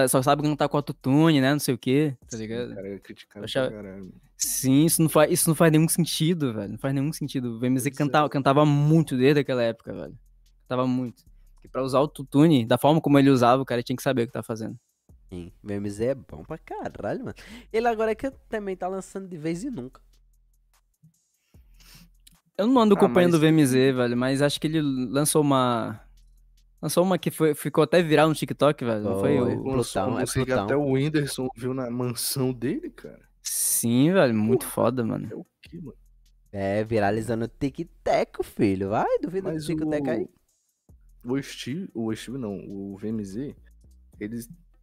Só sabe cantar com autotune, né? Não sei o quê, tá ligado? Cara, criticado pra caralho. Sim, isso não faz nenhum sentido, velho. Não faz nenhum sentido. O VMZ cantava muito desde aquela época, velho. Cantava muito. Porque pra usar autotune, da forma como ele usava, o cara tinha que saber o que tá fazendo. Sim, o VMZ é bom pra caralho, mano. Ele agora é que também tá lançando de vez e nunca. Eu não ando acompanhando o VMZ, velho, mas acho que ele lançou uma... que ficou até viral no TikTok, velho. Não foi o Plutão, Plutão. Até o Whindersson viu na mansão dele, cara. Sim, velho, muito foda, mano. É o quê, mano? É, viralizando o tic-tac, filho. Vai, duvida do tic-tac aí. o Osteve não, o VMZ,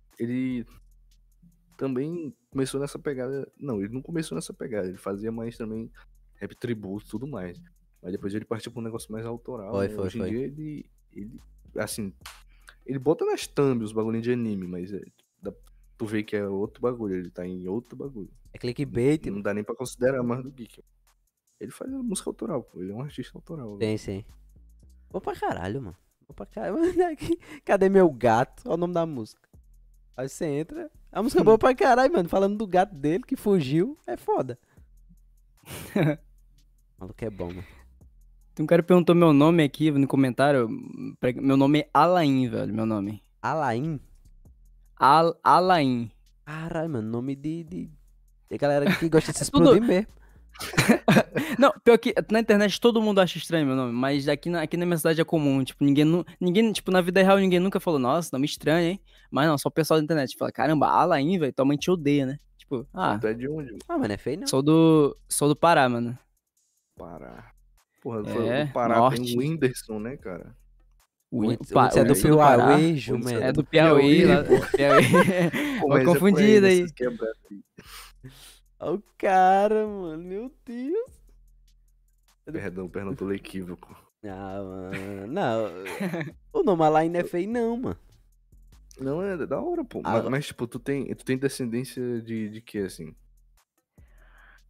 ele também começou nessa pegada. Não, ele não começou nessa pegada, ele fazia mais também rap tributo e tudo mais. Mas depois ele partiu pra um negócio mais autoral. Hoje em dia ele assim, ele bota nas thumb os bagulhinhos de anime, mas tu vê que é outro bagulho, ele tá em outro bagulho. É clickbait. Não dá nem pra considerar mais do geek. Ele faz música autoral, pô, ele é um artista autoral. Sim. Vou pra caralho, mano. Cadê meu gato? Olha o nome da música. Aí você entra, a música é boa pra caralho, mano, falando do gato dele que fugiu, é foda. O maluco é bom, mano. Tem um cara que perguntou meu nome aqui no comentário. Meu nome é Alain, velho, meu nome. Alain? Alain. Caralho, mano, nome de... Tem galera que gosta de se explodir mesmo. Não, pior que na internet todo mundo acha estranho meu nome, mas aqui na minha cidade é comum, tipo, ninguém, tipo, na vida real ninguém nunca falou, nossa, nome estranho, hein? Mas não, só o pessoal da internet fala, caramba, Alain, velho, tua mãe te odeia, né? Tipo, ah... Tu é de onde? Ah, mano, é feio, não. Sou do Pará, mano. Pará. Porra, do Pará norte. Tem o Whindersson, né, cara? O Whindersson é do Piauí, Jumento. É do Piauí, lá. Tô confundido aí. Olha o cara, mano, meu Deus. Perdão pelo equívoco. Ah, mano, não. O nome Alain é feio, não, mano. Não, é da hora, pô. Mas, tipo, tu tem descendência de quê, assim?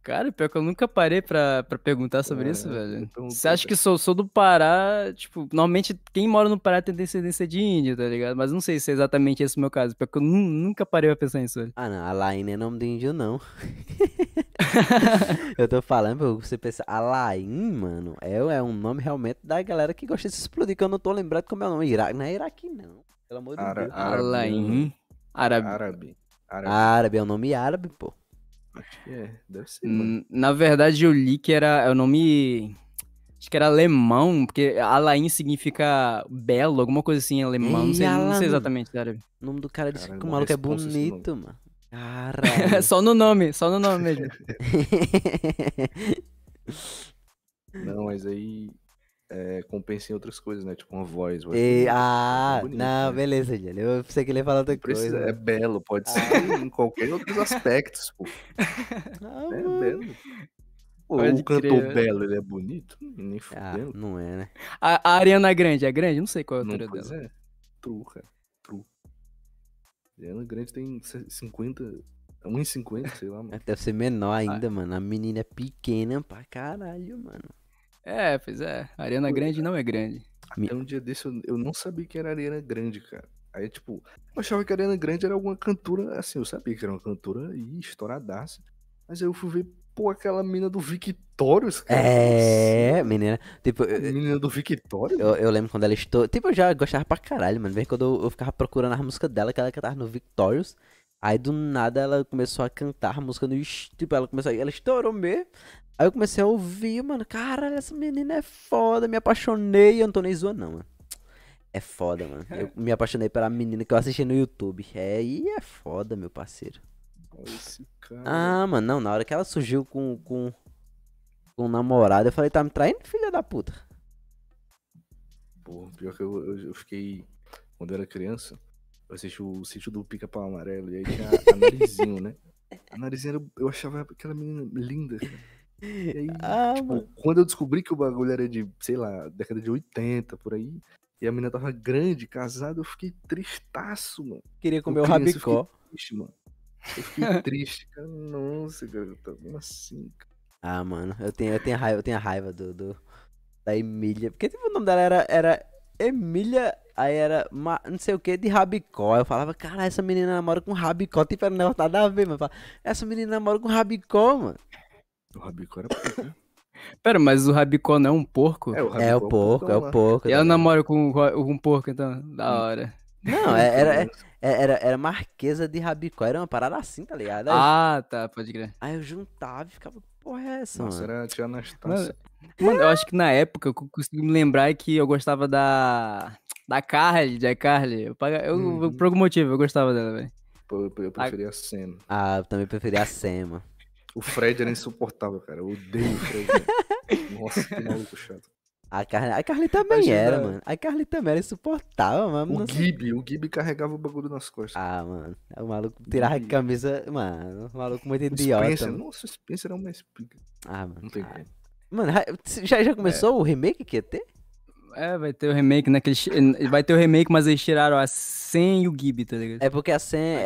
Cara, pior que eu nunca parei pra perguntar sobre isso, velho. Você acha que sou do Pará, tipo, normalmente quem mora no Pará tem descendência de índio, tá ligado? Mas não sei se é exatamente esse o meu caso, pior que eu nunca parei pra pensar nisso, velho. Ah, não, Alain não é nome de índio, não. Eu tô falando pra você pensar, Alain, mano, é um nome realmente da galera que gosta de se explodir, que eu não tô lembrado como é o nome. Não é Iraque, não, pelo amor de Deus. Alain, árabe, é o nome árabe, pô. Acho que é, deve ser, mano. Na verdade, eu li que era o nome... Acho que era alemão, porque Alain significa belo, alguma coisa assim, alemão. Ei, não sei exatamente, cara. O nome do cara disse que o maluco é bonito, mano. Caralho. só no nome mesmo. Não, mas aí... compensa em outras coisas, né? Tipo uma voz. Bonito, né? Beleza, Johnny. Eu pensei que ele ia falar outra coisa. É belo, pode ser em qualquer outros aspectos, pô. Belo. Pô, o cantor belo, ele é bonito? Nem fudeu. Não é, né? A Ariana Grande é grande? Não sei qual é a altura dela. É. True. A Ariana Grande tem 1,50, sei lá, mano. Deve ser menor ainda, mano. A menina é pequena pra caralho, mano. É, pois é. A Ariana Grande não é grande. Até um dia desse eu não sabia que era Ariana Grande, cara. Aí, tipo, eu achava que a Ariana Grande era alguma cantora, assim, eu sabia que era uma cantora estouradaça. Mas aí eu fui ver, pô, aquela menina do Victorious, cara. Menina. Tipo, menina do Victorious? Eu lembro quando ela estourou. Tipo, eu já gostava pra caralho, mano. Vem quando eu ficava procurando as músicas dela, que ela cantava no Victorious. Aí do nada ela começou a cantar a música no... Tipo, ela estourou mesmo. Aí eu comecei a ouvir, mano, caralho, essa menina é foda, me apaixonei, eu não tô nem zoando não, mano. É foda, mano. Eu me apaixonei pela menina que eu assisti no YouTube. É foda, meu parceiro. Olha esse cara. Ah, mano, não, na hora que ela surgiu com o namorado, eu falei, tá me traindo, filha da puta? Pô, pior que eu fiquei, quando eu era criança, eu assisti o Sítio do Pica-Pau Amarelo, e aí tinha a Narizinho, né? A Narizinho, eu achava aquela menina linda, cara. E aí, tipo, quando eu descobri que o bagulho era de, sei lá, década de 80, por aí, e a menina tava grande, casada, eu fiquei tristaço, mano. Queria comer o rabicó. Eu fiquei triste, cara. Nossa, garota, como assim, cara? Ah, mano, eu tenho a raiva da Emília. Porque tipo, o nome dela era Emília, aí era não sei o que de rabicó. Eu falava, cara, essa menina namora com rabicó. Tipo, era um negócio nada a ver, mano. Eu falava, essa menina namora com rabicó, mano. O rabicó era porco, né? Pera, mas o rabicó não é um porco? É o porco. E ela namora com um porco, então, da hora. Não, era marquesa de rabicó, era uma parada assim, tá ligado? Aí, tá, pode crer. Aí eu juntava e ficava, porra, é essa, mano? Será a tia Anastácia? Mano, eu acho que na época eu consigo me lembrar que eu gostava da Carly, de iCarly. Por algum motivo eu gostava dela, velho. Eu preferia a Sam. Ah, eu também preferia a Sam, mano. O Fred era insuportável, cara. Eu odeio o Fred. Nossa, que maluco chato. A Carly também era, mano. A Carly também era insuportável, mano. O Gibi carregava o bagulho nas costas. Ah, mano. O maluco tirava a camisa. Mano, o maluco muito idiota. Spencer. Nossa, o Spencer é uma espiga. Ah, mano. Não tem como. Mano, já começou o remake que ia ter? É, vai ter o remake naquele. Vai ter o remake, mas eles tiraram a Sen e o Gibi, tá ligado? É porque a Sen,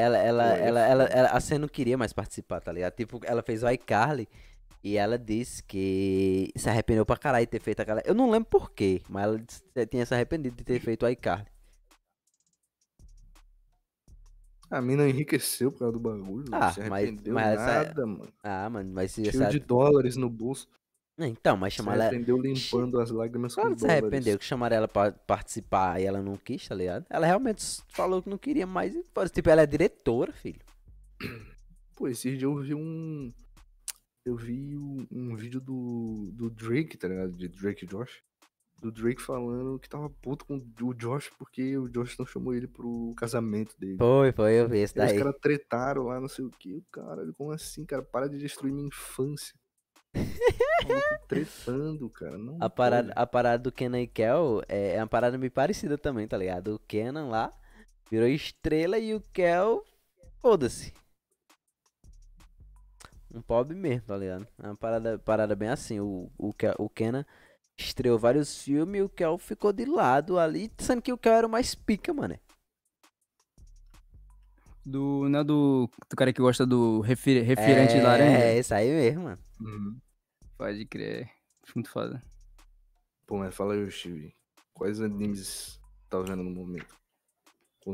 a Sen não queria mais participar, tá ligado? Tipo, ela fez o iCarly e ela disse que se arrependeu pra caralho de ter feito aquela. Eu não lembro porquê, mas ela tinha se arrependido de ter feito o iCarly. A mina enriqueceu por causa do bagulho, não se arrependeu nada, mano. Ah, mano, mas se. Cheio de dólares no bolso. Então, mas chamaram ela... Se arrependeu limpando as lágrimas com dólares. Ela se arrependeu que chamaram ela pra participar e ela não quis, tá ligado? Ela realmente falou que não queria mais. Tipo, ela é diretora, filho. Pô, esses dias eu vi um vídeo do Drake, tá ligado? De Drake e Josh. Do Drake falando que tava puto com o Josh porque o Josh não chamou ele pro casamento dele. Foi, eu vi isso daí. Os caras tretaram lá, não sei o que. Cara, como assim, cara? Para de destruir minha infância. Tretando, cara. Não a parada do Kenan e Kel é uma parada meio parecida também, tá ligado? O Kenan lá virou estrela e o Kel, foda-se. Um pobre mesmo, tá ligado? É uma parada bem assim. O Kenan estreou vários filmes e o Kel ficou de lado ali, sendo que o Kel era o mais pica, mano. Do cara que gosta do refrigerante de laranja. É, isso aí mesmo, mano. Pode crer. Muito foda. Pô, mas fala aí, Osteve. Quais animes tá vendo no momento?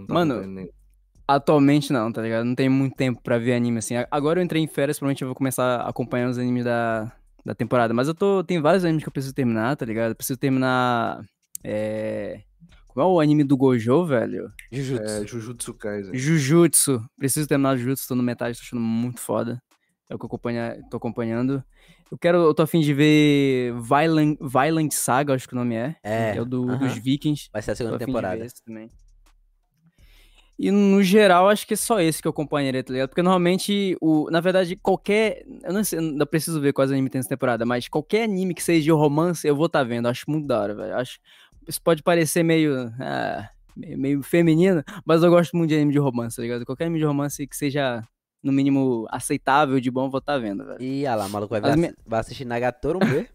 Mano, atualmente não, tá ligado? Não tem muito tempo pra ver anime, assim. Agora eu entrei em férias, provavelmente eu vou começar a acompanhar os animes da temporada. Mas tem vários animes que eu preciso terminar, tá ligado? Eu preciso terminar... Como é o anime do Gojo, velho? Jujutsu. É, Jujutsu Kaisen. Jujutsu. Preciso terminar o Jujutsu, tô no metade, tô achando muito foda. É o que eu tô acompanhando. Eu tô afim de ver Violent Saga, acho que o nome é. Que é o dos Vikings. Vai ser a segunda temporada. Também. E no geral, acho que é só esse que eu acompanharia, tá ligado? Porque normalmente, na verdade, qualquer... Eu não sei, ainda preciso ver quais anime tem essa temporada, mas qualquer anime que seja de romance, eu vou estar vendo. Acho muito da hora, velho. Isso pode parecer meio feminino, mas eu gosto muito de anime de romance, tá ligado? Qualquer anime de romance que seja, no mínimo, aceitável, de bom, eu vou estar vendo, velho. Ih, olha lá, maluco, vai assistir Nagatoru, ver?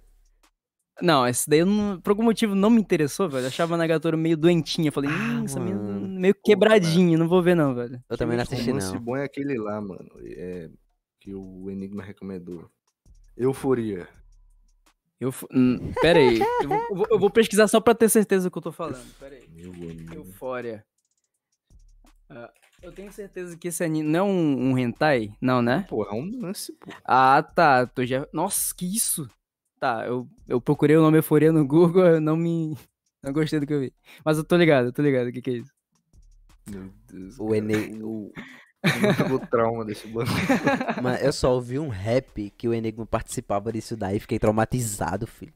Não, esse daí, por algum motivo, não me interessou, velho. Eu achava Nagatoru meio doentinha. Eu falei, essa menina meio quebradinha, não vou ver não, velho. Eu também não assisti, não. O romance bom é aquele lá, mano, que o Enigma recomendou. Euforia. Pera aí, eu vou pesquisar só pra ter certeza do que eu tô falando. Pera aí. Euforia. Eu tenho certeza que esse anime não é um hentai, não, né? Pô, é um lance, pô. Ah, tá. Nossa, que isso? Tá, eu procurei o nome Euforia no Google, eu não gostei do que eu vi. Mas eu tô ligado, o que é isso? Meu Deus. Eu vou trauma desse bando. Mano, eu só ouvi um rap que o Enigma participava disso daí, fiquei traumatizado, filho.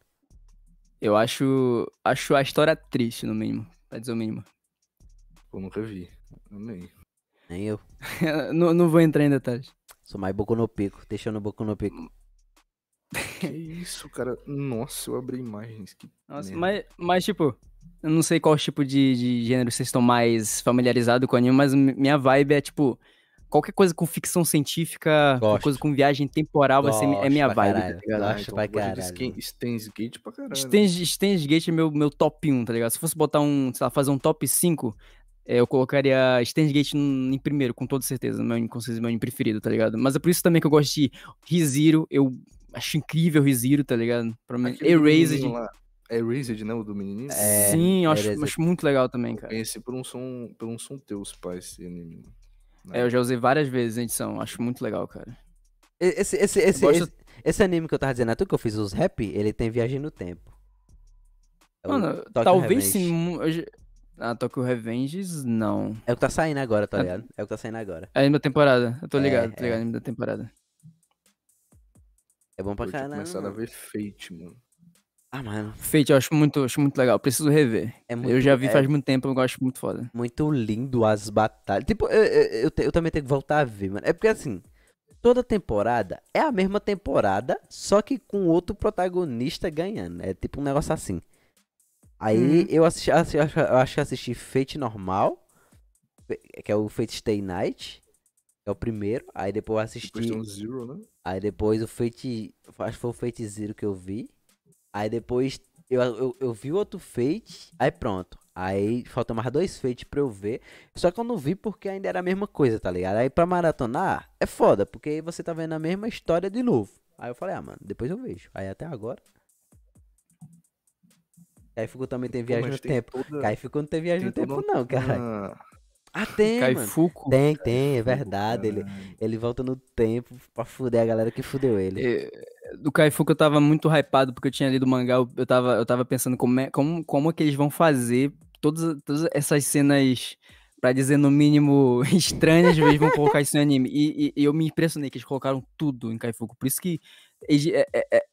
Eu acho a história triste, no mínimo, pra dizer o mínimo. Eu nunca vi, amei. Nem eu. Não vou entrar em detalhes. Sou mais Boku no Pico, deixando Boku no Pico. Que isso, cara? Nossa, eu abri imagens. Que nossa, mas tipo... Eu não sei qual tipo de gênero vocês estão mais familiarizados com o anime, mas minha vibe é, tipo, qualquer coisa com ficção científica, qualquer coisa com viagem temporal, é minha vibe, caralho, tá ligado? Gosto pra caralho. Steins;Gate pra caralho. Steins;Gate é meu top 1, tá ligado? Se fosse botar sei lá, fazer um top 5, eu colocaria Steins;Gate em primeiro, com toda certeza, com certeza, meu anime preferido, tá ligado? Mas é por isso também que eu gosto de Re:Zero, eu acho incrível Re:Zero, tá ligado? Erased... É Razed, né? O do menininho? Sim, eu acho muito legal também, cara. Eu conheci por um som teu, os pais, esse anime. Né? Eu já usei várias vezes a edição. Acho muito legal, cara. Esse anime que eu tava dizendo, é tu que eu fiz os rap, ele tem viagem no tempo. Mano, talvez sim. Tokyo Revenge, não. É o que tá saindo agora, tá ligado? É o que tá saindo agora. É anime da temporada. Eu tô ligado, anime da temporada. É bom pra caralho. Começaram a ver Fate, mano. Ah, mano. Fate, eu acho muito legal. Preciso rever. Eu já vi faz muito tempo, eu acho muito foda. Muito lindo as batalhas. Tipo, eu também tenho que voltar a ver, mano. É porque, assim, toda temporada é a mesma temporada, só que com outro protagonista ganhando. É tipo um negócio assim. Aí eu acho que assisti Fate normal, que é o Fate Stay Night, é o primeiro. Aí depois eu assisti... Depois Zero, né? Aí depois o Fate... Acho que foi o Fate Zero que eu vi. Aí depois eu vi outro Fate, aí pronto. Aí faltam mais dois Fates pra eu ver. Só que eu não vi porque ainda era a mesma coisa, tá ligado? Aí pra maratonar é foda, porque aí você tá vendo a mesma história de novo. Aí eu falei, ah, mano, depois eu vejo. Aí até agora... Kaifuku também tem viagem no tempo. Kaifuku não tem viagem no tempo não, cara. Ah, tem, Kaifuku. Mano. Tem, é verdade. Ele volta no tempo pra fuder a galera que fudeu ele. Do Kaifuku eu tava muito hypado, porque eu tinha lido o mangá, eu tava pensando como é que eles vão fazer todas essas cenas, pra dizer no mínimo, estranhas, eles vão colocar isso no anime. E eu me impressionei que eles colocaram tudo em Kaifuku, por isso que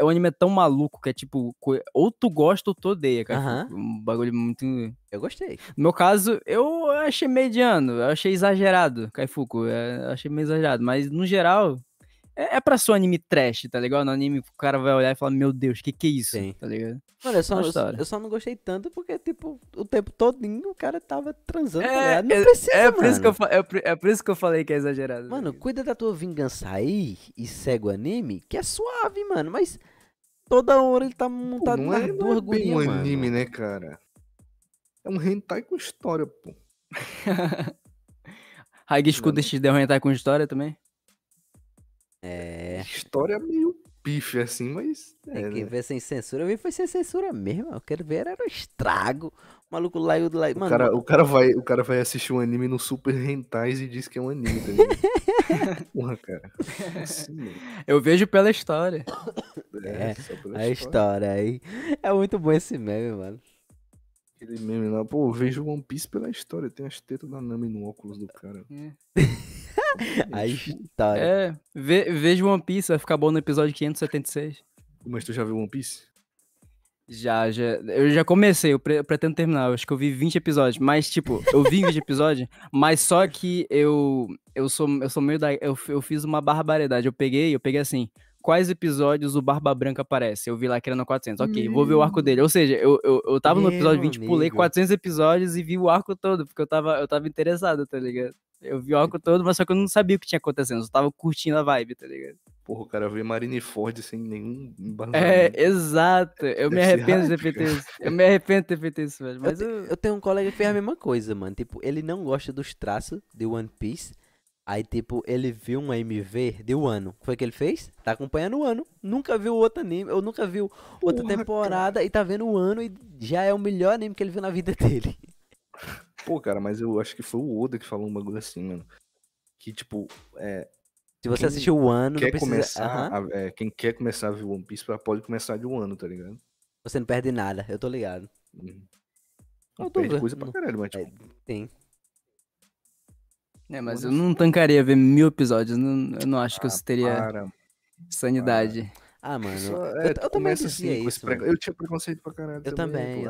o anime é tão maluco que é tipo, ou tu gosta ou tu odeia, cara. Um bagulho muito... Eu gostei. No meu caso, eu achei mediano, eu achei exagerado, Kaifuku, eu achei meio exagerado, mas no geral, é pra ser um anime trash, tá ligado? No anime, o cara vai olhar e falar, meu Deus, que é isso? Sim. Tá ligado? Mano, eu só não gostei tanto porque, tipo, o tempo todinho o cara tava transando, tá ligado? Não precisa, é por isso que eu falei que é exagerado. Mano, cuida da tua vingança aí e segue o anime, que é suave, mano, mas toda hora ele tá montado nas duas gurias, mano. Não é bem um anime, né, cara? É um hentai com história, pô. Haigishiku DXD é um hentai com história também? É. História meio pife, assim, mas... Tem que ver sem censura. Eu vi foi sem censura mesmo. Eu quero ver, era um estrago. O maluco lá e o lá. Mano, o cara vai assistir um anime no Super Hentais e diz que é um anime também. Porra, cara. Assim, eu vejo pela história. Só pela a história aí. É muito bom esse meme, mano. Aquele meme lá. Pô, eu vejo One Piece pela história. Tem as tetas da Nami no óculos do cara. A história. Vejo One Piece, vai ficar bom no episódio 576. Mas tu já viu One Piece? Já. Eu já comecei, eu pretendo terminar. Eu acho que eu vi 20 episódios, mas tipo, eu vi 20 episódios, mas só que eu sou meio da... Eu fiz uma barbaridade, eu peguei assim, quais episódios o Barba Branca aparece? Eu vi lá que era no 400, ok, vou ver o arco dele. Ou seja, eu tava no episódio 20, pulei 400 episódios e vi o arco todo, porque eu tava interessado, tá ligado? Eu vi o arco todo, mas só que eu não sabia o que tinha acontecendo. Eu só tava curtindo a vibe, tá ligado? Porra, o cara veio Marineford sem nenhum embasamento. Exato. Eu me arrependo de ter feito isso, velho. Mas eu tenho um colega que fez a mesma coisa, mano. Tipo, ele não gosta dos traços de One Piece. Aí, tipo, ele viu uma MV de Wano. Foi o que ele fez? Tá acompanhando o Wano. Nunca viu outro anime. Ou nunca viu outra temporada. Cara. E tá vendo o Wano e já é o melhor anime que ele viu na vida dele. Pô, cara, mas eu acho que foi o Oda que falou um bagulho assim, mano. Que, tipo, se você assistiu o Wano, não precisa... quem quer começar a ver One Piece, pode começar de Wano, tá ligado? Você não perde nada, eu tô ligado. Não perde coisa pra caralho, mas tipo... Tem. Mas eu não tancaria ver 1000 episódios. Eu não acho que eu teria sanidade. Ah, mano, eu também assistia assim, isso. Eu tinha preconceito pra caralho. Eu também.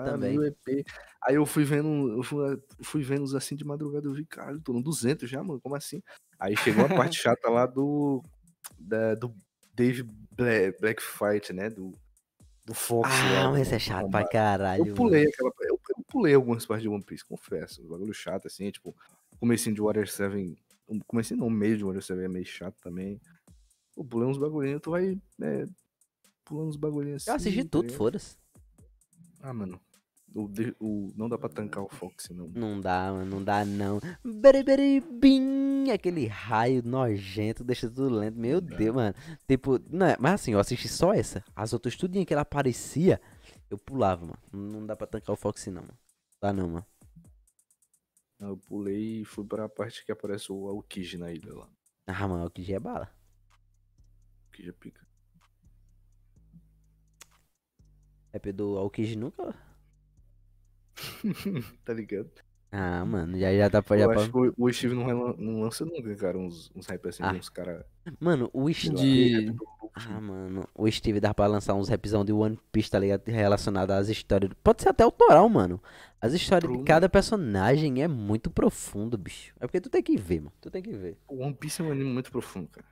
EP. Aí eu fui vendo os assim de madrugada, eu vi, cara, tô no 200 já, mano, como assim? Aí chegou a parte chata lá do Dave Blackfight, né, do Fox. Ah, mas é chato pra caralho. Eu pulei algumas partes de One Piece, confesso, um bagulho chato assim, tipo, comecinho de Water 7, comecei no meio de Water 7 é meio chato também. Pô, pulei uns bagulhinhos, tu vai... pulando uns bagulhinhos assim. Eu assisti tudo, foda-se. Ah, mano. Não dá pra tancar o Fox, não. Não dá, mano. Não dá, não. Beribim, aquele raio nojento, deixa tudo lento. Meu Deus, mano. Tipo, não, mas assim, eu assisti só essa. As outras tudinhas que ela aparecia, eu pulava, mano. Não dá pra tancar o Fox, não, mano. Dá não, mano. Eu pulei e fui pra parte que aparece o Alkiji na ilha lá. Ah, mano, o Alkiji é bala. Alkiji pica. Rap do Alkiji nunca? Tá ligado? Ah, mano, já dá pra... Eu acho que o Osteve não lança nunca, cara, uns rap assim, uns cara... Mano, o Osteve... Ah, mano, o Osteve dá pra lançar uns rapzão de One Piece, tá ligado? Relacionado às histórias... Pode ser até autoral, mano. As histórias de cada personagem é muito profundo, bicho. É porque tu tem que ver, mano. Tu tem que ver. O One Piece é um anime muito profundo, cara.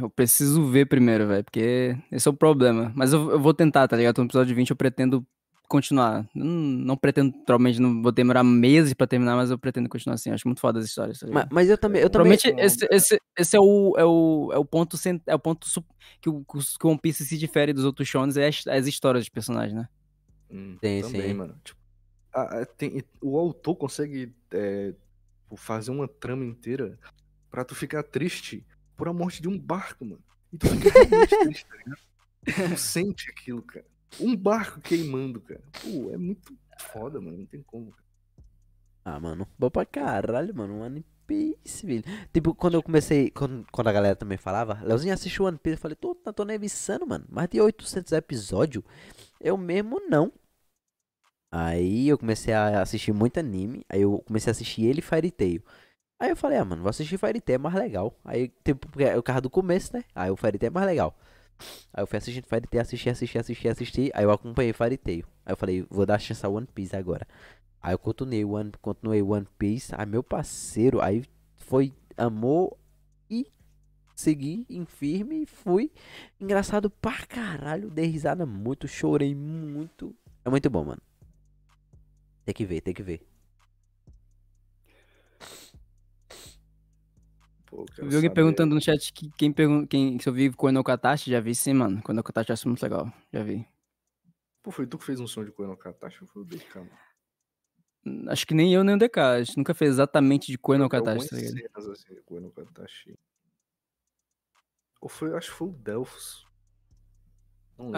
Eu preciso ver primeiro, velho, porque esse é o problema. Mas eu vou tentar, tá ligado? No episódio 20 eu pretendo continuar. Não pretendo, provavelmente não vou demorar meses pra terminar, mas eu pretendo continuar assim. Acho muito foda as histórias. Mas eu também... Provavelmente esse é o ponto que o One Piece se difere dos outros shonens, é as histórias dos personagens, né? Tem, também, sim. Mano. Tipo, o autor consegue fazer uma trama inteira pra tu ficar triste por a morte de um barco, mano. E tu fica realmente triste, tá ligado? Tu sente aquilo, cara. Um barco queimando, cara. Pô, é muito foda, mano. Não tem como, cara. Ah, mano. Bom pra caralho, mano. One Piece, velho. Tipo, quando eu comecei... Quando a galera também falava... Leozinho assistiu One Piece. Eu falei... Tô neviçando, mano. Mais de 800 episódios. Eu mesmo não. Aí eu comecei a assistir muito anime. Aí eu comecei a assistir ele e Fairy Tail. Aí eu falei... Ah, mano. Vou assistir Fairy Tail. É mais legal. Aí, tipo... Porque é o carro do começo, né? Aí o Fairy Tail é mais legal. Aí eu fui assistindo Fairy Tail, assisti. Aí eu acompanhei Fairy Tail. Aí eu falei, vou dar chance a One Piece agora. Aí eu continuei One Piece. Aí meu parceiro, aí foi, amou e segui em firme e fui. Engraçado pra caralho, dei risada muito, chorei muito. É muito bom, mano. Tem que ver. Eu vi alguém perguntando no chat se eu vi Koe no Katachi, já vi sim, mano. Koe no Katachi acho muito legal, já vi. Pô, foi tu que fez um som de Koe no Katachi, ou foi o DK, mano? Acho que nem eu nem o DK, a gente nunca fez exatamente de Koe no Katachi. Ou foi, acho que foi o Delphos. O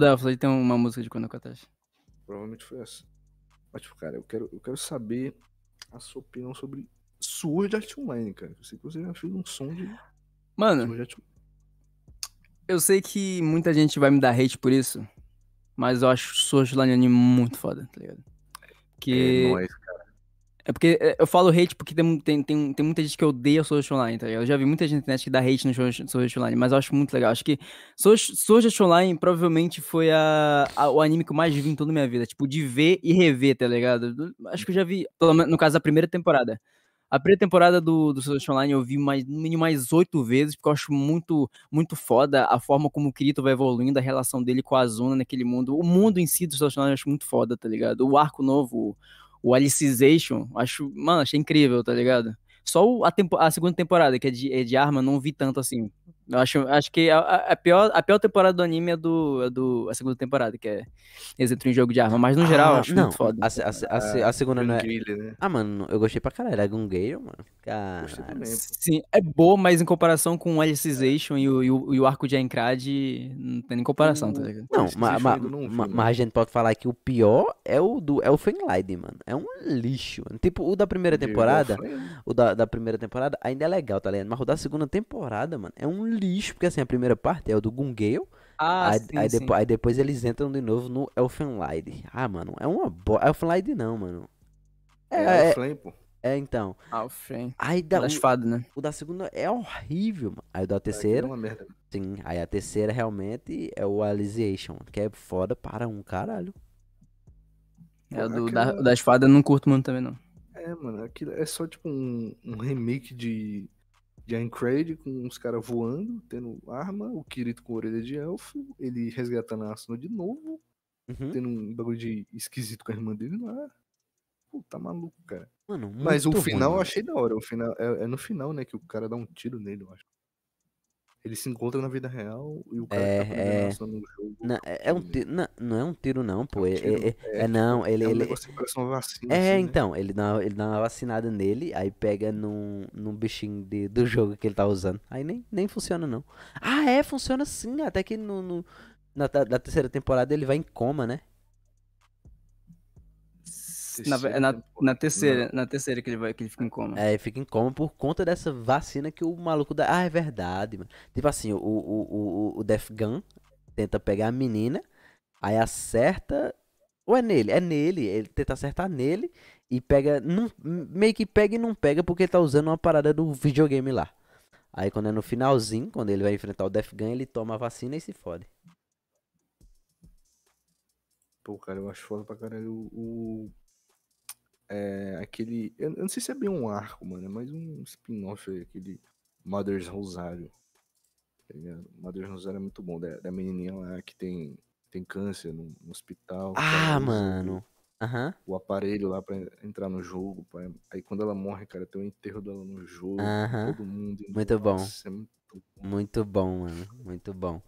Delphos, aí tem uma música de Koe no Katachi. Provavelmente foi essa. Mas tipo, cara, eu quero saber a sua opinião sobre... Sword Art Online, cara. Eu sei que você já fez um som de... Mano, eu sei que muita gente vai me dar hate por isso, mas eu acho Sword Art Online muito foda, tá ligado? Porque... É nóis, cara. É porque eu falo hate porque tem muita gente que odeia Sword Art Online, tá ligado? Eu já vi muita gente na internet que dá hate no Sword Art Online, mas eu acho muito legal. Acho que Sword Art Online provavelmente foi o anime que eu mais vi em toda a minha vida. Tipo, de ver e rever, tá ligado? Acho que eu já vi, pelo menos no caso, a primeira temporada. A primeira temporada do Sword Art Online eu vi no mínimo mais 8 vezes, porque eu acho muito, muito foda a forma como o Kirito vai evoluindo, a relação dele com a Asuna naquele mundo. O mundo em si do Sword Art Online eu acho muito foda, tá ligado? O arco novo, o Alicization, achei incrível, tá ligado? Só a segunda temporada, que é de arma, não vi tanto assim. Eu acho que a pior temporada do anime é a segunda temporada, que é eles entram em jogo de arma. Mas no geral, eu acho muito foda. A segunda não é... Né? Ah, mano, eu gostei pra caralho. É Gungeiro, mano. Gostei também. Sim, é boa, mas em comparação com o Alicization e o arco de Aincrad, não tem nem comparação, tá ligado? Não, mas a gente pode falar que o pior é o do Elfen Lied, mano. É um lixo. Tipo, o da primeira temporada, ainda é legal, tá ligado? Mas o da segunda temporada, mano, é um lixo, porque assim, a primeira parte é o do Gungale, aí depois eles entram de novo no Elfen Lied. Ah, mano, é uma boa. Elfen Lied não, mano. É Elfen, pô. É, então. Elfen. Aí dá o, né? O da segunda é horrível, mano. Aí o da terceira. É uma merda. Sim, aí a terceira realmente é o Alicization, que é foda para um caralho. É, o da espada eu não curto muito também, não. É, mano, aquilo é só tipo um remake de Aincrad, com uns caras voando, tendo arma, o Kirito com orelha de elfo, ele resgatando a Asuna de novo, tendo um bagulho de esquisito com a irmã dele lá. Pô, tá maluco, cara. Mano, mas o final eu achei da hora. O final, é no final, né, que o cara dá um tiro nele, eu acho. Ele se encontra na vida real e o cara tá prendendo a Asuna no jogo. Não é um tiro não, pô. Ele negócio que parece uma vacina. Ele dá uma vacinada nele, aí pega num bichinho do jogo que ele tá usando. Aí nem funciona não. Ah, funciona sim, até que na terceira temporada ele vai em coma, né? Na terceira que ele fica em coma. É, ele fica em coma por conta dessa vacina que o maluco dá. Ah, é verdade, mano. Tipo assim, o Death Gun tenta pegar a menina, aí acerta. Ou é nele, ele tenta acertar nele e pega. Meio que pega e não pega porque ele tá usando uma parada do videogame lá. Aí quando é no finalzinho, quando ele vai enfrentar o Death Gun, ele toma a vacina e se fode. Pô, cara, eu acho foda pra caralho o... Eu não sei se é bem um arco, mano, é mais um spin-off aí, aquele Mother's Rosário. Mother's Rosário é muito bom, da menininha lá que tem tem câncer no hospital. Ah, mano. Uhum. O aparelho lá pra entrar no jogo. Pra... Aí quando ela morre, cara, tem o enterro dela no jogo. Uhum. Todo mundo. Muito bom. É muito bom. Muito bom, mano. Muito bom.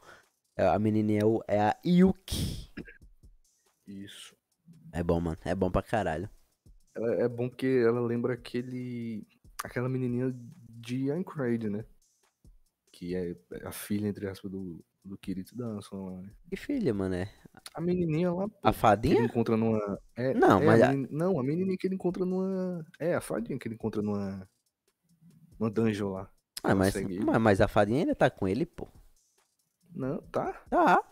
A menininha é a Yuki. Isso. É bom, mano. É bom pra caralho. Ela é bom porque ela lembra aquela menininha de Anchorage, né? Que é a filha, entre aspas, do Kirito da Anson lá, né? Que filha, mano, é? A menininha lá... A fadinha? Que ele encontra numa... Não, a menininha que ele encontra numa... É, a fadinha que ele encontra numa... Numa dungeon lá. Ah, mas a fadinha ainda tá com ele, pô. Não, tá? Tá.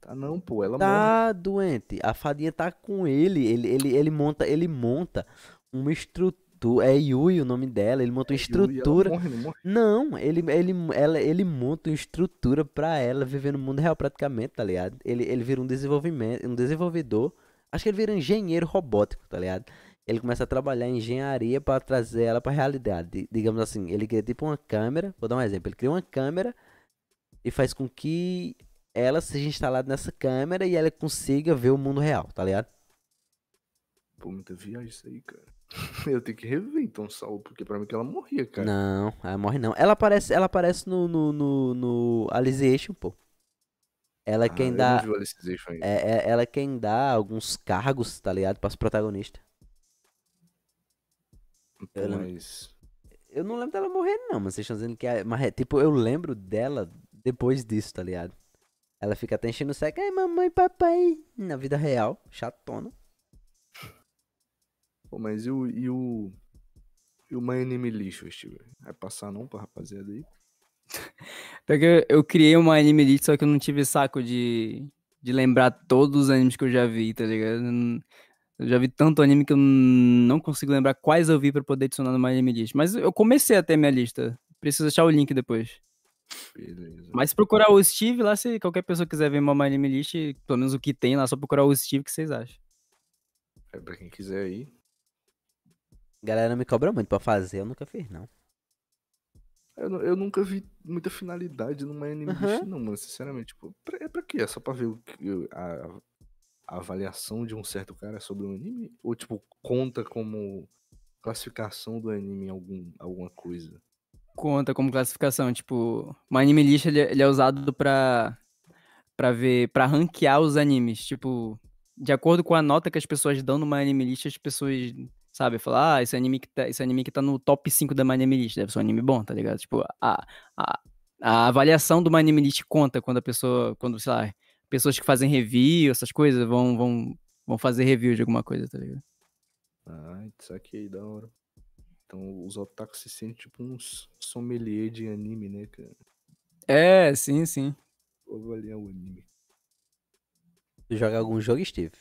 Tá não, pô, ela tá morre. Doente. A fadinha tá com ele. Ele monta uma estrutura. É Yui o nome dela. Ele monta uma estrutura. Yui, ela morre, ele monta uma estrutura pra ela viver no mundo real praticamente, tá ligado? Ele vira um desenvolvedor. Acho que ele vira um engenheiro robótico, tá ligado? Ele começa a trabalhar em engenharia pra trazer ela pra realidade. Digamos assim, ele cria tipo uma câmera. Vou dar um exemplo. Ele cria uma câmera e faz com que ela seja instalada nessa câmera e ela consiga ver o mundo real, tá ligado? Pô, muita viagem isso aí, cara. Eu tenho que rever então, Saul, porque pra mim que ela morria, cara. Não, ela morre não. Ela aparece no Alicization, pô. Ela é quem dá... Não vi o Alicization ainda. Ela é quem dá alguns cargos, tá ligado? Para os protagonistas. Então, mas... Eu não lembro dela morrer não, mas vocês estão dizendo que... Mas, tipo, eu lembro dela depois disso, tá ligado? Ela fica até enchendo o saco, ai mamãe, papai, na vida real, chatona. Pô, mas e o My Anime List, Steve? Vai passar não pra rapaziada aí? Porque eu criei uma Anime List, só que eu não tive saco de lembrar todos os animes que eu já vi, tá ligado? Eu já vi tanto anime que eu não consigo lembrar quais eu vi pra poder adicionar no My Anime List. Mas eu comecei a ter minha lista, preciso achar o link depois. Beleza. Mas procurar o Steve lá, se qualquer pessoa quiser ver uma My Anime List, pelo menos o que tem lá, só procurar o Steve, que vocês acham. É pra quem quiser aí. Galera, me cobra muito pra fazer, eu nunca fiz, não. Eu nunca vi muita finalidade no My Anime List, não, mano, sinceramente. Tipo, é pra quê? É só pra ver a avaliação de um certo cara sobre um anime? Ou, tipo, conta como classificação do anime em alguma coisa? Conta como classificação, tipo, uma anime list ele é usado pra ver, pra ranquear os animes, tipo, de acordo com a nota que as pessoas dão numa anime list, as pessoas, sabe, falar, ah, esse anime que tá no top 5 da anime list, deve ser um anime bom, tá ligado? Tipo, a avaliação do anime list conta quando, sei lá, pessoas que fazem review, essas coisas, vão fazer review de alguma coisa, tá ligado? Ah, isso aqui aí, da hora. Então os otakus se sentem tipo uns sommelier de anime, né, cara? É, sim, sim. Vou avaliar o anime. Tu joga algum jogo, Steve?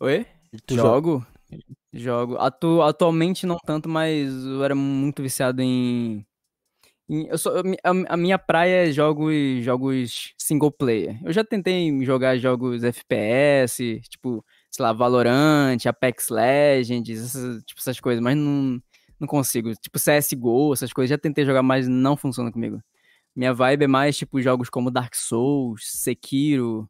Oi? Tu Jogo. Atualmente não tanto, mas eu era muito viciado em... A minha praia é jogos single player. Eu já tentei jogar jogos FPS, tipo... sei lá, Valorant, Apex Legends, essas coisas, mas não consigo. Tipo, CSGO, essas coisas, já tentei jogar, mas não funciona comigo. Minha vibe é mais, tipo, jogos como Dark Souls, Sekiro,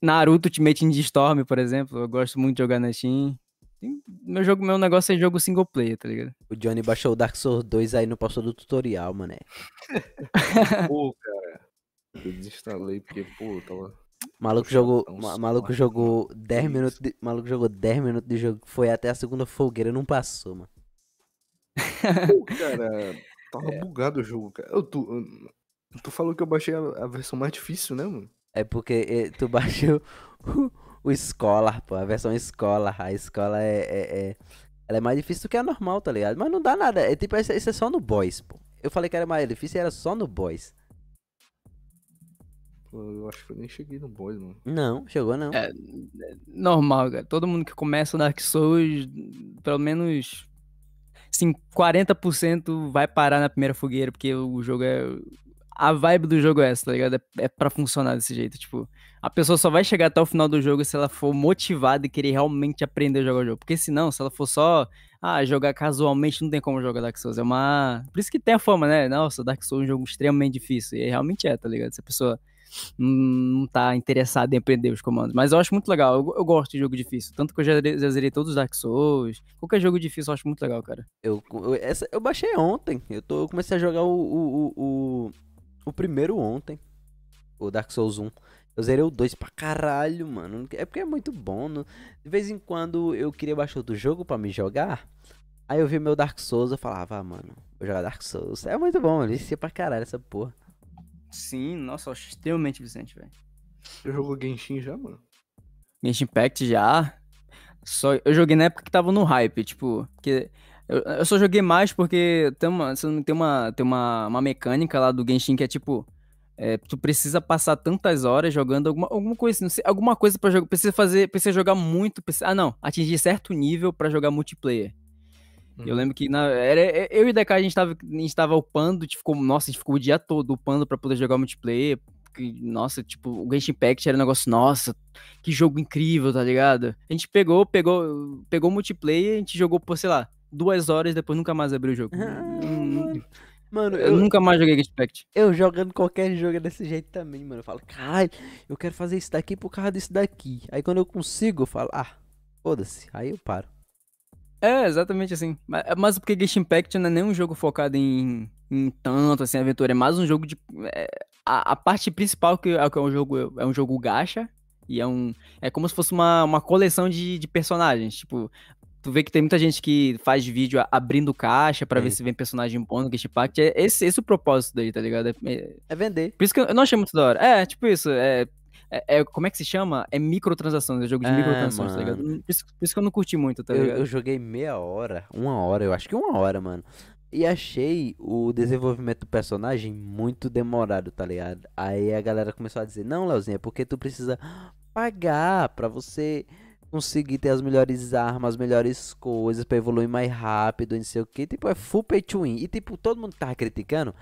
Naruto Ultimate Ninja Storm, por exemplo. Eu gosto muito de jogar na Steam. Meu negócio é jogo single player, tá ligado? O Johnny baixou o Dark Souls 2 aí, não passou do tutorial, mané. Pô, cara. Eu desinstalei porque, pô, eu tava... Maluco jogou 10 minutos de jogo, foi até a segunda fogueira, não passou, mano. Pô, cara, tava bugado o jogo, cara. Tu falou que eu baixei a versão mais difícil, né, mano? É porque tu baixou o Scholar, pô, a versão Scholar. A Scholar ela é mais difícil do que a normal, tá ligado? Mas não dá nada, é tipo, isso é só no boys, pô. Eu falei que era mais difícil e era só no boys. Eu acho que eu nem cheguei no boss, mano. Não, chegou não. É normal, cara. Todo mundo que começa o Dark Souls, pelo menos assim, 40% vai parar na primeira fogueira, porque o jogo é... a vibe do jogo é essa, tá ligado? É pra funcionar desse jeito, tipo, a pessoa só vai chegar até o final do jogo se ela for motivada e querer realmente aprender a jogar o jogo, porque senão, se ela for só, jogar casualmente, não tem como jogar Dark Souls, por isso que tem a fama, né? Nossa, Dark Souls é um jogo extremamente difícil, e realmente é, tá ligado? Se a pessoa não tá interessado em aprender os comandos. Mas eu acho muito legal, eu gosto de jogo difícil. Tanto que eu já zerei todos os Dark Souls. Qualquer jogo difícil eu acho muito legal, cara. Eu baixei ontem. Eu comecei a jogar o primeiro ontem, o Dark Souls 1. Eu zerei o 2 pra caralho, mano. É porque é muito bom, né? De vez em quando eu queria baixar outro jogo pra me jogar. Aí eu vi meu Dark Souls, eu falava, mano, vou jogar Dark Souls. É muito bom, mano, vicia pra caralho essa porra. Sim, nossa, eu acho extremamente Vicente, velho. Eu jogo Genshin já, mano? Genshin Impact já. Eu joguei na época que tava no hype, tipo... Porque eu só joguei mais porque tem uma mecânica lá do Genshin que é tipo... tu precisa passar tantas horas jogando alguma coisa, não sei, alguma coisa pra jogar. Precisa jogar muito... atingir certo nível pra jogar multiplayer. Eu lembro que eu e o DK, a gente tava upando, a gente ficou o dia todo upando pra poder jogar multiplayer. Porque, nossa, tipo, o Genshin Impact era um negócio, nossa, que jogo incrível, tá ligado? A gente pegou multiplayer e a gente jogou por, sei lá, 2 horas, depois nunca mais abriu o jogo. Mano, eu nunca mais joguei Genshin Impact. Eu jogando qualquer jogo desse jeito também, mano. Eu falo, caralho, eu quero fazer isso daqui por causa disso daqui. Aí quando eu consigo, eu falo, foda-se, aí eu paro. É, exatamente assim. Mas porque Genshin Impact não é nem um jogo focado em tanto, assim, aventura. É mais um jogo de... a parte principal que é um jogo gacha. E é como se fosse uma coleção de personagens. Tipo, tu vê que tem muita gente que faz vídeo abrindo caixa pra ver se vem personagem bom no Genshin Impact. É esse o propósito daí, tá ligado? É vender. Por isso que eu não achei muito da hora. É, tipo isso, como é que se chama? É microtransações, é jogo de microtransações, mano. Tá ligado? Por isso que eu não curti muito, tá ligado? Eu joguei uma hora, mano. E achei o desenvolvimento do personagem muito demorado, tá ligado? Aí a galera começou a dizer, não, Leozinho, é porque tu precisa pagar pra você conseguir ter as melhores armas, as melhores coisas, pra evoluir mais rápido, não sei o que. Tipo, é full pay to win. E tipo, todo mundo tava criticando...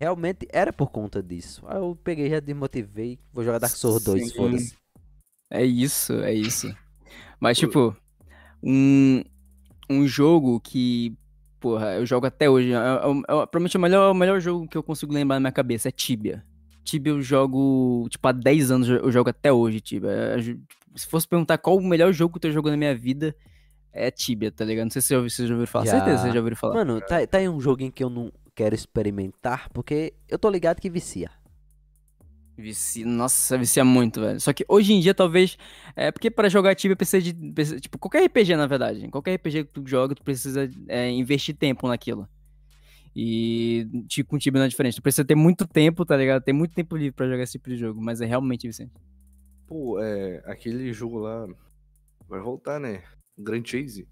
Realmente era por conta disso. Aí eu peguei, já desmotivei. Vou jogar Dark Souls 2, foda-se. É isso. Mas, tipo, um jogo que, porra, eu jogo até hoje. Provavelmente o melhor jogo que eu consigo lembrar na minha cabeça é Tibia. Tibia eu jogo, tipo, há 10 anos eu jogo até hoje, Tibia. Se fosse perguntar qual o melhor jogo que eu jogo na minha vida... É Tibia, tá ligado? Não sei se vocês já ouviram falar. Certeza vocês já ouviram falar. Mano, tá aí um joguinho que eu não quero experimentar, porque eu tô ligado que vicia. Nossa, vicia muito, velho. Só que hoje em dia, talvez... porque pra jogar Tibia precisa de... Tipo, qualquer RPG, na verdade. Qualquer RPG que tu joga, tu precisa investir tempo naquilo. E com Tibia não é diferente. Tu precisa ter muito tempo, tá ligado? Tem muito tempo livre pra jogar esse tipo de jogo. Mas é realmente viciante. Pô, aquele jogo lá... Vai voltar, né? Grand Chase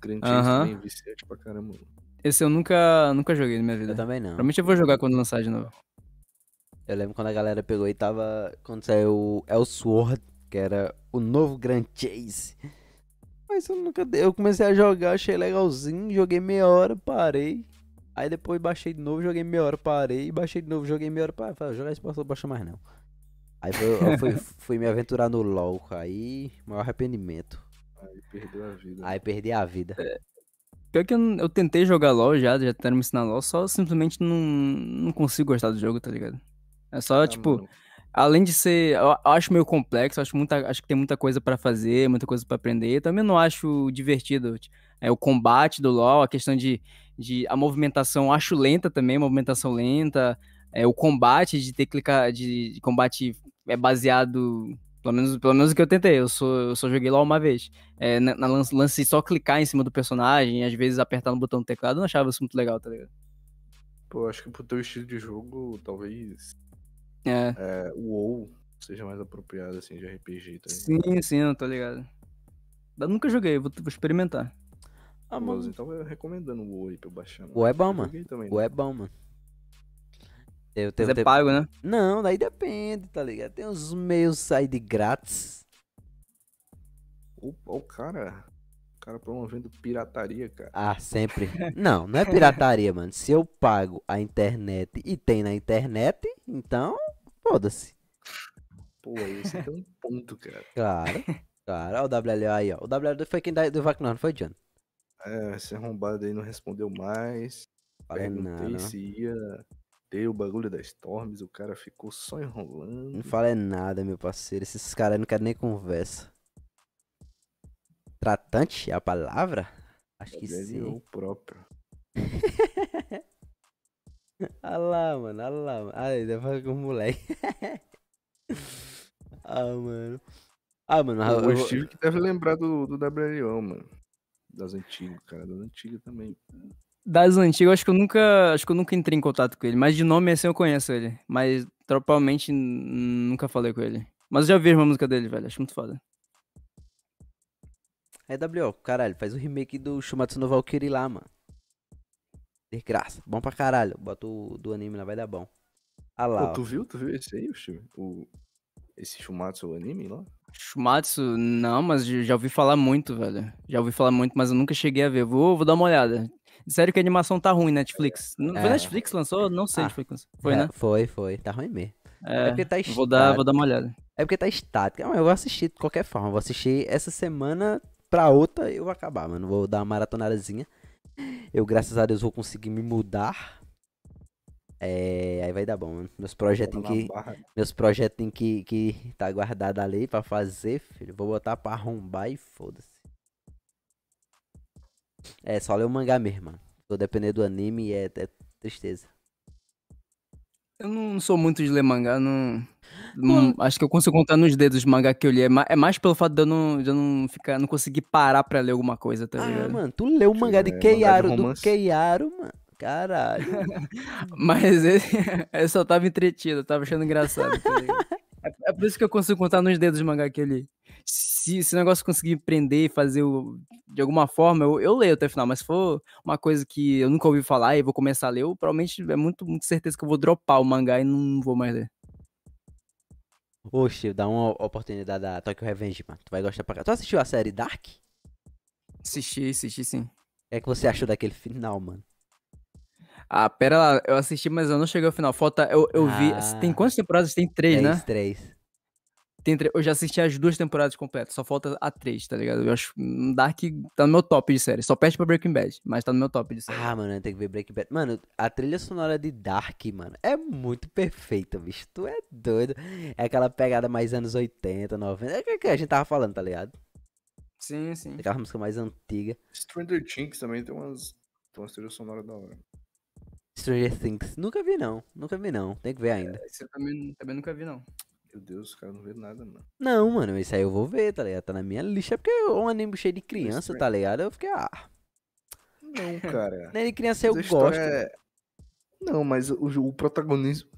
também é viciante pra caramba. Esse eu nunca joguei na minha vida. Eu também não. Provavelmente eu vou jogar quando lançar de novo. Eu lembro quando a galera pegou e tava... Quando saiu o Sword, que era o novo Grand Chase. Mas eu nunca... Eu comecei a jogar, achei legalzinho, joguei meia hora, parei. Aí depois baixei de novo, joguei meia hora, parei. Baixei de novo, joguei meia hora, parei. Falei, jogar isso, não baixar mais não. Aí fui me aventurar no LoL, aí... Maior arrependimento. Aí perdeu a vida. Aí perdi a vida. Pior que eu tentei jogar LoL já tentaram me ensinar LoL, só simplesmente não consigo gostar do jogo, tá ligado? É só, tipo, mano. Além de ser... Eu acho meio complexo, acho que tem muita coisa pra fazer, muita coisa pra aprender. Eu também não acho divertido. O combate do LoL, a questão de a movimentação, eu acho lenta também, movimentação lenta. O combate de ter que clicar, de combate é baseado... Pelo menos o que eu tentei, eu só joguei LoL uma vez. Na lance só clicar em cima do personagem, às vezes apertar no botão do teclado, eu não achava isso muito legal, tá ligado? Pô, acho que pro teu estilo de jogo, talvez... o WoW seja mais apropriado, assim, de RPG, tá ligado? Sim, eu tô ligado. Eu nunca joguei, vou experimentar. Mas então eu recomendando o WoW aí pra eu baixar. O WoW é bom, mano. O WoW é bom, mano. Mas é pago, né? Não, daí depende, tá ligado? Tem uns meios aí de grátis. O cara O cara promovendo pirataria, cara. Ah, sempre. Não, não é pirataria, mano. Se eu pago a internet e tem na internet, então, foda-se. Pô, isso tem um ponto, cara. Claro, claro. Olha o WLO aí, ó. O WLO foi quem deu Vacnor, não foi, John? É, esse arrombado aí não respondeu mais. Perguntei se ia ter o bagulho das Storms, o cara ficou só enrolando. Não fala é nada, meu parceiro. Esses caras não querem nem conversa. Tratante é a palavra? Acho que sim. Eu próprio. Olha lá, mano, olha lá, mano. Aí, depois com o moleque. Ah, mano. Ah, mano. O Osteve que deve lembrar do WLO, mano. Das antigas, cara. Das antigas também. Das antigas, acho que eu nunca entrei em contato com ele. Mas de nome assim eu conheço ele. Mas, tropicalmente, nunca falei com ele. Mas eu já vi a música dele, velho. Acho muito foda. É W.O., caralho, faz o remake do Shumatsu no Valkyrie lá, mano. De graça, bom pra caralho. Bota o do anime lá, vai dar bom. Ah lá, pô, tu viu esse aí, esse Shumatsu, o anime lá? Shumatsu, não, mas já ouvi falar muito, velho. Já ouvi falar muito, mas eu nunca cheguei a ver. Vou dar uma olhada. Sério que a animação tá ruim, Netflix. Não, foi Netflix que lançou? Não sei. Foi, né? Foi. Tá ruim mesmo. É porque tá estático. Vou dar uma olhada. É porque tá estático. Eu vou assistir de qualquer forma. Vou assistir essa semana... Pra outra eu vou acabar, mano. Vou dar uma maratonadazinha. Eu, graças a Deus, vou conseguir me mudar. É... Aí vai dar bom, mano. Meus projetos que tá guardado ali pra fazer, filho. Vou botar pra arrombar e foda-se. É, só ler o mangá mesmo, mano. Tô dependendo do anime, é tristeza. Eu não sou muito de ler mangá, não. Acho que eu consigo contar nos dedos o mangá que eu li. É mais pelo fato de eu não conseguir parar pra ler alguma coisa, tá ligado? Ah, mano, tu leu o mangá de Keiaro, do Keiaro, mano. Caralho. Mas eu só tava entretido, eu tava achando engraçado, tá ligado? É por isso que eu consigo contar nos dedos o mangá que eu li. Se esse negócio conseguir prender e fazer de alguma forma, eu leio até o final, mas se for uma coisa que eu nunca ouvi falar e vou começar a ler, eu provavelmente é muito certeza que eu vou dropar o mangá e não vou mais ler. Oxe, dá uma oportunidade da Tokyo Revenge, mano. Tu vai gostar pra cá. Tu assistiu a série Dark? Assisti sim. O que você achou daquele final, mano? Ah, pera lá, eu assisti, mas eu não cheguei ao final. Falta, eu vi... Tem quantas temporadas? Tem 3, né? Três. Eu já assisti as 2 temporadas completas, só falta a 3, tá ligado? Eu acho que Dark tá no meu top de série. Só perde pra Breaking Bad, mas tá no meu top de série. Ah, mano, tem que ver Breaking Bad. Mano, a trilha sonora de Dark, mano, é muito perfeita, bicho. Tu é doido. É aquela pegada mais anos 80, 90. É o que a gente tava falando, tá ligado? Sim. Aquela música mais antiga. Stranger Things também tem umas trilhas sonoras da hora. Stranger Things. Nunca vi não. Tem que ver ainda. Esse eu também nunca vi não. Meu Deus, cara, não vê nada, mano. Não, mano, isso aí eu vou ver, tá ligado? Tá na minha lista. É porque é um anime cheio de criança, tá ligado? Eu fiquei, Não, cara. Nem de criança eu gosto. Não, mas o protagonismo...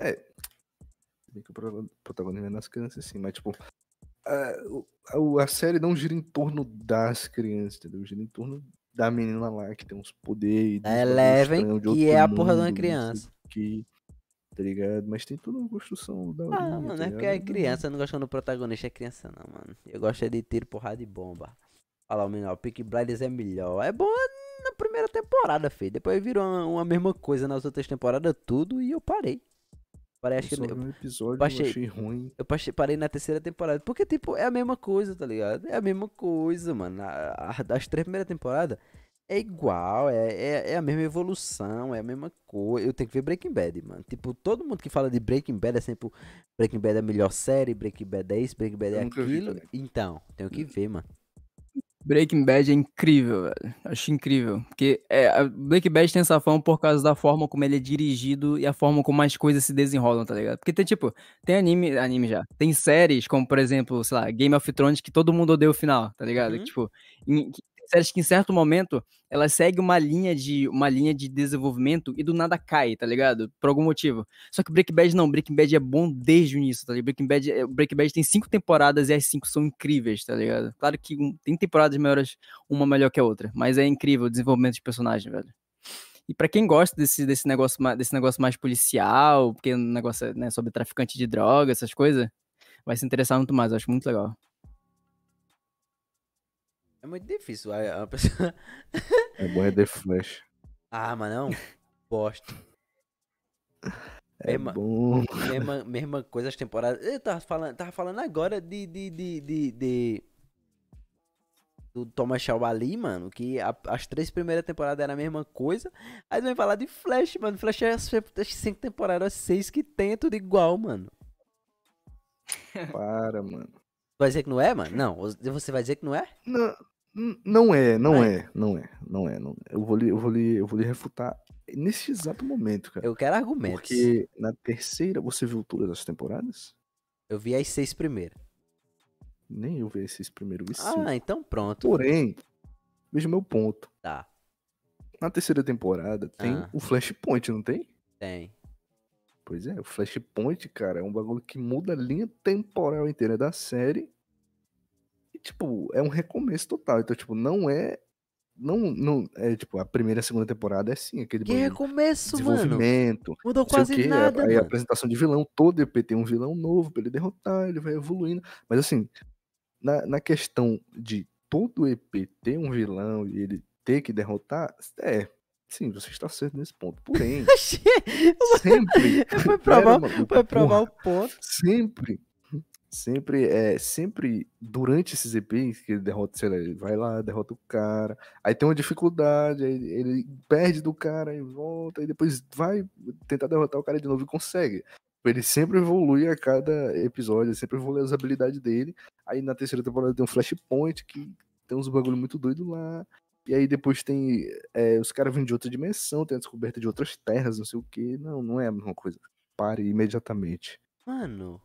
O protagonismo é nas crianças, sim. Mas, tipo, a série não gira em torno das crianças, entendeu? Gira em torno... da menina lá que tem uns poderes. Da Eleven, que é a porra de uma criança. Que, tá ligado? Mas tem toda uma construção da origem. Ah, mano, tá é porque é criança, eu não gosto do protagonista, é criança não, mano. Eu gosto de tiro, porrada e bomba. Olha lá, o menino, o Peaky Blinders é melhor. É bom na primeira temporada, filho. Depois virou uma mesma coisa nas outras temporadas, tudo, e eu parei. Parei na terceira temporada. Porque, tipo, é a mesma coisa, tá ligado? É a mesma coisa, mano. As 3 primeiras temporadas é igual, é a mesma evolução, é a mesma coisa. Eu tenho que ver Breaking Bad, mano. Tipo, todo mundo que fala de Breaking Bad é sempre Breaking Bad é a melhor série, Breaking Bad é isso, Breaking Bad é aquilo. Então, tenho que ver, mano. Breaking Bad é incrível, velho. Acho incrível. Porque Breaking Bad tem essa fama por causa da forma como ele é dirigido e a forma como as coisas se desenrolam, tá ligado? Porque tem, tipo, tem anime já. Tem séries como, por exemplo, sei lá, Game of Thrones, que todo mundo odeia o final, tá ligado? Uhum. Que, tipo, tem séries que em certo momento, ela segue uma linha de desenvolvimento e do nada cai, tá ligado? Por algum motivo. Só que Breaking Bad não. Breaking Bad é bom desde o início, tá ligado? Breaking Bad tem 5 temporadas e as 5 são incríveis, tá ligado? Claro que tem temporadas melhores, uma melhor que a outra, mas é incrível o desenvolvimento de personagem, velho. E pra quem gosta desse negócio mais policial, porque o negócio, né, sobre traficante de droga, essas coisas, vai se interessar muito mais, eu acho muito legal. É muito difícil. A pessoa... É bom é The Flash. Ah, mas não. Bosta. É bom. Mesma coisa as temporadas. Eu tava falando agora do Thomas Shaw ali, mano, que as 3 primeiras temporadas era a mesma coisa. Aí vai falar de Flash, mano. Flash é as 5 temporadas, 6 que tem, é tudo igual, mano. Para, mano. Tu vai dizer que não é, mano? Não. Você vai dizer que não é? Não, não é. Eu vou lhe refutar nesse exato momento, cara. Eu quero argumentos. Porque na terceira, você viu todas as temporadas? Eu vi as 6 primeiras. Nem eu vi esses primeiros. Então pronto. Porém, veja meu ponto. Tá. Na terceira temporada tem o Flashpoint, não tem? Tem. Pois é, o Flashpoint, cara, é um bagulho que muda a linha temporal inteira da série. E, tipo, é um recomeço total. Então, tipo, não é... Não, é tipo, a primeira e a segunda temporada é sim, aquele que recomeço, desenvolvimento, mano. Mudou quase quê, nada, aí a apresentação de vilão, todo EP tem um vilão novo pra ele derrotar, ele vai evoluindo. Mas assim, na questão de todo EP ter um vilão e ele ter que derrotar, sim, você está certo nesse ponto. Porém, sempre foi provar o ponto. Sempre durante esses EPs que ele derrota, sei lá, ele vai lá, derrota o cara, aí tem uma dificuldade, aí ele perde do cara, aí volta, e depois vai tentar derrotar o cara de novo e consegue. Ele sempre evolui a cada episódio, ele sempre evolui as habilidades dele. Aí na terceira temporada tem um Flashpoint, que tem uns bagulho muito doido lá, e aí depois tem os caras vindo de outra dimensão, tem a descoberta de outras terras, não sei o que. Não é a mesma coisa. Pare imediatamente. Mano,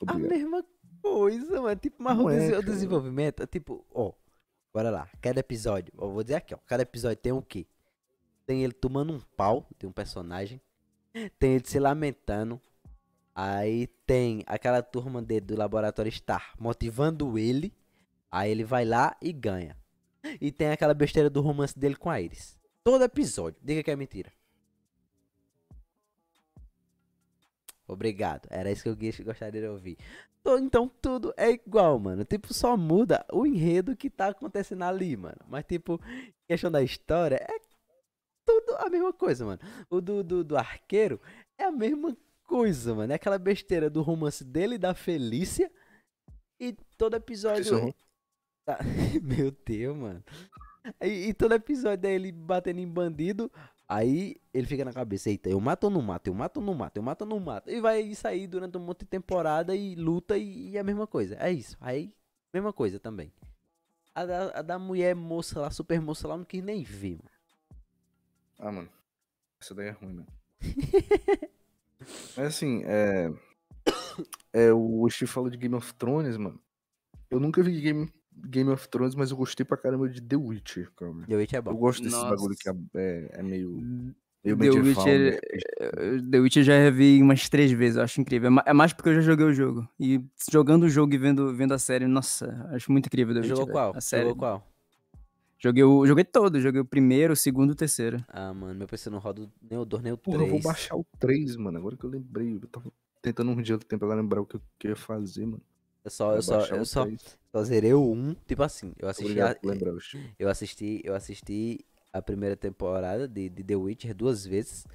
obrigado. A mesma coisa, mano. Tipo, mas o desenvolvimento é tipo, bora lá. Cada episódio, vou dizer aqui, ó. Cada episódio tem o quê? Tem ele tomando um pau, tem um personagem. Tem ele se lamentando. Aí tem aquela turma dele do laboratório Star motivando ele. Aí ele vai lá e ganha. E tem aquela besteira do romance dele com a Iris. Todo episódio. Diga que é mentira. Obrigado, era isso que eu gostaria de ouvir. Então tudo é igual, mano. Tipo, só muda o enredo que tá acontecendo ali, mano. Mas tipo, questão da história é tudo a mesma coisa, mano. O do arqueiro é a mesma coisa, mano. É aquela besteira do romance dele e da Felícia. E todo episódio... Meu Deus, mano. E todo episódio é ele batendo em bandido... Aí ele fica na cabeça, eita, eu mato ou não mato, eu mato ou não mato, eu mato ou não mato. E vai sair durante um monte de temporada e luta e a mesma coisa. É isso, aí mesma coisa também. A da mulher moça lá, super moça lá, eu não quis nem ver, mano. Ah, mano, essa daí é ruim, mano. Mas assim, o Osteve falou de Game of Thrones, mano. Eu nunca vi Game of Thrones, mas eu gostei pra caramba de The Witcher, cara. The Witcher é bom. Eu gosto desse bagulho que é meio medieval. The Witcher eu já revi umas 3 vezes, eu acho incrível. É mais porque eu já joguei o jogo. E jogando o jogo e vendo a série, nossa, acho muito incrível The Witcher. Jogou qual? A série. Jogou qual? Joguei todo. Joguei o primeiro, o segundo e o terceiro. Ah, mano, meu PC não roda nem o 2 nem o 3. Porra, eu vou baixar o 3, mano, agora que eu lembrei. Eu tava tentando um dia do tempo pra lembrar o que eu queria fazer, mano. Eu só zerei o 1, tipo assim, eu assisti a primeira temporada de The Witcher 2 vezes,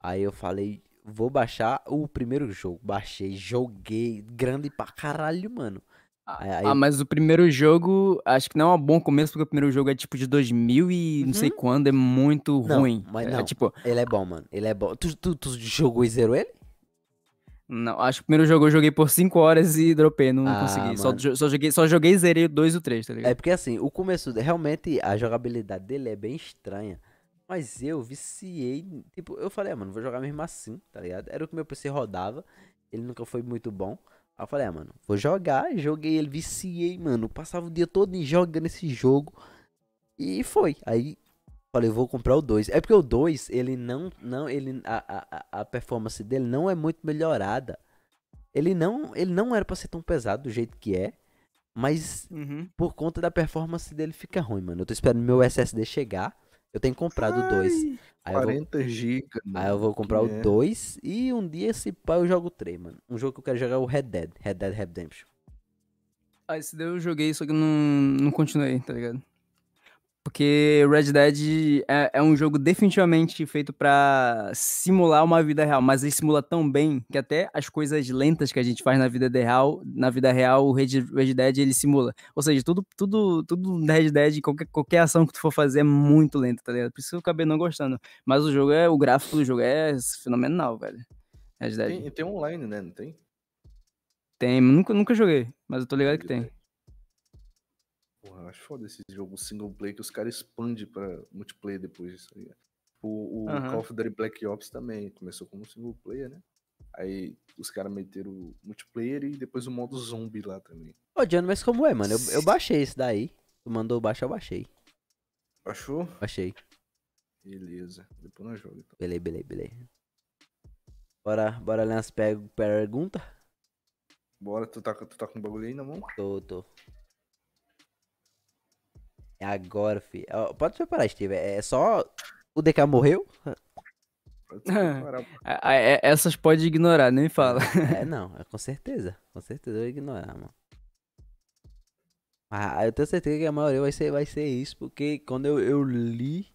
aí eu falei, vou baixar o primeiro jogo, baixei, joguei, grande pra caralho, mano. Mas o primeiro jogo, acho que não é um bom começo, porque o primeiro jogo é tipo de 2000 e não sei quando, é muito ruim. Mas não, tipo... ele é bom, mano, ele é bom. Tu jogou e zerou ele? Não, acho que o primeiro jogo eu joguei por 5 horas e dropei, não consegui. Só joguei e zerei o 2 e o 3, tá ligado? É porque assim, o começo, realmente a jogabilidade dele é bem estranha. Mas eu viciei, tipo, eu falei, mano, vou jogar mesmo assim, tá ligado? Era o que meu PC rodava, ele nunca foi muito bom. Aí eu falei, mano, vou jogar, joguei ele, viciei, mano. Passava o dia todo jogando esse jogo. E foi, aí... Falei, vou comprar o 2. É porque o 2, ele a performance dele não é muito melhorada. Ele não era pra ser tão pesado do jeito que é. Mas por conta da performance dele fica ruim, mano. Eu tô esperando meu SSD chegar. Eu tenho comprado o 2. 40 GB. Aí eu vou comprar o 2 e um dia, se pá, eu jogo o 3, mano. Um jogo que eu quero jogar é o Red Dead Redemption. Ah, esse daí eu joguei, só que não continuei, tá ligado? Porque Red Dead é um jogo definitivamente feito pra simular uma vida real, mas ele simula tão bem que até as coisas lentas que a gente faz na vida real, o Red Dead ele simula. Ou seja, tudo na Red Dead, qualquer ação que tu for fazer é muito lenta, tá ligado? Por isso eu acabei não gostando. Mas o gráfico do jogo é fenomenal, velho. Red Dead. Tem online, né? Não tem? Tem, nunca joguei, mas eu tô ligado que tem. Porra, acho foda esse jogo single player que os caras expandem pra multiplayer depois disso aí. O Call of Duty Black Ops também começou como single player, né? Aí os caras meteram o multiplayer e depois o modo zombie lá também. Ô, Johnny, mas como é, mano? Eu baixei esse daí. Tu mandou baixar, eu baixei. Baixou? Baixei. Beleza. Depois nós jogamos então. Beleza. Bora ler umas perguntas? Bora, tu tá com o bagulho aí na mão? Tô. É agora, filho. Pode preparar, Steve. É só... O DK morreu? Pode preparar. Essas pode ignorar, nem fala. Não. Com certeza eu vou ignorar, mano. Eu tenho certeza que a maioria vai ser isso, porque quando eu li...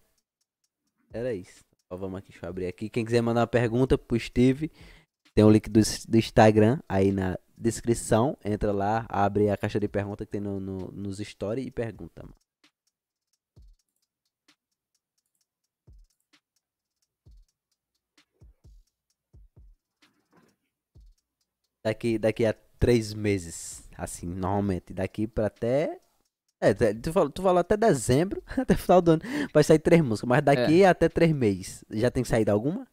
Era isso. Ó, vamos aqui, deixa eu abrir aqui. Quem quiser mandar uma pergunta pro Steve, tem o link do Instagram aí na descrição. Entra lá, abre a caixa de pergunta que tem nos stories e pergunta, mano. Daqui a 3 meses, assim, normalmente, daqui pra até... Tu falou até dezembro, até o final do ano, vai sair 3 músicas, mas daqui até 3 meses, já tem saído alguma?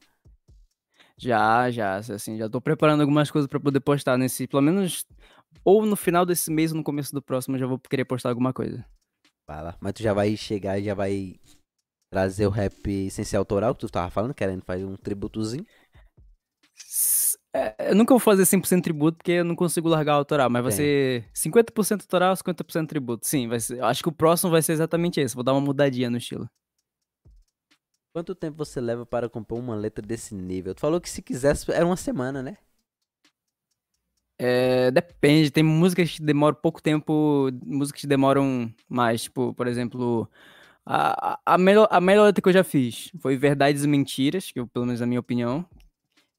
Já, assim, já tô preparando algumas coisas pra poder postar nesse, pelo menos, ou no final desse mês ou no começo do próximo, eu já vou querer postar alguma coisa. Vai lá, mas tu já vai chegar e já vai trazer o rap sem ser autoral, que tu tava falando, querendo fazer um tributozinho? Eu nunca vou fazer 100% tributo porque eu não consigo largar o autoral, mas vai ser 50% autoral, 50% tributo. Sim, vai ser, acho que o próximo vai ser exatamente esse. Vou dar uma mudadinha no estilo. Quanto tempo você leva para compor uma letra desse nível? Tu falou que se quisesse era uma semana, né? Depende. Tem músicas que demoram pouco tempo, músicas que demoram mais. Tipo, por exemplo, a melhor letra que eu já fiz foi Verdades e Mentiras, que eu, pelo menos na minha opinião.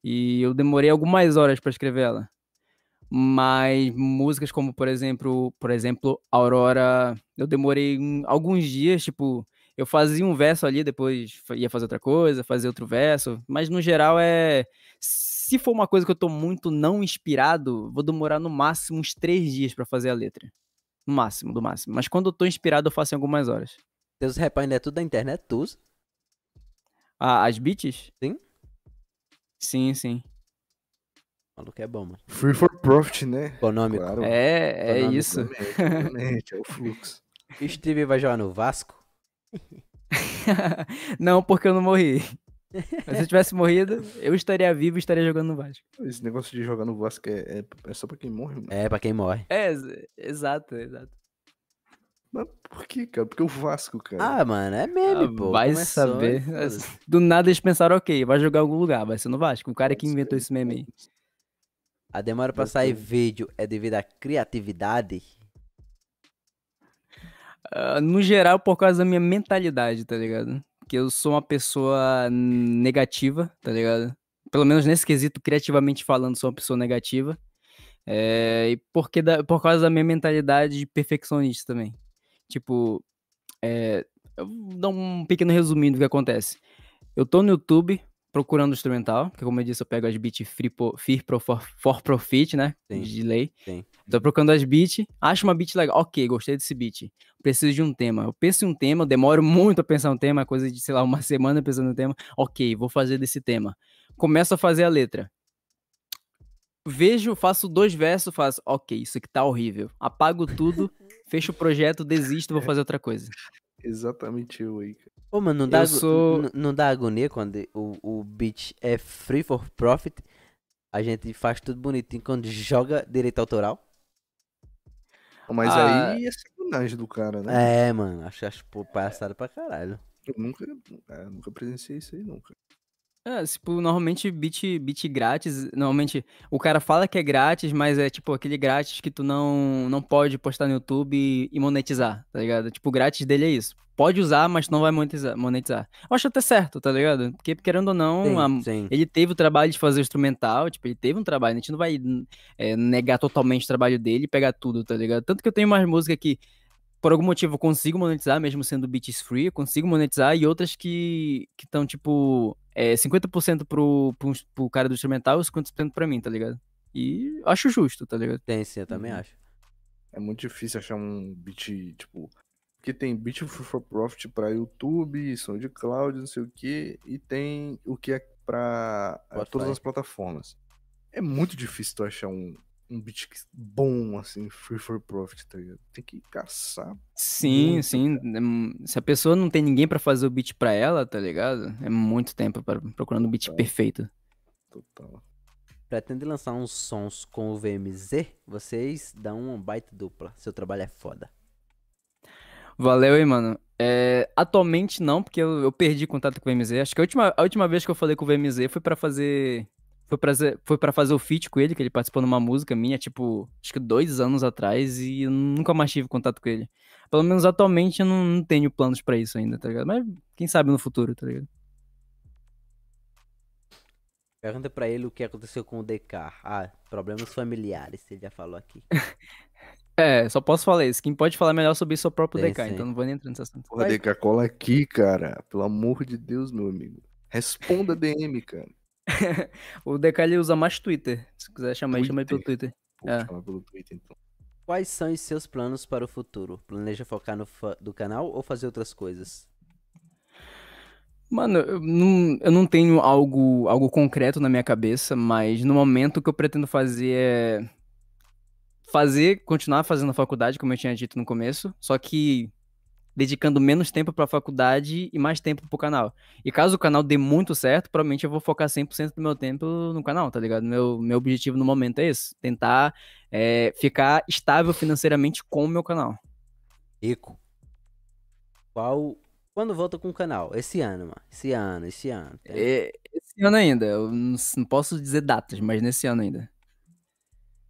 E eu demorei algumas horas pra escrever ela. Mas músicas como, por exemplo, Aurora, eu demorei alguns dias, tipo, eu fazia um verso ali, depois ia fazer outra coisa, fazer outro verso. Mas no geral se for uma coisa que eu tô muito não inspirado, vou demorar no máximo uns 3 dias pra fazer a letra. No máximo, do máximo. Mas quando eu tô inspirado, eu faço em algumas horas. Teus rap ainda é tudo da internet, tu usa? Ah, as beats? Sim. Sim. O maluco é bom, mano. Free for profit, né? Econômico. Claro. Econômico. Isso. Realmente, é o fluxo. Steve vai jogar no Vasco? Não, porque eu não morri. Mas se eu tivesse morrido, eu estaria vivo e estaria jogando no Vasco. Esse negócio de jogar no Vasco é só pra quem morre, mano. É, pra quem morre. Exato. Mas por que, cara? Porque o Vasco, cara. Ah, mano, é meme, pô. Vai saber. Do nada eles pensaram, ok, vai jogar em algum lugar, vai ser no Vasco. O cara que inventou esse meme aí. A demora pra sair vídeo é devido à criatividade? No geral, por causa da minha mentalidade, tá ligado? Porque eu sou uma pessoa negativa, tá ligado? Pelo menos nesse quesito, criativamente falando, sou uma pessoa negativa. E por causa da minha mentalidade de perfeccionista também. Tipo, eu vou dar um pequeno resuminho do que acontece. Eu tô no YouTube procurando instrumental, porque como eu disse, eu pego as beats for profit, né? Sim, de lei. Sim. Tô procurando as beats, acho uma beat legal. Ok, gostei desse beat. Preciso de um tema. Eu penso em um tema, eu demoro muito a pensar um tema, coisa de, sei lá, uma semana pensando em um tema. Ok, vou fazer desse tema. Começo a fazer a letra. Vejo, faço 2 versos, faço... Ok, isso aqui tá horrível. Apago tudo... Fecho o projeto, desisto, vou fazer outra coisa. Exatamente eu aí, cara. Ô, mano, não dá agonia quando o beat é free for profit, a gente faz tudo bonitinho quando joga direito autoral? Mas aí é sacanagem do cara, né? É, mano, acho passado pra caralho. Eu nunca presenciei isso aí, não, cara. É, tipo, normalmente beat grátis, normalmente o cara fala que é grátis, mas é tipo aquele grátis que tu não pode postar no YouTube e monetizar, tá ligado? Tipo, o grátis dele é isso. Pode usar, mas tu não vai monetizar. Eu acho até certo, tá ligado? Porque, querendo ou não, sim. Ele teve o trabalho de fazer o instrumental, tipo, ele teve um trabalho, a gente não vai negar totalmente o trabalho dele e pegar tudo, tá ligado? Tanto que eu tenho mais música que, por algum motivo, eu consigo monetizar, mesmo sendo beats free, eu consigo monetizar, e outras que estão, tipo... 50% pro cara do instrumental e 50% pra mim, tá ligado? E acho justo, tá ligado? Tem sim, eu também acho. É muito difícil achar um beat, tipo... Porque tem beat for profit pra YouTube, SoundCloud, não sei o que, e tem o que é pra todas as plataformas. É muito difícil tu achar um beat bom, assim, free for profit, tá ligado? Tem que caçar. Sim, muito, sim. Cara. Se a pessoa não tem ninguém pra fazer o beat pra ela, tá ligado? É muito tempo procurando o beat perfeito. Total. Pretende lançar uns sons com o VMZ? Vocês dão uma baita dupla. Seu trabalho é foda. Valeu, hein, mano. Atualmente não, porque eu perdi contato com o VMZ. Acho que a última vez que eu falei com o VMZ foi pra fazer... Foi pra fazer o feat com ele, que ele participou numa música minha, tipo, acho que 2 anos atrás, e eu nunca mais tive contato com ele. Pelo menos atualmente eu não tenho planos pra isso ainda, tá ligado? Mas quem sabe no futuro, tá ligado? Pergunta pra ele o que aconteceu com o DK. Ah, problemas familiares, ele já falou aqui. Só posso falar isso. Quem pode falar melhor sobre isso é o próprio DK, então não vou nem entrar nesse assunto. Porra, DK, cola aqui, cara. Pelo amor de Deus, meu amigo. Responda DM, cara. O DK ele usa mais Twitter. Se quiser chamar ele, chama ele pelo Twitter. Vou chamar pelo Twitter, então. Quais são os seus planos para o futuro? Planeja focar no canal ou fazer outras coisas? Mano, eu não tenho algo concreto na minha cabeça, mas no momento o que eu pretendo fazer é continuar fazendo a faculdade, como eu tinha dito no começo, só que dedicando menos tempo pra faculdade e mais tempo pro canal. E caso o canal dê muito certo, provavelmente eu vou focar 100% do meu tempo no canal, tá ligado? Meu objetivo no momento é esse, tentar ficar estável financeiramente com o meu canal. Rico, quando volta com o canal? Esse ano, mano. Esse ano. Tá? Esse ano ainda, eu não posso dizer datas, mas nesse ano ainda.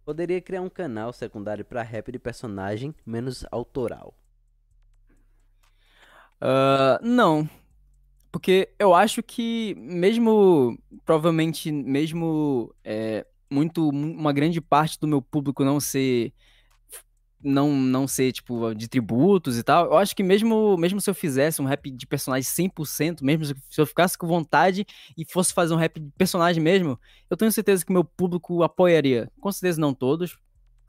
Poderia criar um canal secundário pra rap de personagem menos autoral. Não, porque eu acho que uma grande parte do meu público não ser tipo de tributos e tal, eu acho que mesmo se eu fizesse um rap de personagem 100%, mesmo se eu ficasse com vontade e fosse fazer um rap de personagem mesmo, eu tenho certeza que meu público apoiaria, com certeza não todos,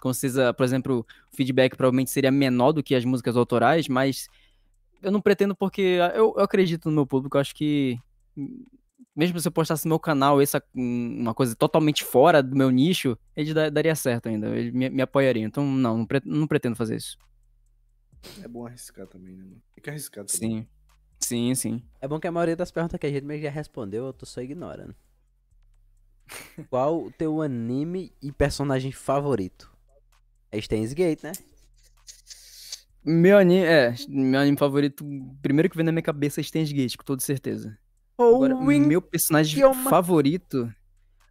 com certeza, por exemplo, o feedback provavelmente seria menor do que as músicas autorais, mas... Eu não pretendo porque eu acredito no meu público, eu acho que mesmo se eu postasse no meu canal uma coisa totalmente fora do meu nicho, ele daria certo ainda, ele me apoiaria, então não pretendo fazer isso. É bom arriscar também, né? Tem que arriscar também. Sim. É bom que a maioria das perguntas que a gente já respondeu, eu tô só ignorando. Qual o teu anime e personagem favorito? É Steins;Gate, né? Meu anime favorito, primeiro que vem na minha cabeça é Steins;Gate, com toda certeza. Agora, meu personagem favorito...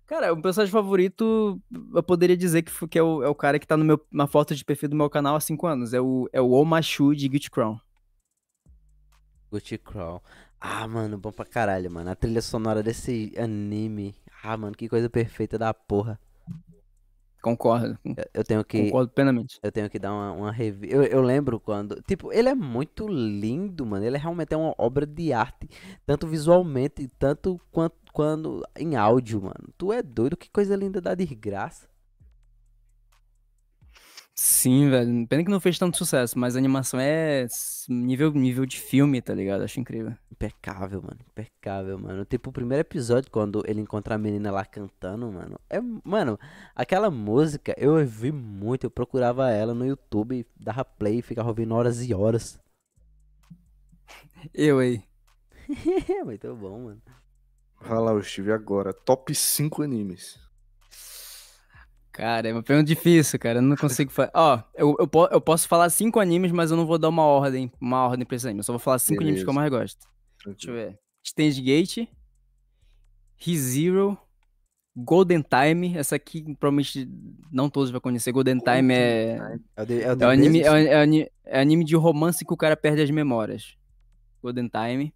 Cara, o personagem favorito, eu poderia dizer que é o cara que tá na foto de perfil do meu canal há 5 anos. É o Omashu de Guilty Crown. Guilty Crown. Ah, mano, bom pra caralho, mano. A trilha sonora desse anime. Ah, mano, que coisa perfeita da porra. Concordo. Concordo plenamente. Eu tenho que dar uma review. Eu lembro quando... Tipo, ele é muito lindo, mano. Ele realmente é uma obra de arte. Tanto visualmente, tanto quanto em áudio, mano. Tu é doido? Que coisa linda da desgraça. Sim, velho. Pena que não fez tanto sucesso, mas a animação é nível de filme, tá ligado? Acho incrível. Impecável, mano. Tipo, o primeiro episódio, quando ele encontra a menina lá cantando, mano. Mano, aquela música eu ouvi muito. Eu procurava ela no YouTube, dava play e ficava ouvindo horas e horas. Eu aí. Muito bom, mano. Olha lá, eu estive agora. Top 5 animes. Cara, é uma pergunta difícil, cara, eu não consigo falar. Ó, eu posso falar 5 animes, mas eu não vou dar uma ordem pra esse anime. Eu só vou falar 5 animes que eu mais gosto. Deixa eu ver. Steins;Gate, Re:Zero, Golden Time, essa aqui provavelmente não todos vão conhecer. Golden Time é anime de romance que o cara perde as memórias. Golden Time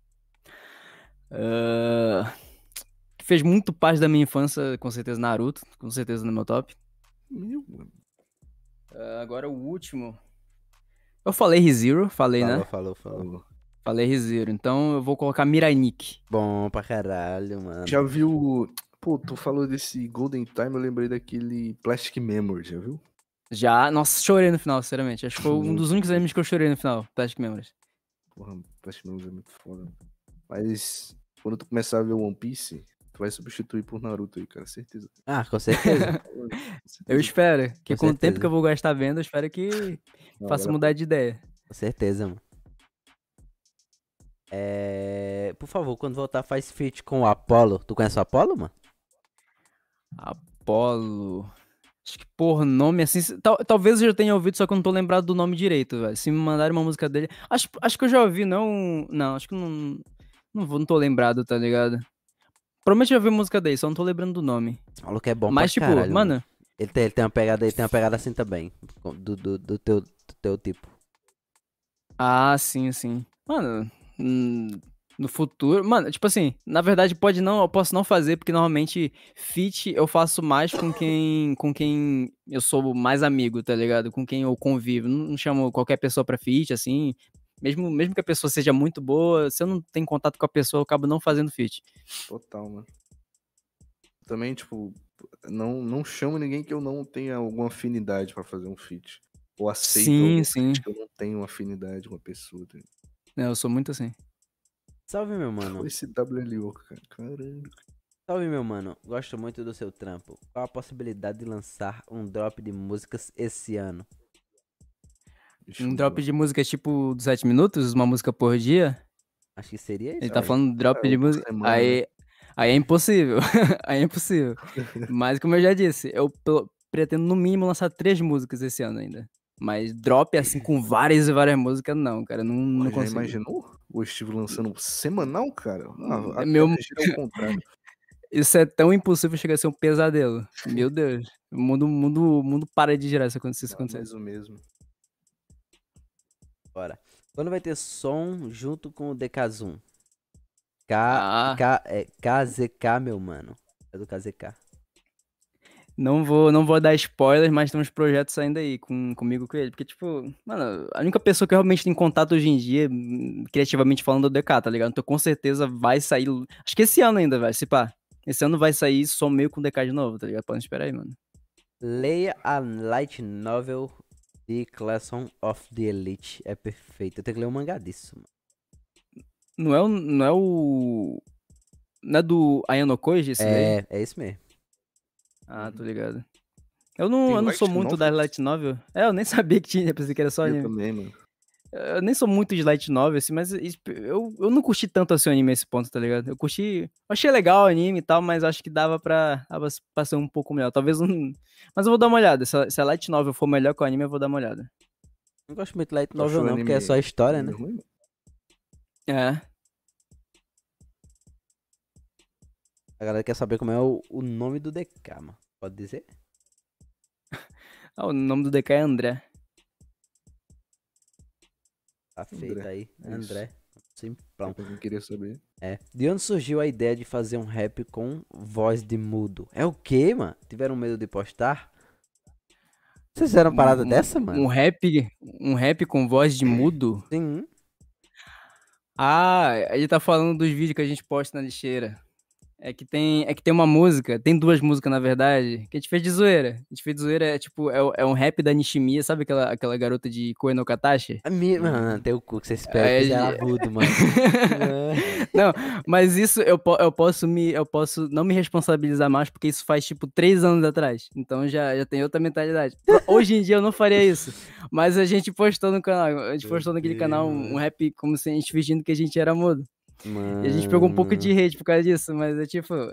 fez muito parte da minha infância, com certeza. Naruto, com certeza, no meu top. Agora o último, eu falei Re:Zero, falei Re:Zero, então eu vou colocar Mirai Nikki. Bom pra caralho, mano. Já viu... Pô, tu falou desse Golden Time, eu lembrei daquele Plastic Memories, já viu? Já, nossa, chorei no final, sinceramente. Acho que foi um dos únicos animes que eu chorei no final, Plastic Memories. Porra, Plastic Memories é muito foda. Mas quando tu começar a ver One Piece, tu vai substituir por Naruto aí, cara, certeza. Ah, com certeza. Eu espero, que com o tempo que eu vou gastar vendo, eu espero que faça mudar de ideia. Com certeza, mano. Por favor, quando voltar, faz feat com o Apollo. Tu conhece o Apollo, mano? Apollo. Acho que por nome assim. Talvez eu já tenha ouvido, só que eu não tô lembrado do nome direito, velho. Se me mandarem uma música dele. Acho que eu já ouvi, não. Não, acho que não. Não tô lembrado, tá ligado? Provavelmente já ouvi música dele, só não tô lembrando do nome. Esse maluco é bom, mas, pra caralho, mano. Ele tem uma pegada assim também. Do teu tipo. Ah, sim, sim. Mano. No futuro, mano, tipo assim, na verdade eu posso não fazer, porque normalmente feat eu faço mais com quem eu sou mais amigo, tá ligado? Com quem eu convivo, não chamo qualquer pessoa pra feat, assim, mesmo que a pessoa seja muito boa, se eu não tenho contato com a pessoa, eu acabo não fazendo feat. Total, mano. Também, tipo, não chamo ninguém que eu não tenha alguma afinidade pra fazer um feat, ou aceito feat que eu não tenho afinidade com a pessoa, tá ligado? Eu sou muito assim. Salve, meu mano. Esse WLO, cara. Caramba. Salve, meu mano. Gosto muito do seu trampo. Qual a possibilidade de lançar um drop de músicas esse ano? Um drop de músicas tipo dos 7 minutos? Uma música por dia? Acho que seria isso. Ele tá falando drop de música. Aí é impossível. Aí é impossível. Mas como eu já disse, eu pretendo no mínimo lançar 3 músicas esse ano ainda. Mas drop assim com várias e várias músicas, não, cara. Não consigo. Já imaginou? O Osteve lançando semanal, cara? Ah, isso é tão impossível, chegar a ser um pesadelo. Meu Deus. O mundo para de girar se isso acontecer. Isso mesmo. Bora. Quando vai ter som junto com o DKZoom? KZK, meu mano. É do KZK. Não vou dar spoilers, mas tem uns projetos saindo aí comigo, com ele. Porque, tipo, mano, a única pessoa que eu realmente tenho contato hoje em dia, criativamente falando, é o DK, tá ligado? Então, com certeza, vai sair... Acho que esse ano ainda, velho, se pá. Esse ano vai sair só meio com o DK de novo, tá ligado? Pode esperar aí, mano. Leia a light novel de Classroom of the Elite. É perfeito. Eu tenho que ler um mangá disso, mano. Não é do Ayano Koji, esse daí? É isso mesmo. Ah, tô ligado. Eu não sou muito da light novel. Eu nem sabia que tinha, pensei que era só anime. Eu também, mano. Eu nem sou muito de light novel, assim, mas eu não curti tanto assim o anime a esse ponto, tá ligado? Eu curti... Achei legal o anime e tal, mas acho que dava pra passar um pouco melhor. Talvez um... Mas eu vou dar uma olhada. Se a light novel for melhor que o anime, eu vou dar uma olhada. Não gosto muito de light novel não, porque é só história, né? A galera quer saber como é o nome do DK, mano. Pode dizer? O nome do DK é André. Tá feito aí. André. Simplão. Eu queria saber. De onde surgiu a ideia de fazer um rap com voz de mudo? É o quê, mano? Tiveram medo de postar? Vocês fizeram uma parada dessa, mano? Um rap com voz de mudo? Sim. Ah, ele tá falando dos vídeos que a gente posta na lixeira. É que tem uma música, tem 2 músicas na verdade, que a gente fez de zoeira. A gente fez de zoeira, é um rap da Nishimiya, sabe aquela garota de Koe no Katachi? Mano, tem o cu que você espera, que já é agudo, mano. Não, mas isso eu posso não me responsabilizar mais, porque isso faz tipo 3 anos atrás, então já tem outra mentalidade. Hoje em dia eu não faria isso, mas a gente postou no canal, naquele canal um rap como se a gente fingindo que a gente era mudo. Mano. E a gente pegou um pouco de hate por causa disso, mas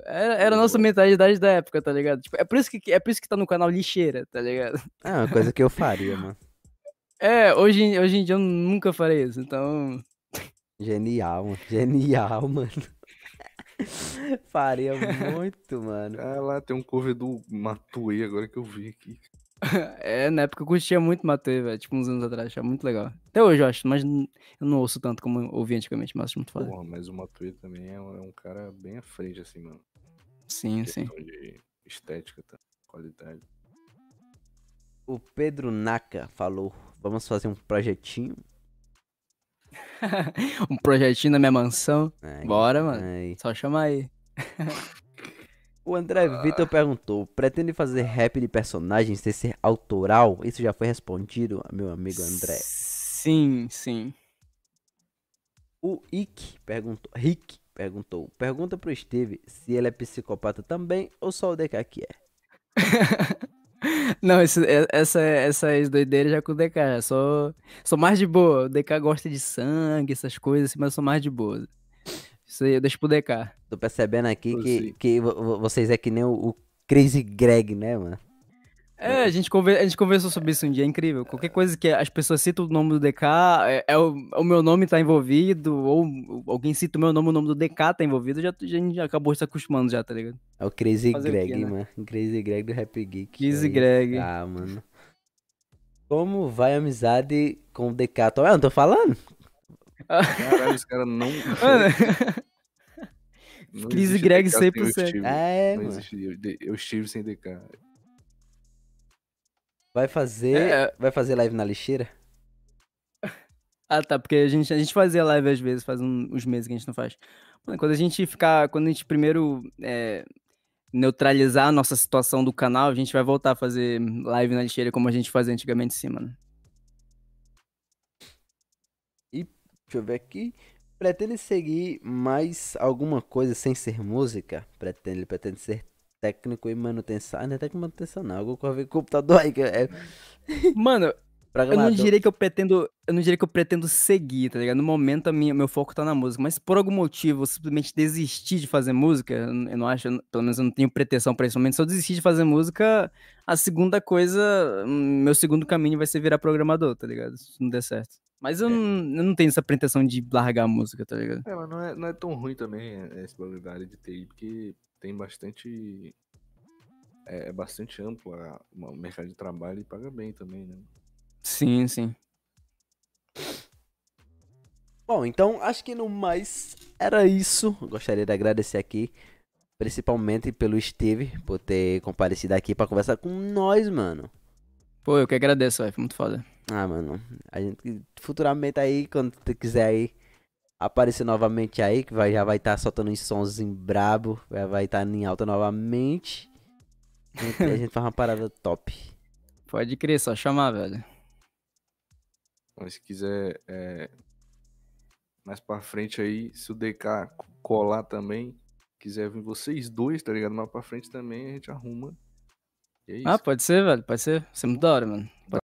era a nossa mentalidade da época, tá ligado? Tipo, é por isso que tá no canal lixeira, tá ligado? É uma coisa que eu faria, mano. Hoje em dia eu nunca farei isso, então... Genial, mano. Faria muito, mano. Ah lá, tem um cover do Matuê agora que eu vi aqui. É, na época eu curtia muito Matuê, velho. Tipo, uns anos atrás, achava muito legal. Até hoje eu acho, mas eu não ouço tanto como eu ouvi antigamente, mas acho muito foda. Porra, mas o Matuê também é um cara bem à frente, assim, mano. Sim, sim. De estética, tá? Qualidade. O Pedro Naka falou, vamos fazer um projetinho. Um projetinho na minha mansão. Ai, bora, mano. Ai. Só chamar aí. O André Vitor perguntou, pretende fazer rap de personagens sem ser autoral? Isso já foi respondido, meu amigo André. Sim, sim. O Rick perguntou, pergunta pro Osteve se ele é psicopata também ou só o DK que é. Não, essas doideiras já com o DK, eu sou mais de boa. O DK gosta de sangue, essas coisas assim, mas eu sou mais de boa. Isso aí eu deixo pro DK. Tô percebendo aqui que vocês é que nem o Chris e Greg, né, mano? É, a gente conversou sobre isso um dia, é incrível. Qualquer coisa que as pessoas citam o nome do DK, o meu nome tá envolvido, ou alguém cita o meu nome, o nome do DK tá envolvido, a gente já acabou se acostumando já, tá ligado? É o Crazy Greg, né? Mano. Crazy Greg do Rap Geek. Crazy Greg. Ah, mano. Como vai a amizade com o DK? Eu não tô falando? Caralho, os caras não... Mano. Crazy Greg 100%. É, mano. Eu estive sem DK. Vai fazer live na lixeira? Ah, tá, porque a gente fazia live às vezes, faz uns meses que a gente não faz. Mano, quando a gente primeiro neutralizar a nossa situação do canal, a gente vai voltar a fazer live na lixeira como a gente fazia antigamente, sim, mano. E, deixa eu ver aqui, pretende seguir mais alguma coisa sem ser música? Pretende ser técnico e manutenção. Ah, não é técnico e manutenção, não. Algo com a ver com o computador aí. Mano, eu não diria que eu pretendo seguir, tá ligado? No momento, meu foco tá na música. Mas por algum motivo, eu simplesmente desistir de fazer música, eu não acho, pelo menos eu não tenho pretensão pra esse momento. Se eu desistir de fazer música, a segunda coisa, meu segundo caminho vai ser virar programador, tá ligado? Se não der certo. Mas eu não tenho essa pretensão de largar a música, tá ligado? É, mas não é tão ruim também essa probabilidade de TI, porque... tem bastante... É bastante amplo o mercado de trabalho e paga bem também, né? Sim, sim. Bom, então acho que no mais era isso. Gostaria de agradecer aqui, principalmente pelo Osteve, por ter comparecido aqui pra conversar com nós, mano. Pô, eu que agradeço, foi muito foda. Ah, mano, a gente futuramente aí, quando tu quiser aí, aparecer novamente aí, que já vai estar soltando uns sons em brabo, já vai estar em alta novamente. A gente faz uma parada top. Pode crer, só chamar, velho. Mas se quiser, mais pra frente aí, se o DK colar também, quiser vir vocês dois, tá ligado? Mais pra frente também a gente arruma. E é isso. Ah, pode ser, velho, pode ser. Isso é muito da hora, mano. Pode